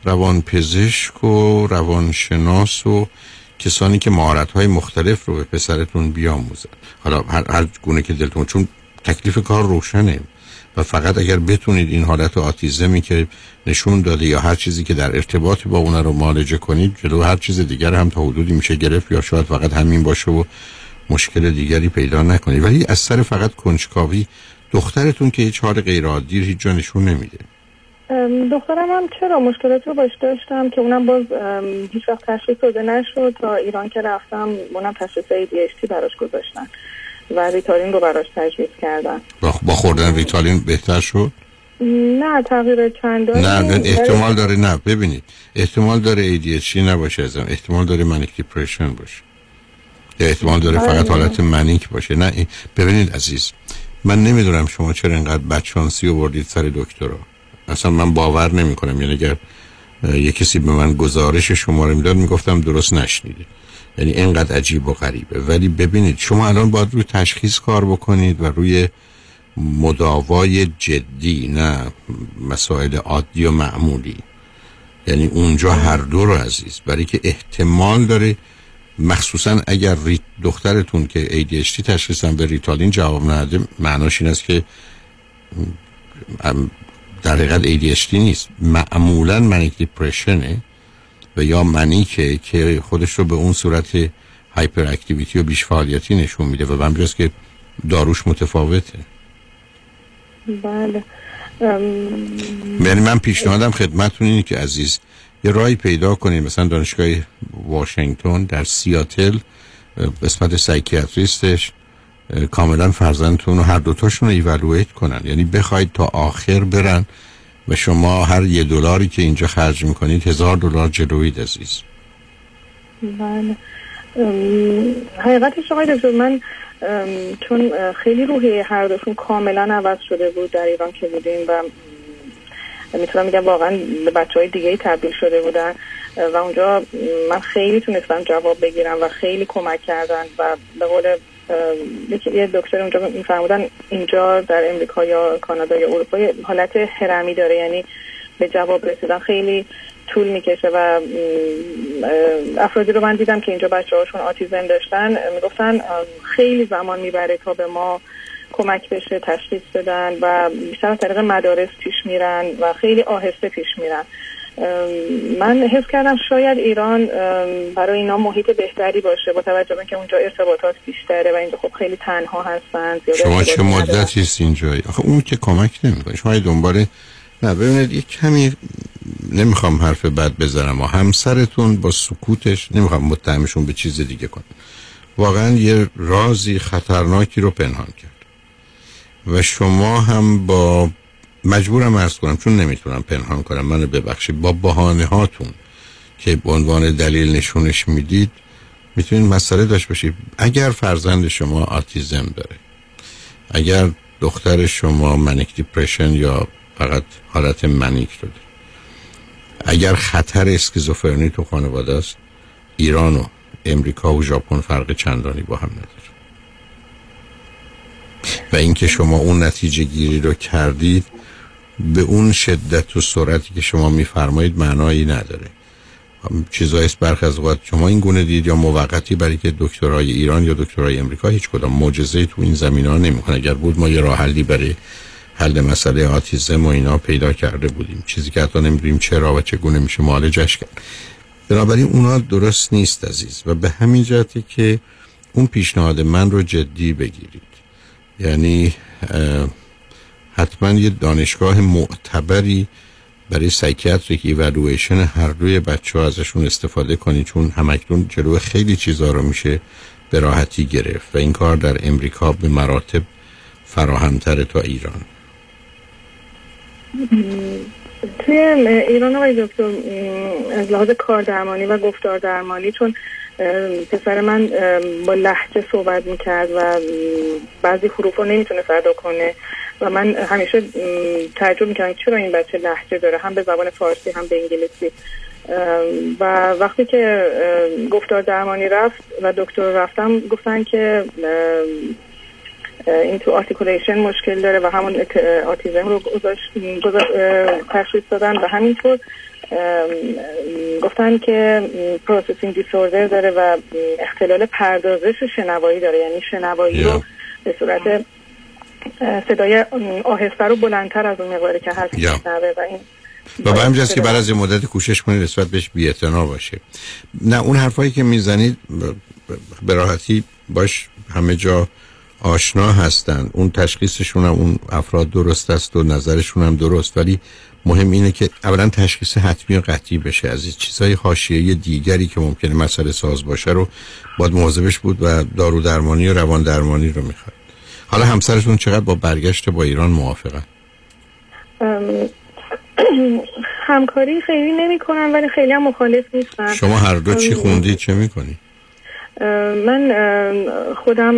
روانپزشک و روانشناس و کسانی که مهارت‌های مختلف رو به پسرتون بیاموزن، حالا هر, هر گونه که دلتون، چون تکلیف کار روشنه و فقط اگر بتونید این حالت آتیزمی که نشون داده یا هر چیزی که در ارتباط با اون رو معالجه کنید، جلو هر چیز دیگر هم تا حدودی میشه گرفت یا شاید فقط همین باشه و مشکل دیگری پیدا نکنید. ولی از سر فقط کنجکاوی دخترتون که هیچ حال غیر عادی هیچ جا نشون نمیده؟ دخترم هم چرا مشکلات رو باش داشتم که اونم باز هیچ وقت تشخیص داده نشد، تا ایران که رفتم اونم تشخیص ای دی اچ دی براش گذاشتن و ریتالین رو براش تجویز کردن. با خوردن ریتالین بهتر شد؟ نه تغییر چندانی نه احتمال داره، نه ببینید احتمال داره ای دی اچ دی نباشه ازم، احتمال داره منیک دیپرشن باشه، احتمال داره فقط حالت منیک باشه. نه ببینید عزیز من نمیدونم شما چرا اینقدر بدشانسی آوردید سر دکترا، اصلا من باور نمی کنم، یعنی اگر یه کسی به من گزارش شما رو میداد میگفتم درست نشنیدید، یعنی اینقدر عجیب و غریبه. ولی ببینید شما الان باید روی تشخیص کار بکنید و روی مداوای جدی، نه مسائل عادی و معمولی، یعنی اونجا هر دو رو عزیز، برای که احتمال داره مخصوصا اگر دخترتون که ای دی اچ دی تشخیص هم به ریتالین جواب نده معناش این است که در حقیقت ای دی اچ دی نیست، معمولا منیک دیپرشنه و یا منیکه که خودش رو به اون صورت هایپر اکتیویتی و بیش فعالیتی نشون میده و من بیاست که داروش متفاوته. بله یعنی من پیشنهادم خدمتون اینه که عزیز یه راهی پیدا کنید، مثلا دانشگاه واشنگتن در سیاتل قسمت سایکیاتریستش کاملا فرزندتون و هر دوتاشون رو ایوالویت کنن، یعنی بخواید تا آخر برن و شما هر یه دلاری که اینجا خرج میکنید هزار دلار جلوید عزیز. بله حقیقتش آقای دکتر من چون خیلی روحی هر دوشون کاملا عوض شده بود در ایران که بودیم و میتونم میگم واقعا به بچه های دیگه تبدیل شده بودن و اونجا من خیلی تونستم جواب بگیرم و خیلی کمک کردن و به قول یه دکتر اونجا میفرمودن اینجا در امریکا یا کانادا یا اروپا حالت هرمی داره، یعنی به جواب رسیدن خیلی طول میکشه و افرادی رو من دیدم که اینجا بچه‌هاشون آتیزم داشتن میگفتن خیلی زمان میبره تا به ما کمک بشه تشخیص بدن و بیشتر از طریق مدارس پیش میرن و خیلی آهسته پیش میرن. من حس کردم شاید ایران برای اینا محیط بهتری باشه با توجه به اینکه اونجا ارتباطات بیشتره و اینجا خب خیلی تنها هستن. شما چه مدتی است اینجایی؟ آخه اون که کمک نمیکنه. شما دنبال نه ببینید یک کمی نمیخوام حرف بد بزنم و همسرتون با سکوتش نمیخوام متهمشون به چیز دیگه کنم. واقعا یه رازی خطرناکی رو پنهان کرد و شما هم با مجبورم عرض کنم چون نمیتونم پنهان کنم، منو ببخشید، با بهانه هاتون که به عنوان دلیل نشونش میدید میتونید مسئله داشت بشید. اگر فرزند شما آتیزم داره، اگر دختر شما منیک دیپرشن یا فقط حالت منیک رو داره، اگر خطر اسکیزوفرنی تو خانواده است، ایران و امریکا و ژاپن فرق چندانی با هم نداره. و اینکه شما اون نتیجه گیری رو کردید به اون شدت و سرعتی که شما میفرمایید معنایی نداره. چیزایی است برخی از اوقات شما این گونه دید یا موقتی برای که دکترای ایران یا دکترای امریکا هیچ کدام معجزه‌ای تو این زمینا نمیکنه. اگر بود ما یه راه حلی برای حل مسئله آتیزم و اینا پیدا کرده بودیم، چیزی که حتی نمیدونیم چرا و چگونه میشه معالجش کرد. بنابراین اونا درست نیست عزیز و به همین جهتی که اون پیشنهاد من رو جدی بگیرید. یعنی حتما یه دانشگاه معتبری برای سایکیاتریک ایوالویشن هر دوی بچه‌ها ازشون استفاده کنید، چون همکنون جلو خیلی چیزا رو میشه به راحتی گرفت و این کار در امریکا به مراتب فراهم‌تره تا ایران. توی ایران آقای دکتر از لحاظ کار درمانی و گفتار درمانی، چون پسر من با لهجه صحبت میکرد و بعضی حروف رو نمیتونه ادا کنه و من همیشه تعجب میکردم چرا این بچه لهجه داره، هم به زبان فارسی هم به انگلیسی. و وقتی که گفتار درمانی رفت و دکتر رفتم گفتن که این تو آرتیکولیشن مشکل داره و همون آتیزم رو تشخیص دادن و همینطور گفتن که پروسسینگ دیسوردر داره و اختلال پردازش شنوایی داره، یعنی شنوایی yeah. رو به صورت صدای آهسته رو بلندتر از اون مقداری که هست yeah. و این و به همین جاست که بعد از مدت کوشش کنید نسبت بهش بی‌اعتنا باشه. نه اون حرفایی که میزنید به راحتی باش همه جا آشنا هستند، اون تشخیصشون هم اون افراد درست است و نظرشون هم درست، ولی مهم اینه که اولا تشخیص حتمی و قطعی بشه. از این چیزهای حاشیه‌ای دیگری که ممکنه مسئله ساز باشه رو باید مواظبش بود و دارو درمانی و روان درمانی رو میخواد. حالا همسرتون چقدر با برگشت با ایران موافقن؟ همکاری خیلی نمی‌کنن ولی خیلی هم مخالف نیستن. شما هر دو چی خوندید چه می‌کنید؟ من خودم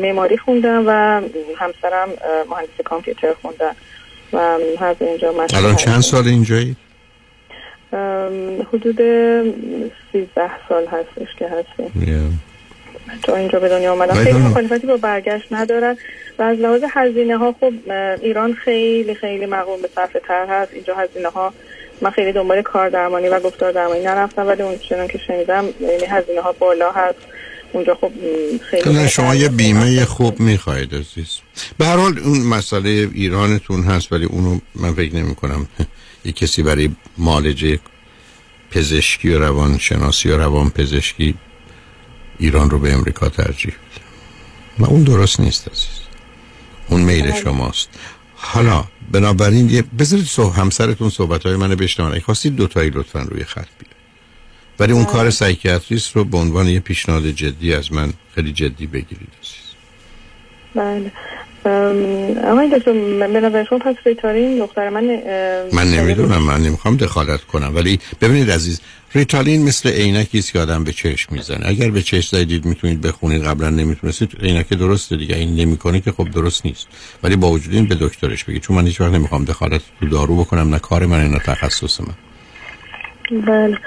معماری خوندم و همسرم مهندسی کامپیوتر خوندن و هر دو اینجا مشغول. الان چند سال اینجایی؟ حدود سیزده سال هستش که هستیم. yeah. تا اینجا به دنیا اومدم. خیلی مخالفتی با برگشت ندارن و از لحاظ هزینه ها خب ایران خیلی خیلی مقرون به صرفه تر هست. اینجا هزینه ها من خیلی دنبال کار درمانی و گفتار درمانی نرفتم ولی اون چنان که شنیدم یعنی هزینه ها بالا هست اونجا. خب خیلی شما یه بیمه خوب میخواید عزیز. به هر حال اون مسئله ایرانتون هست ولی اونو من فکر نمی کنم یه کسی برای معالجه پزشکی و روانشناسی و روان پزشکی ایران رو به امریکا ترجیح بده. ما اون درست نیست عزیز، اون میل شماست. حالا بنابراین یه بذارید صحب همسرتون صحبت‌های منو بشنوه. خواستید دو تایی لطفاً روی خط بیاد. ولی اون کار سایکیاتریست رو به عنوان یه پیشنهاد جدی از من خیلی جدی بگیرید عزیز. بله. آقای دکتر من بنابراین شما پس ریتالین دختر من من نمیدونم، من نمیخوام دخالت کنم ولی ببینید عزیز، ریتالین مثل عینکی است که آدم به چشم میزنه. اگر به چشم زدید میتونید بخونید، قبلا نمیتونستید. عینک درسته دیگه، این نمیکنه که خب درست نیست. ولی با وجود این به دکترش بگید چون من هیچ وقت نمیخوام دخالت تو دارو بکنم، نه کار من نه تخصص من. بله.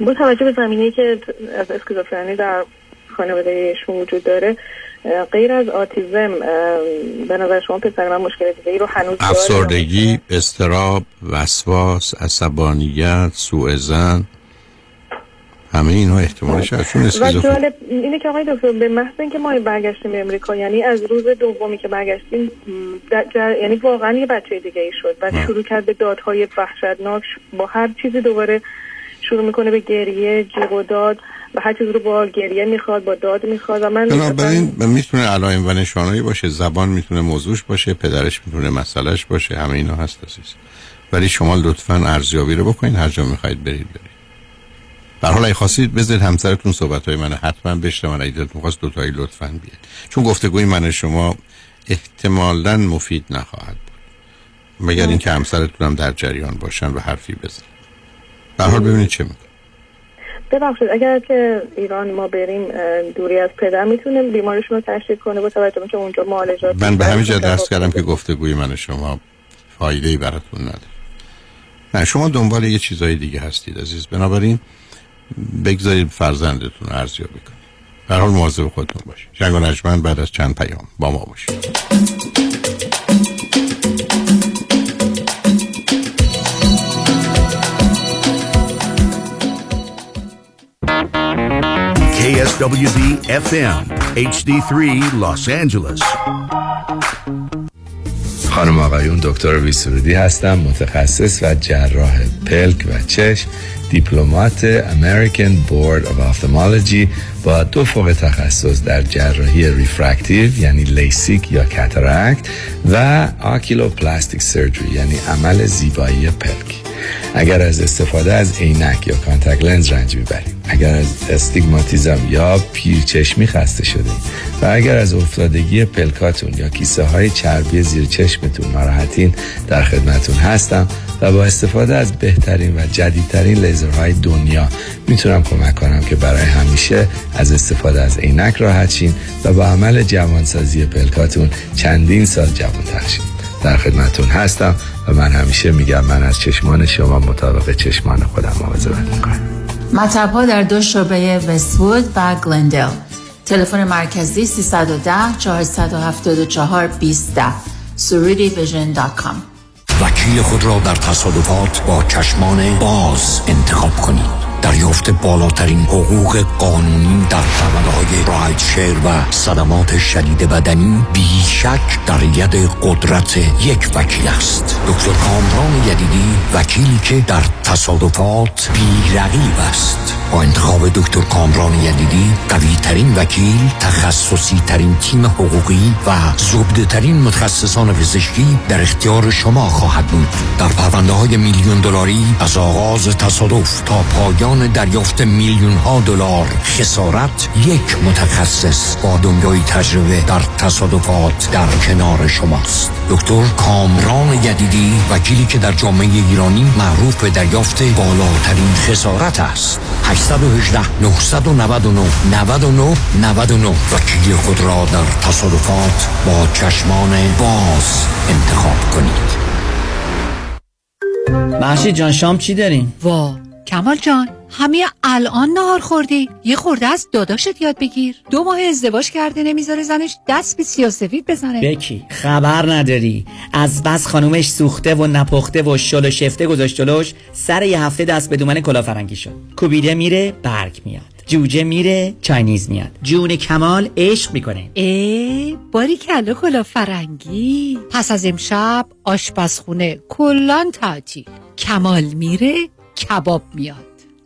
با توجه به زمینه‌ای که از اسکیزوفرنی در خانوادهشون وجود داره غیر از آتیزم به نظر شما پسر من مشکل دیگه ای رو هنوز داره؟ افسردگی، اضطراب، وسواس، عصبانیت، سوء ظن، همه اینها احتمالش هست. و جالب اینه که آقای دکتر به محض اینکه ما برگشتیم به امریکا، یعنی از روز دومی که برگشتیم جر... یعنی واقعا یه بچه دیگه ای شد و شروع کرد به دادهای وحشتناک، با هر چیزی دوباره شروع میکنه به گریه، جیغ و داد و هر چیز رو با گریه میخواد، با داد میخواد. و من بنابراین میتونه علائم و نشانهایی باشه، زبان میتونه موضوعش باشه، پدرش میتونه مسئلهش باشه، همه اینا هست عزیز. ولی شما لطفاً ارزیابی رو بکنین، هر جا میخواید برید برید. به هر حال اگه خواستید بذارید همسرتون صحبت‌های منو حتما بشنوه، اگه دلتون خواست دو تایی لطفاً بیاد، چون گفتگوی من شما احتمالاً مفید نخواهد بود مگر اینکه همسرتون هم در جریان باشن و حرفی بزنن. به هر حال ببینید چه میگه. ببخشید اگر که ایران ما بریم دوری از پدر میتونه بیماریشون رو تشخیص کنه با توجه به اینکه اونجا معالجات. من به همین جا درس کردم که گفتگوی من شما فایده‌ای براتون نداره. نه، شما دنبال یه چیزای دیگه هستید عزیز، بنابراین بگذارید فرزندتون رو ارزیابی کنید. به هر حال مواظب خودتون باشید. جنگ و نجمن بعد از چند پیام با ما باشید. کی اس دبلیو وی اف ام اچ دی سه Los Angeles. خانم آقایون، دکتر وزیری هستم، متخصص و جراح پلک و چشم، دیپلمات امریکن بورد اف افتالمولوژی با دو فوق تخصص در جراحی ریفرکتیو یعنی لیسیک یا کاتاراکت و آکیلوپلاستیک سرجری یعنی عمل زیبایی پلک. اگر از استفاده از عینک یا کانتاکت لنز رنج میبرید، اگر از استیگماتیزم یا پیرچشمی خسته شده و اگر از افتادگی پلکاتون یا کیسه های چربی زیر چشمتون ناراحتین، در خدمتون هستم و با استفاده از بهترین و جدیدترین لیزرهای دنیا میتونم کمک کنم که برای همیشه از استفاده از عینک راحت شین و با عمل جوانسازی پلکاتون چندین سال جوانتر شین. در خدمتون هستم و من همیشه میگم من از چشمان شما مطابق چشمان خودم مواظبت میکنم. مطب‌ها در دو شعبه وست‌وود و گلندل. تلفن مرکزی سه یک صفر چهار هفت چهار دو صفر یک صفر. سوری ویژن دات کام. وکیل خود را در تصادفات با چشمان باز انتخاب کنید. دریافت بالاترین حقوق قانونی در فردهای رایت شیر و صدمات شدید بدنی بیشک در ید قدرت یک وکیل است. دکتر کامران یدیدی، وکیلی که در تصادفات بی‌رقیب است. با انتخاب دکتر کامران یدیدی، قوی ترین وکیل، تخصصی ترین تیم حقوقی و زبده ترین متخصصان پزشکی در اختیار شما خواهد بود. در پرونده های میلیون دلاری از آغاز تصادف تا پایان دریافت میلیون ها دلار خسارت، یک متخصص با دنیای تجربه در تصادفات در کنار شماست. دکتر کامران یدیدی، وکیلی که در جامعه ایرانی معروف به دریافت بالاترین خسارت است. هشت یک هشت نه نه نه نه نه نه نه نه وکیل خود را در تصادفات با چشمان باز انتخاب کنید. محشید جان، شام چی داریم؟ وا کمال جان، همه الان نهار خوردی، یه خورده از داداشت یاد بگیر. دو ماه ازدواج کرده نمیذاره زنش دست به سیاه‌سفید بزنه. بکی خبر نداری، از بس خانومش سوخته و نپخته و شل و شفته گذاشت جلوش، سر یه هفته دست به دومن کلاه فرنگی شد. کوبیده میره، برگ میاد، جوجه میره، چاینیز میاد. جون کمال عشق میکنه. ای باری کلا کلاه فرنگی. پس از امشب آشپزخونه کلان تعطیل. کمال میره، کباب میاد.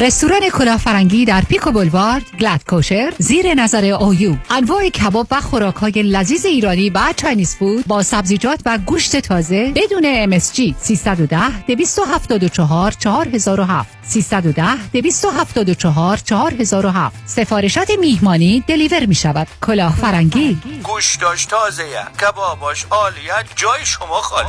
رستوران کلاه فرنگی در پیکو بولوارد، گلد کوشر، زیر نظر اویو. انواع کباب و خوراک‌های لذیذ ایرانی و چاینیز فود با سبزیجات و گوشت تازه بدون ام اس جی. سه یک صفر دو هفت چهار چهار صفر صفر هفت سه یک صفر دو هفت چهار چهار صفر صفر هفت. سفارشات میهمانی دلیور می شود. کلاه فرنگی، گوشتاش تازه‌یه، کباباش عالیه، جای شما خالی.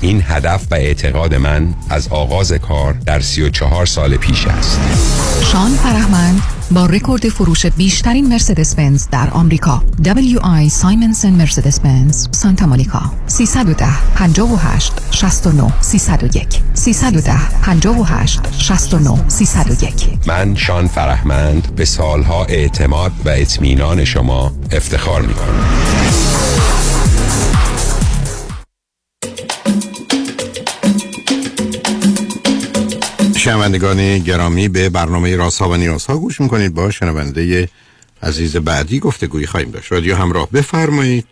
این هدف و اعتقاد من از آغاز کار در سی و چهار سال پیش است. شان فرهمند، با رکورد فروش بیشترین مرسدس بنز در آمریکا. دبلیو آی سایمونز اند مرسدس بنز، سانتا مونیکا. سه یک صفر پنج هشت شش نه سه صفر یک سه یک صفر پنج هشت شش نه سه صفر یک. من شان فرهمند به سالها اعتماد و اطمینان شما افتخار می‌کنم. شنوندگان گرامی، به برنامه رازها و نیازها گوش میکنید. با شنونده عزیز بعدی گفتگویی خواهیم داشت. رادیو همراه، بفرمایید.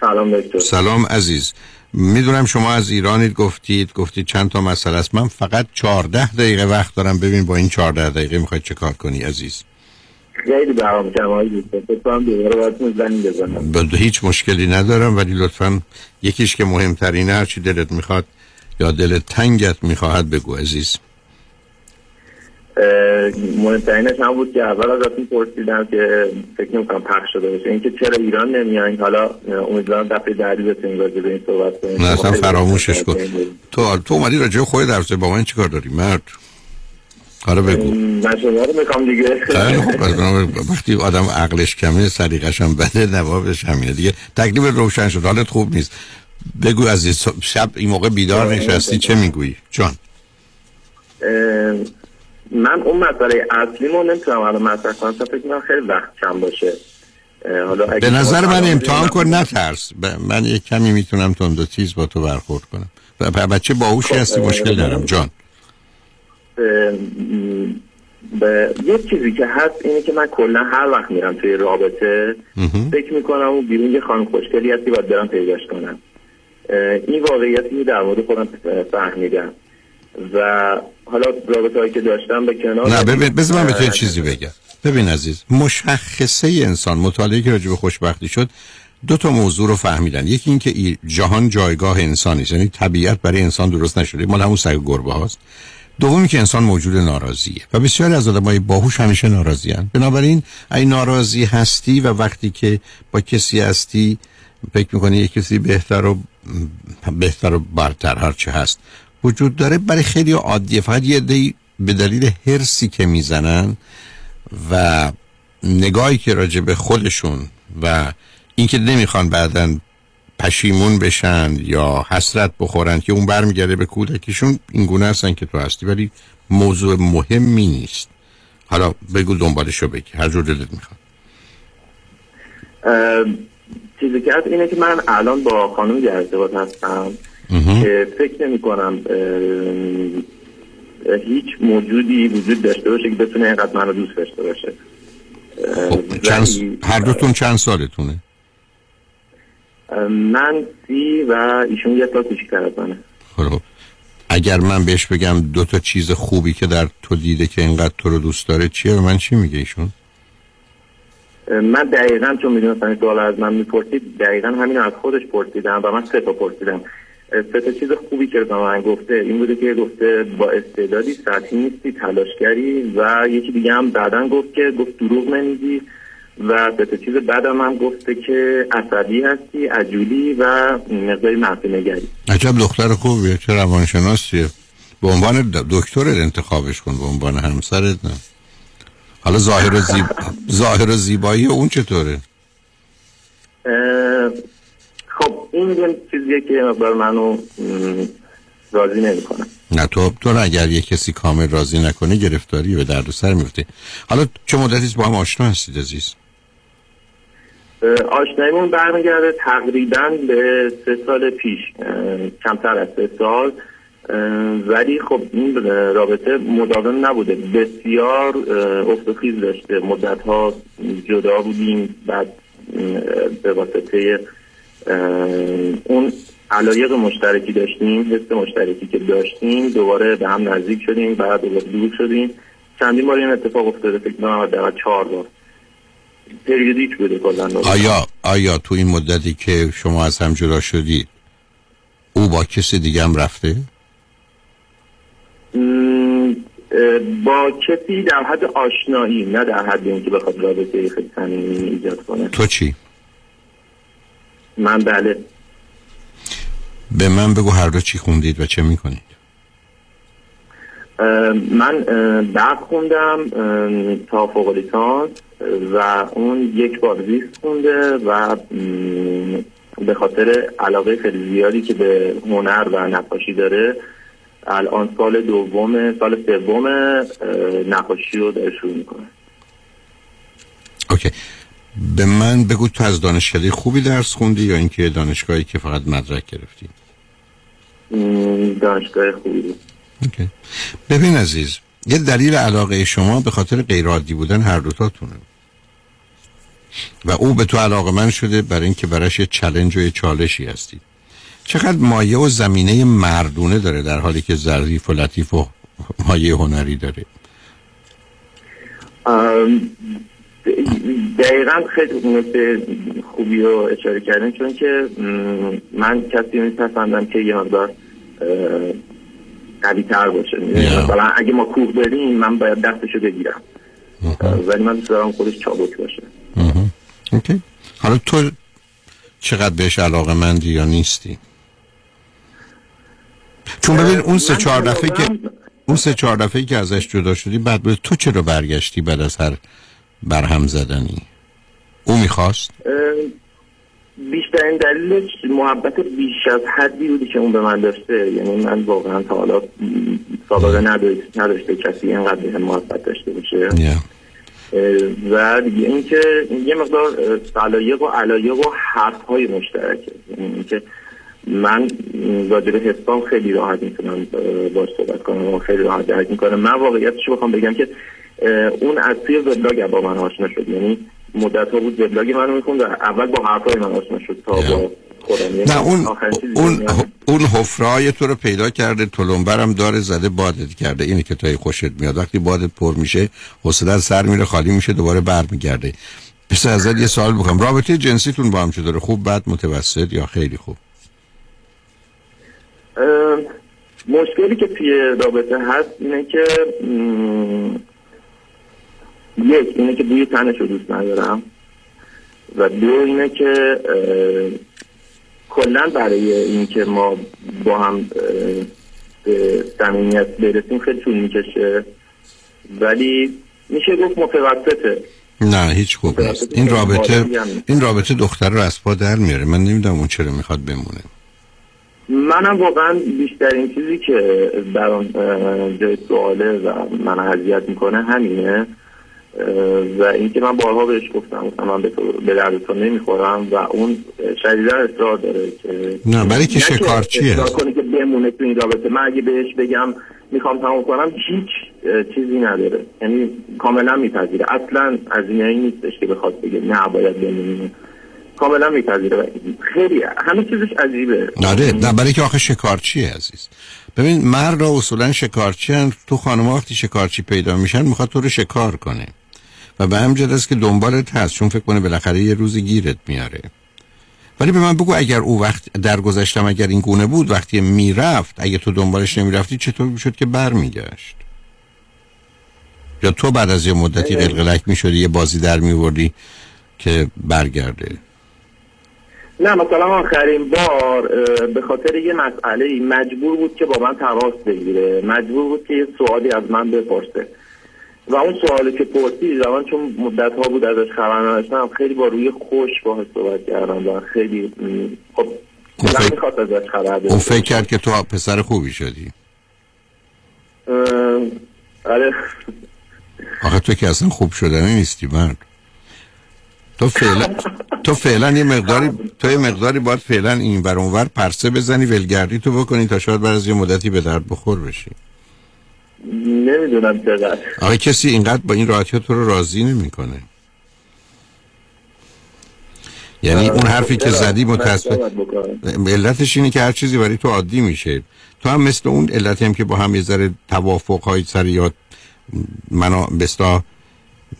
سلام دکتر. سلام عزیز، میدونم شما از ایرانید. گفتید گفتید چند تا مسئله است. من فقط چهارده دقیقه وقت دارم. ببین با این چهارده دقیقه میخواید چه کار کنی عزیز؟ خیلی برام جمعی دوست دارم دوباره واسه زنگ بزنم. هیچ مشکلی ندارم، ولی لطفاً یکیش که مهمترینه، هر چی دلت میخواد یا دل تنگت میخواهد بگو عزیز. مهمترینش هم بود که اول ازتون پرسیدم که فکر نمی‌کنم پخش شده باشه، اینکه چرا ایران نمیایین. حالا امیدوارم دفعه بعدی بتونیم راجع به این صحبت کنیم. نه اصلا فراموشش کن. تو تو اومدی راجع به خودت درس با من چیکار داری مرد؟ آره بگو. من شما رو میخوام دیگه. وقتی آدم عقلش کمه، سلیقه‌ش هم بده، نوابش همینه دیگه. تکلیفت روشن شد، حالت خوب نیست. بگو عزیز، شب این موقع بیدار نشستی چه میگویی جان؟ من اون مسئله اصلیمو نمیتونم الان مطرح کنم، تا فکر کنم خیلی وقت کم باشه. حالا به نظر من امتحان کن، نترس. من یک کمی میتونم تند و تیز با تو برخورد کنم. بچه باهوشی هستی، مشکل ندارم جان. به یه چیزی که هست اینه که من کلا هر وقت میرم توی رابطه فکر میکنم اون بیرون یه خانم خوشگلی هستی باید برام پیداش کنم. این واقعیتی در مورد خودم فهمیدم و حالا رابطه‌ای که داشتم به کنار. نه ببین، بذار من به تو چیزی بگم. ببین عزیز، مشخصه انسان، مطالعه که راجع به خوشبختی شد، دو تا موضوع رو فهمیدن. یکی این که جهان جایگاه انسانی است، یعنی طبیعت برای انسان درست نشده، مال همون سگ گربه هاست. دومی که انسان موجود ناراضیه و بسیاری از آدمای باهوش همیشه ناراضیان. بنابراین این ناراضی هستی و وقتی که با کسی هستی فکر می‌کنی یک کسی بهتر و بهتر و برتر هر چه هست وجود داره، برای خیلی عادیه. فقط یه عده‌ای به دلیل هرسی که میزنن و نگاهی که راجع به خودشون و اینکه نمیخوان بعداً پشیمون بشن یا حسرت بخورن که اون برمیگرده به کودکیشون، اینگونه هستن که تو هستی، ولی موضوع مهمی نیست. حالا بگو دنبالشو بگی هر جور دلت میخواد. چیزی که هست اینه که من الان با خانم در ارتباط هستم که فکر نمی کنم هیچ موجودی وجود داشته باشه که بتونه اینقدر من رو دوست داشته باشه. هر دوتون چند سالتونه؟ من سی و ایشون یه سال کوچیک‌تر از منه. خب اگر من بهش بگم دو تا چیز خوبی که در تو دیده که اینقدر تو رو دوست داره چیه، من چی میگه ایشون؟ من دقیقاً چون میدونستم این سوال از من میپرسید، دقیقاً همین از خودش پرسیدم و من سه تا پرسیدم. سه تا چیز خوبی که به من گفته این بوده که گفته با استعدادی، سطحی نیستی، تلاشگری، و یکی دیگه هم بعداً گفت که گفت دروغ نمیگی، و سه تا چیز بعدم هم گفته که عصبی هستی، عجولی و مقداری منفی‌نگری. عجب دختر خوبیه، چه روانشناسیه. به عنوان دکترت انتخابش کن، به عنوان همسرت نه. حالا ظاهر و زیب... ظاهر و زیبایی اون چطوره؟ اه... خب این یه چیزیه که مقدار منو راضی نمی‌کنه. نه تو تو اگر یه کسی کامل راضی نکنه گرفتاری به دردسر میفته. حالا چه مدتی با هم آشنا هستید عزیز؟ آشناییمون برمیگرده تقریباً به سه سال پیش، کمتر از سه سال. ولی خب این رابطه مداوم نبوده، بسیار افت و خیز داشته. مدت‌ها جدا بودیم، بعد به واسطه اون علایق مشترکی داشتیم، حس مشترکی که داشتیم، دوباره به هم نزدیک شدیم، بعد دوباره دور شدیم. چندین بار این اتفاق افتاده، فکر کنم حداقل چهار بار. پریودیک بوده کلاً. آیا آیا تو این مدتی که شما از هم جدا شدید او با کسی دیگه هم رفته؟ با کسی در حد آشنایی، نه در حد اینکه بخواد رابطه خیلی صمیمی ایجاد کنه. تو چی؟ من بله. به من بگو هر دو چی خوندید و چه میکنید؟ من درس خوندم تا فوق لیسانس و اون یک بار زیست خونده و به خاطر علاقه خیلی زیادی که به هنر و نقاشی داره الان سال دوم سال سوم نقاشی رو داره شروع میکنه. اوکی، به من بگو تو از دانشکده خوبی درس خوندی یا اینکه دانشگاهی که فقط مدرک گرفتی؟ دانشگاه خوبی. اوکی. ببین عزیز، یه دلیل علاقه شما به خاطر غیرعادی بودن هر دوتاتونه و او به تو علاقه‌مند شده برای اینکه براش یه چالش و یه چالشی هستی. چقدر مایه و زمینه مردونه داره در حالی که ظریف و لطیف و مایه هنری داره. دقیقا خیلی نکته خوبی رو اشاره کردن، چون که من کسی میپسندم که یه مقدار قوی تر باشه. مثلا اگه ما کوه بریم من باید دستشو بگیرم، ولی من دوست دارم خودش چابک باشه. اوکی. حالا تو چقدر بهش علاقه مندی یا نیستی؟ چون ببین اون سه چهار دفعه که اون سه چهار دفعه که ازش جدا شدی بعد به تو چرا برگشتی بعد از هر برهم زدنی؟ او میخواست؟ بیشترین دلیلش محبت بیش از حدی بودی که اون به من داشته. یعنی من واقعا تا حالا سابقه نداشته کسی اینقدر به محبت داشته باشه. yeah. و دیگه این که یه مقدار سلایق و علایق و حرف‌های مشترکه. یعنی این که من راجع به حسام خیلی راحت میتونم باش صحبت کنم و خیلی راحت درک میکنم. من واقعیتش بخوام بگم که اون از توی وبلاگ با من آشنا شد. یعنی مدت‌ها بود وبلاگ منو می‌خوند و اول با حرفای من آشنا شد تا با خودم. یعنی نه اون اون اون حفره‌های تو رو پیدا کرده، تلمبرم داره زده، بادت کرده. اینی که توی خوشت میاد. وقتی بادت پر میشه حوصله سر میره، خالی میشه، دوباره برمیگرده. بس ازت یه سوال بکنم، رابطه جنسیتون با هم چطوره؟ خوب، بد، متوسط یا خیلی خوب؟ مشکلی که توی رابطه هست اینه که یک اینه که بوی تنش رو دوست ندارم و دو اینه که کلا برای اینکه ما با هم به صمیمیت برسیم خیلی طول میکشه، ولی میشه گفت متوسطه. نه هیچ خوب نیست. این رابطه این رابطه دختر رو از پا در میاره. من نمیدونم اون چرا میخواد بمونه. منم واقعا بیشترین چیزی که برام جای سواله و من اذیت میکنه همینه و اینکه من بارها بهش گفتم من به دردتون نمیخورم و اون شدیدا اصرار داره که نه، برای که شکارچیه اصرار کنه که بمونه تو این رابطه. من اگه بهش بگم میخوام تمام کنم هیچ چیزی نداره، یعنی کاملا میپذیره. اصلا از اینایی نیستش که بخواد بگه نه باید بمونه، کاملا میپذیره. خیلی همه چیزش عجیبه. آره، نه برای که آخه شکارچیه عزیز. ببین مرد ها اصولا شکارچی هن. تو خانم‌ها وقتی شکارچی پیدا میشن میخواد تو رو شکار کنه و به همجد است که دنبالت هست، چون فکر کنه بالاخره یه روزی گیرت میاره. ولی به من بگو اگر او وقت در گذشتم اگر این گونه بود وقتی میرفت، اگه تو دنبالش نمیرفتی چطور میشد که برمیگشت؟ یا تو بعد از یه مدتی قلقلک میشدی یه بازی در میوردی که برگرده؟ نه، مثلا آخرین بار به خاطر یه مسئله مجبور بود که با من تماس بگیره، مجبور بود که یه سوالی از من بپرسه و اون سوالی که پرسید زمان چون مدت ها بود ازش خبر نداشتم خیلی با روی خوش باهاش صحبت کردم و خیلی خب من میخواست ازش خبر بده. اون فکر کرد که تو پسر خوبی شدی. آره. آخه تو که اصلا خوب شدنی نیستی مرد. تو فعلا تو فعلا یه مقداری تو یه مقداری باید فعلا این ور اون ور پرسه بزنی، ولگردی تو بکنی تا شاید بعد از یه مدتی به درد بخور بشی. نمیدونم چقدر. آخه کسی اینقدر با این راحتی تو رو راضی نمیکنه. یعنی اون حرفی که زدی متأسفانه علتش اینه که هر چیزی برای تو عادی میشه. تو هم مثل اون علتی هم که با هم یه ذره توافق‌های سریات منا بستا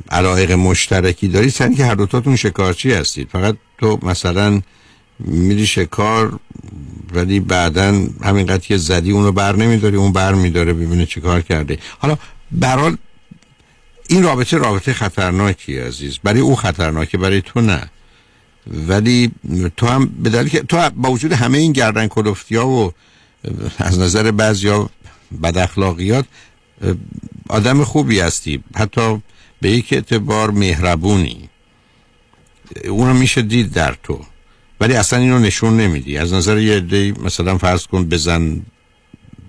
علایق مشترکی داری، سن که هر دوتاتون شکارچی هستید. فقط تو مثلا میری شکار ولی بعداً همینقدر که زدی اون رو بر نمیداری، اون بر میداره ببینه چه کار کرده. حالا برحال این رابطه رابطه خطرناکی عزیز. برای او خطرناکه، برای تو نه. ولی تو هم به دلیل که تو با وجود همه این گردن کلفتی‌ها و از نظر بعضیا بد اخلاقیات آدم خوبی هستی، حتی به یک اعتبار مهربونی، اونو میشه دید در تو، ولی اصلا اینو نشون نمیدی. از نظر یه عده‌ای مثلا فرض کن بزن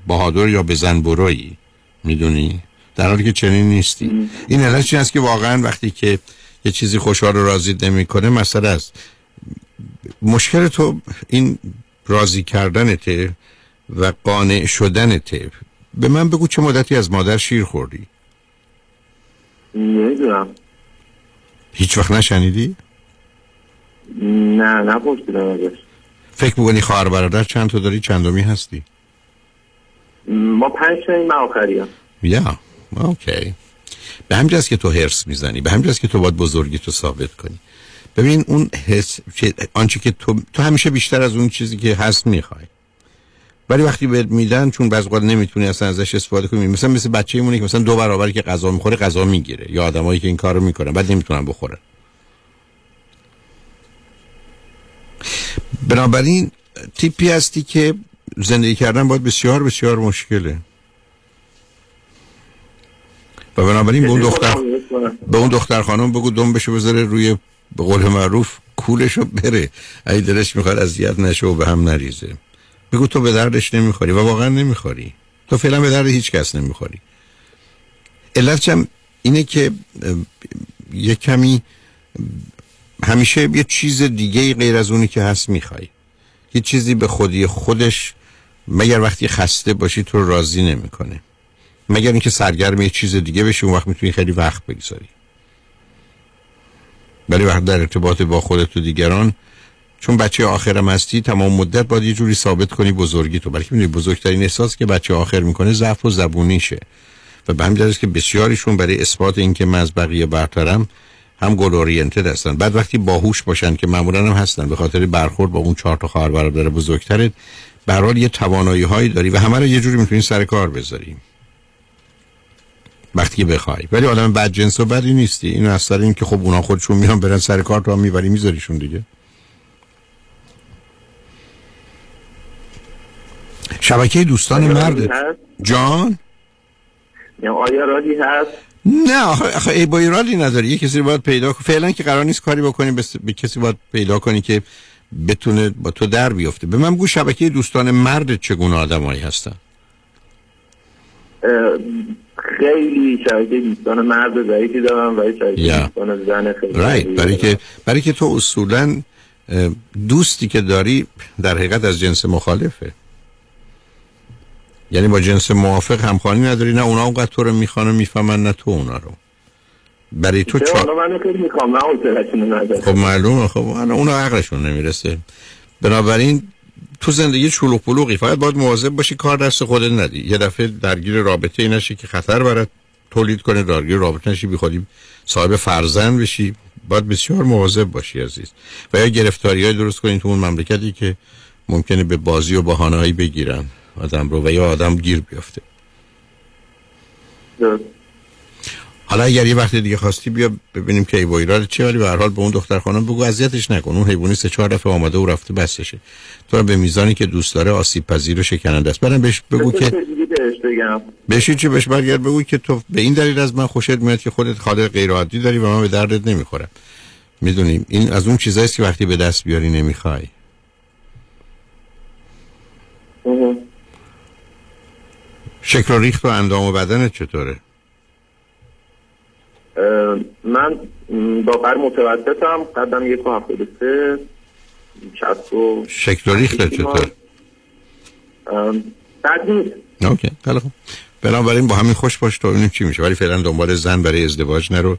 بهادر یا بزن برویی، میدونی، در حالی که چنین نیستی. این علتش این است که واقعا وقتی که یه چیزی خوشحال و راضی نمی‌کنه مسئله است. مشکل تو این راضی کردنته و قانع شدنته. به من بگو چه مدتی از مادر شیر خوردی؟ نمیدونم. هیچ وقت نشنیدی؟ نه نه پرسیدم ازش. فکر می‌کنی خواهر برادر چند تا داری؟ چندمی هستی؟ ما پنج تاییم، من آخریم. یا اوکی. به همجاست که تو هرس میزنی، به همجاست که تو باید بزرگی تو ثابت کنی. ببین اون حس، آنچه که تو تو همیشه بیشتر از اون چیزی که هست میخوای، ولی وقتی بهت میدن چون بعضی وقتا نمیتونی اصلا ازش استفاده کنی، مثلا مثل بچه‌مونه که مثلا دو برابری که غذا میخوره غذا میگیره، یا آدمایی که این کارو میکنن بعد نمیتونن بخورن. بنابراین تیپی هستی که زندگی کردن باید بسیار بسیار مشکله. و بنابراین به اون دختر به اون دختر خانم بگو دم بشه، بذاره روی به قول معروف کولشو بره، اگه دلش میخواد اذیت نشه و به هم نریزه. بگو تو به دردش نمیخوری و واقعا نمیخوری، تو فعلا به درد هیچ کس نمیخوری. علتش هم اینه که یه کمی همیشه یه چیز دیگه غیر از اونی که هست میخوای، یه چیزی به خودی خودش، مگر وقتی خسته باشی تو راضی نمیکنه، مگر اینکه سرگرم یه چیز دیگه بشی، اون وقت میتونی خیلی وقت بگذاری. ولی وقت در ارتباط با خودت و دیگران، چون بچه آخرم هستی تمام مدت باید یه جوری ثابت کنی بزرگی تو، بلکه میدونی بزرگترین احساس که بچه آخر میکنه ضعف و زبونیشه، و به همین دلیل که بسیاریشون برای اثبات اینکه من از بقیه برترم هم گل اورینتد هستن. بعد وقتی باهوش باشن که معمولا هم هستن، به خاطر برخورد با اون چهار تا خواهر برادر بزرگترت، به هر حال یه توانایی‌هایی داری و همه رو یه جوری میتونی سر کار بذاری وقتی که بخوای. ولی آدم بد جنس و بدی نیستی، اینو از سر این که خب اونا خودشون میان برن سر کار تو هم میبری میذاریشون دیگه. شبکه دوستان مرد جان آیا رادی هست؟ نه آخه ای با رادی نداری، یه کسی باید پیدا کنی. فعلا که قرار نیست کاری بکنی، به کسی باید پیدا کنی که بتونه با تو در بیفته. به من بگو شبکه دوستان مرد چگونه آدمایی هستن؟ خیلی شبکه دوستان مرد ضعیفی دارم و شبکه yeah. دوستان زن خیلی right. برای که برای که تو اصولا دوستی که داری در حقیقت از جنس مخالفه، یعنی با جنس موافق همخوانی نداری، نه اونا اونقدر تو رو میخوان و میفهمن نه تو اونا رو. برای تو چا من خیلی میخوام، من اصلاً ندارم. خب معلومه، خب اونا عقلشون نمیرسه. بنابراین تو زندگی شلوغ پلوغی، فقط باید مواظب باشی کار دست خودت ندی، یه دفعه درگیر رابطه ای نشی که خطر برات تولید کنه، درگیر رابطه نشی بی خودی صاحب فرزند بشی. باید بسیار مواظب باشی عزیز، و یا گرفتاریای درست کنین تو اون مملکتی که ممکنه به بازی و بهانه‌ای بگیرن آدم رو و یا آدم گیر بیفته. ده. حالا اگر یه وقت دیگه خواستی بیا ببینیم که ای بایراد چه، ولی به هر حال به اون دختر خانم بگو اذیتش نکن. اون حیوانی سه چهار دفعه آمده و رفته، بسشه. تو رو به میزانی که دوست داره آسیب پذیر و شکننده است. برام بهش بگو که بهش چی بهش برگر بگو که تو به این دلیل از من خوشت میاد که خودت خاطر غیر عادی داری و من به دردت نمیخورم. میدونیم این از اون چیزایی است که وقتی به دست بیاری نمیخوای. شکل و ریخت و اندام و بدنت چطوره؟ من با قد متوسطم، قدم یک و هفتاد و سه. شکل و ریختت چطور؟ بد نیست. اوکی خیلی خوب، بنابراین با همین خوش باش تا ببینیم چی میشه، ولی فعلا دنبال زن برای ازدواج نرو.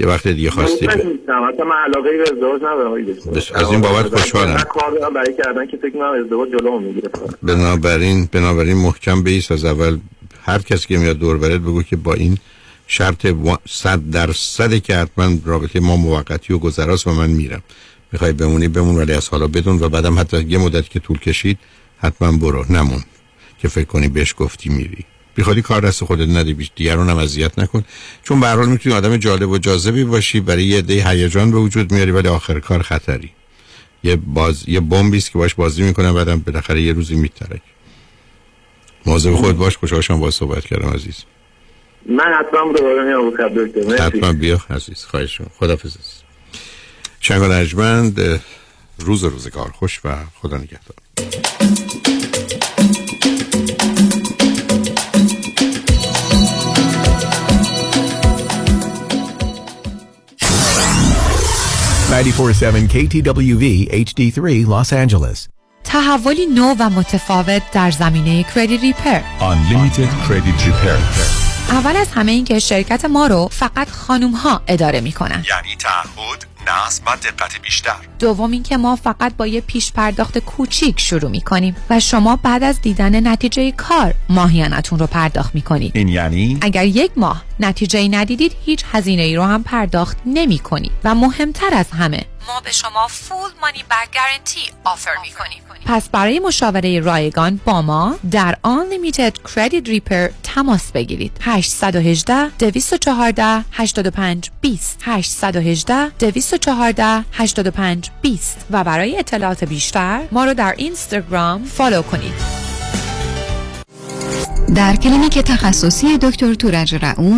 یه وقت دیگه خواستی من نیستم، حتی من علاقه ای به ازدواج ندارم. از این بابت خوشحالم. من کار دارم برای کردن که فکر کنم ازدواج جلومو میگیره. بنابراین بنابراین محکم بایست. از اول هر کسی که میاد دور برات بگو که با این شرط صد درصد که حتما رابطه ما موقتی و گذراست و من میرم. میخوای بمونی بمون، ولی از حالا بدون، و بعدم حتی یه مدت که طول کشید حتما برو، نمون که فکر کنی بهش گفتی میری. بیخودی کار دست خودت ندی، دیگران هم اذیت نکن، چون به هر حال میتونی آدم جالب و جاذبی باشی، برای یه عده هیجان به وجود میاری، ولی آخر کار خطری، یه باز یه بمبی است که باش بازی میکنن، بعدم بالاخره یه روزی میترک. مواظب خودت باش. خوشحال شدم باهات صحبت کردم عزیز. من حتما دوباره میام مصاحبه کنم. حتما بیا عزیز، خواهش می‌کنم. خداحافظ. شنگو نجمند، روز روزگار خوش و خدا نگهدار. نه چهار هفت کی تی دبلیو وی اچ دی سه Los Angeles. تحولی نو و متفاوت در زمینه کردیت ریپر. Unlimited Credit Repair. اول از همه این که شرکت ما رو فقط خانوم ها اداره می کنن، یعنی تعهد، نصب و دقت بیشتر. دوم این که ما فقط با یه پیش پرداخت کوچیک شروع می کنیم و شما بعد از دیدن نتیجه کار ماهیانتون رو پرداخت می کنید. این یعنی اگر یک ماه نتیجه ندیدید هیچ هزینه ای رو هم پرداخت نمی کنید. و مهمتر از همه ما به شما فول مانی بک گارانتی آفر می کنیم. پس برای مشاوره رایگان با ما در Unlimited Credit Repair تماس بگیرید. هشت یک هشت دو یک چهار هشت پنج دو صفر هشت یک هشت دو یک چهار هشت پنج دو صفر. و برای اطلاعات بیشتر ما رو در اینستاگرام فالو کنید. در کلینیک تخصصی دکتر تورج رئو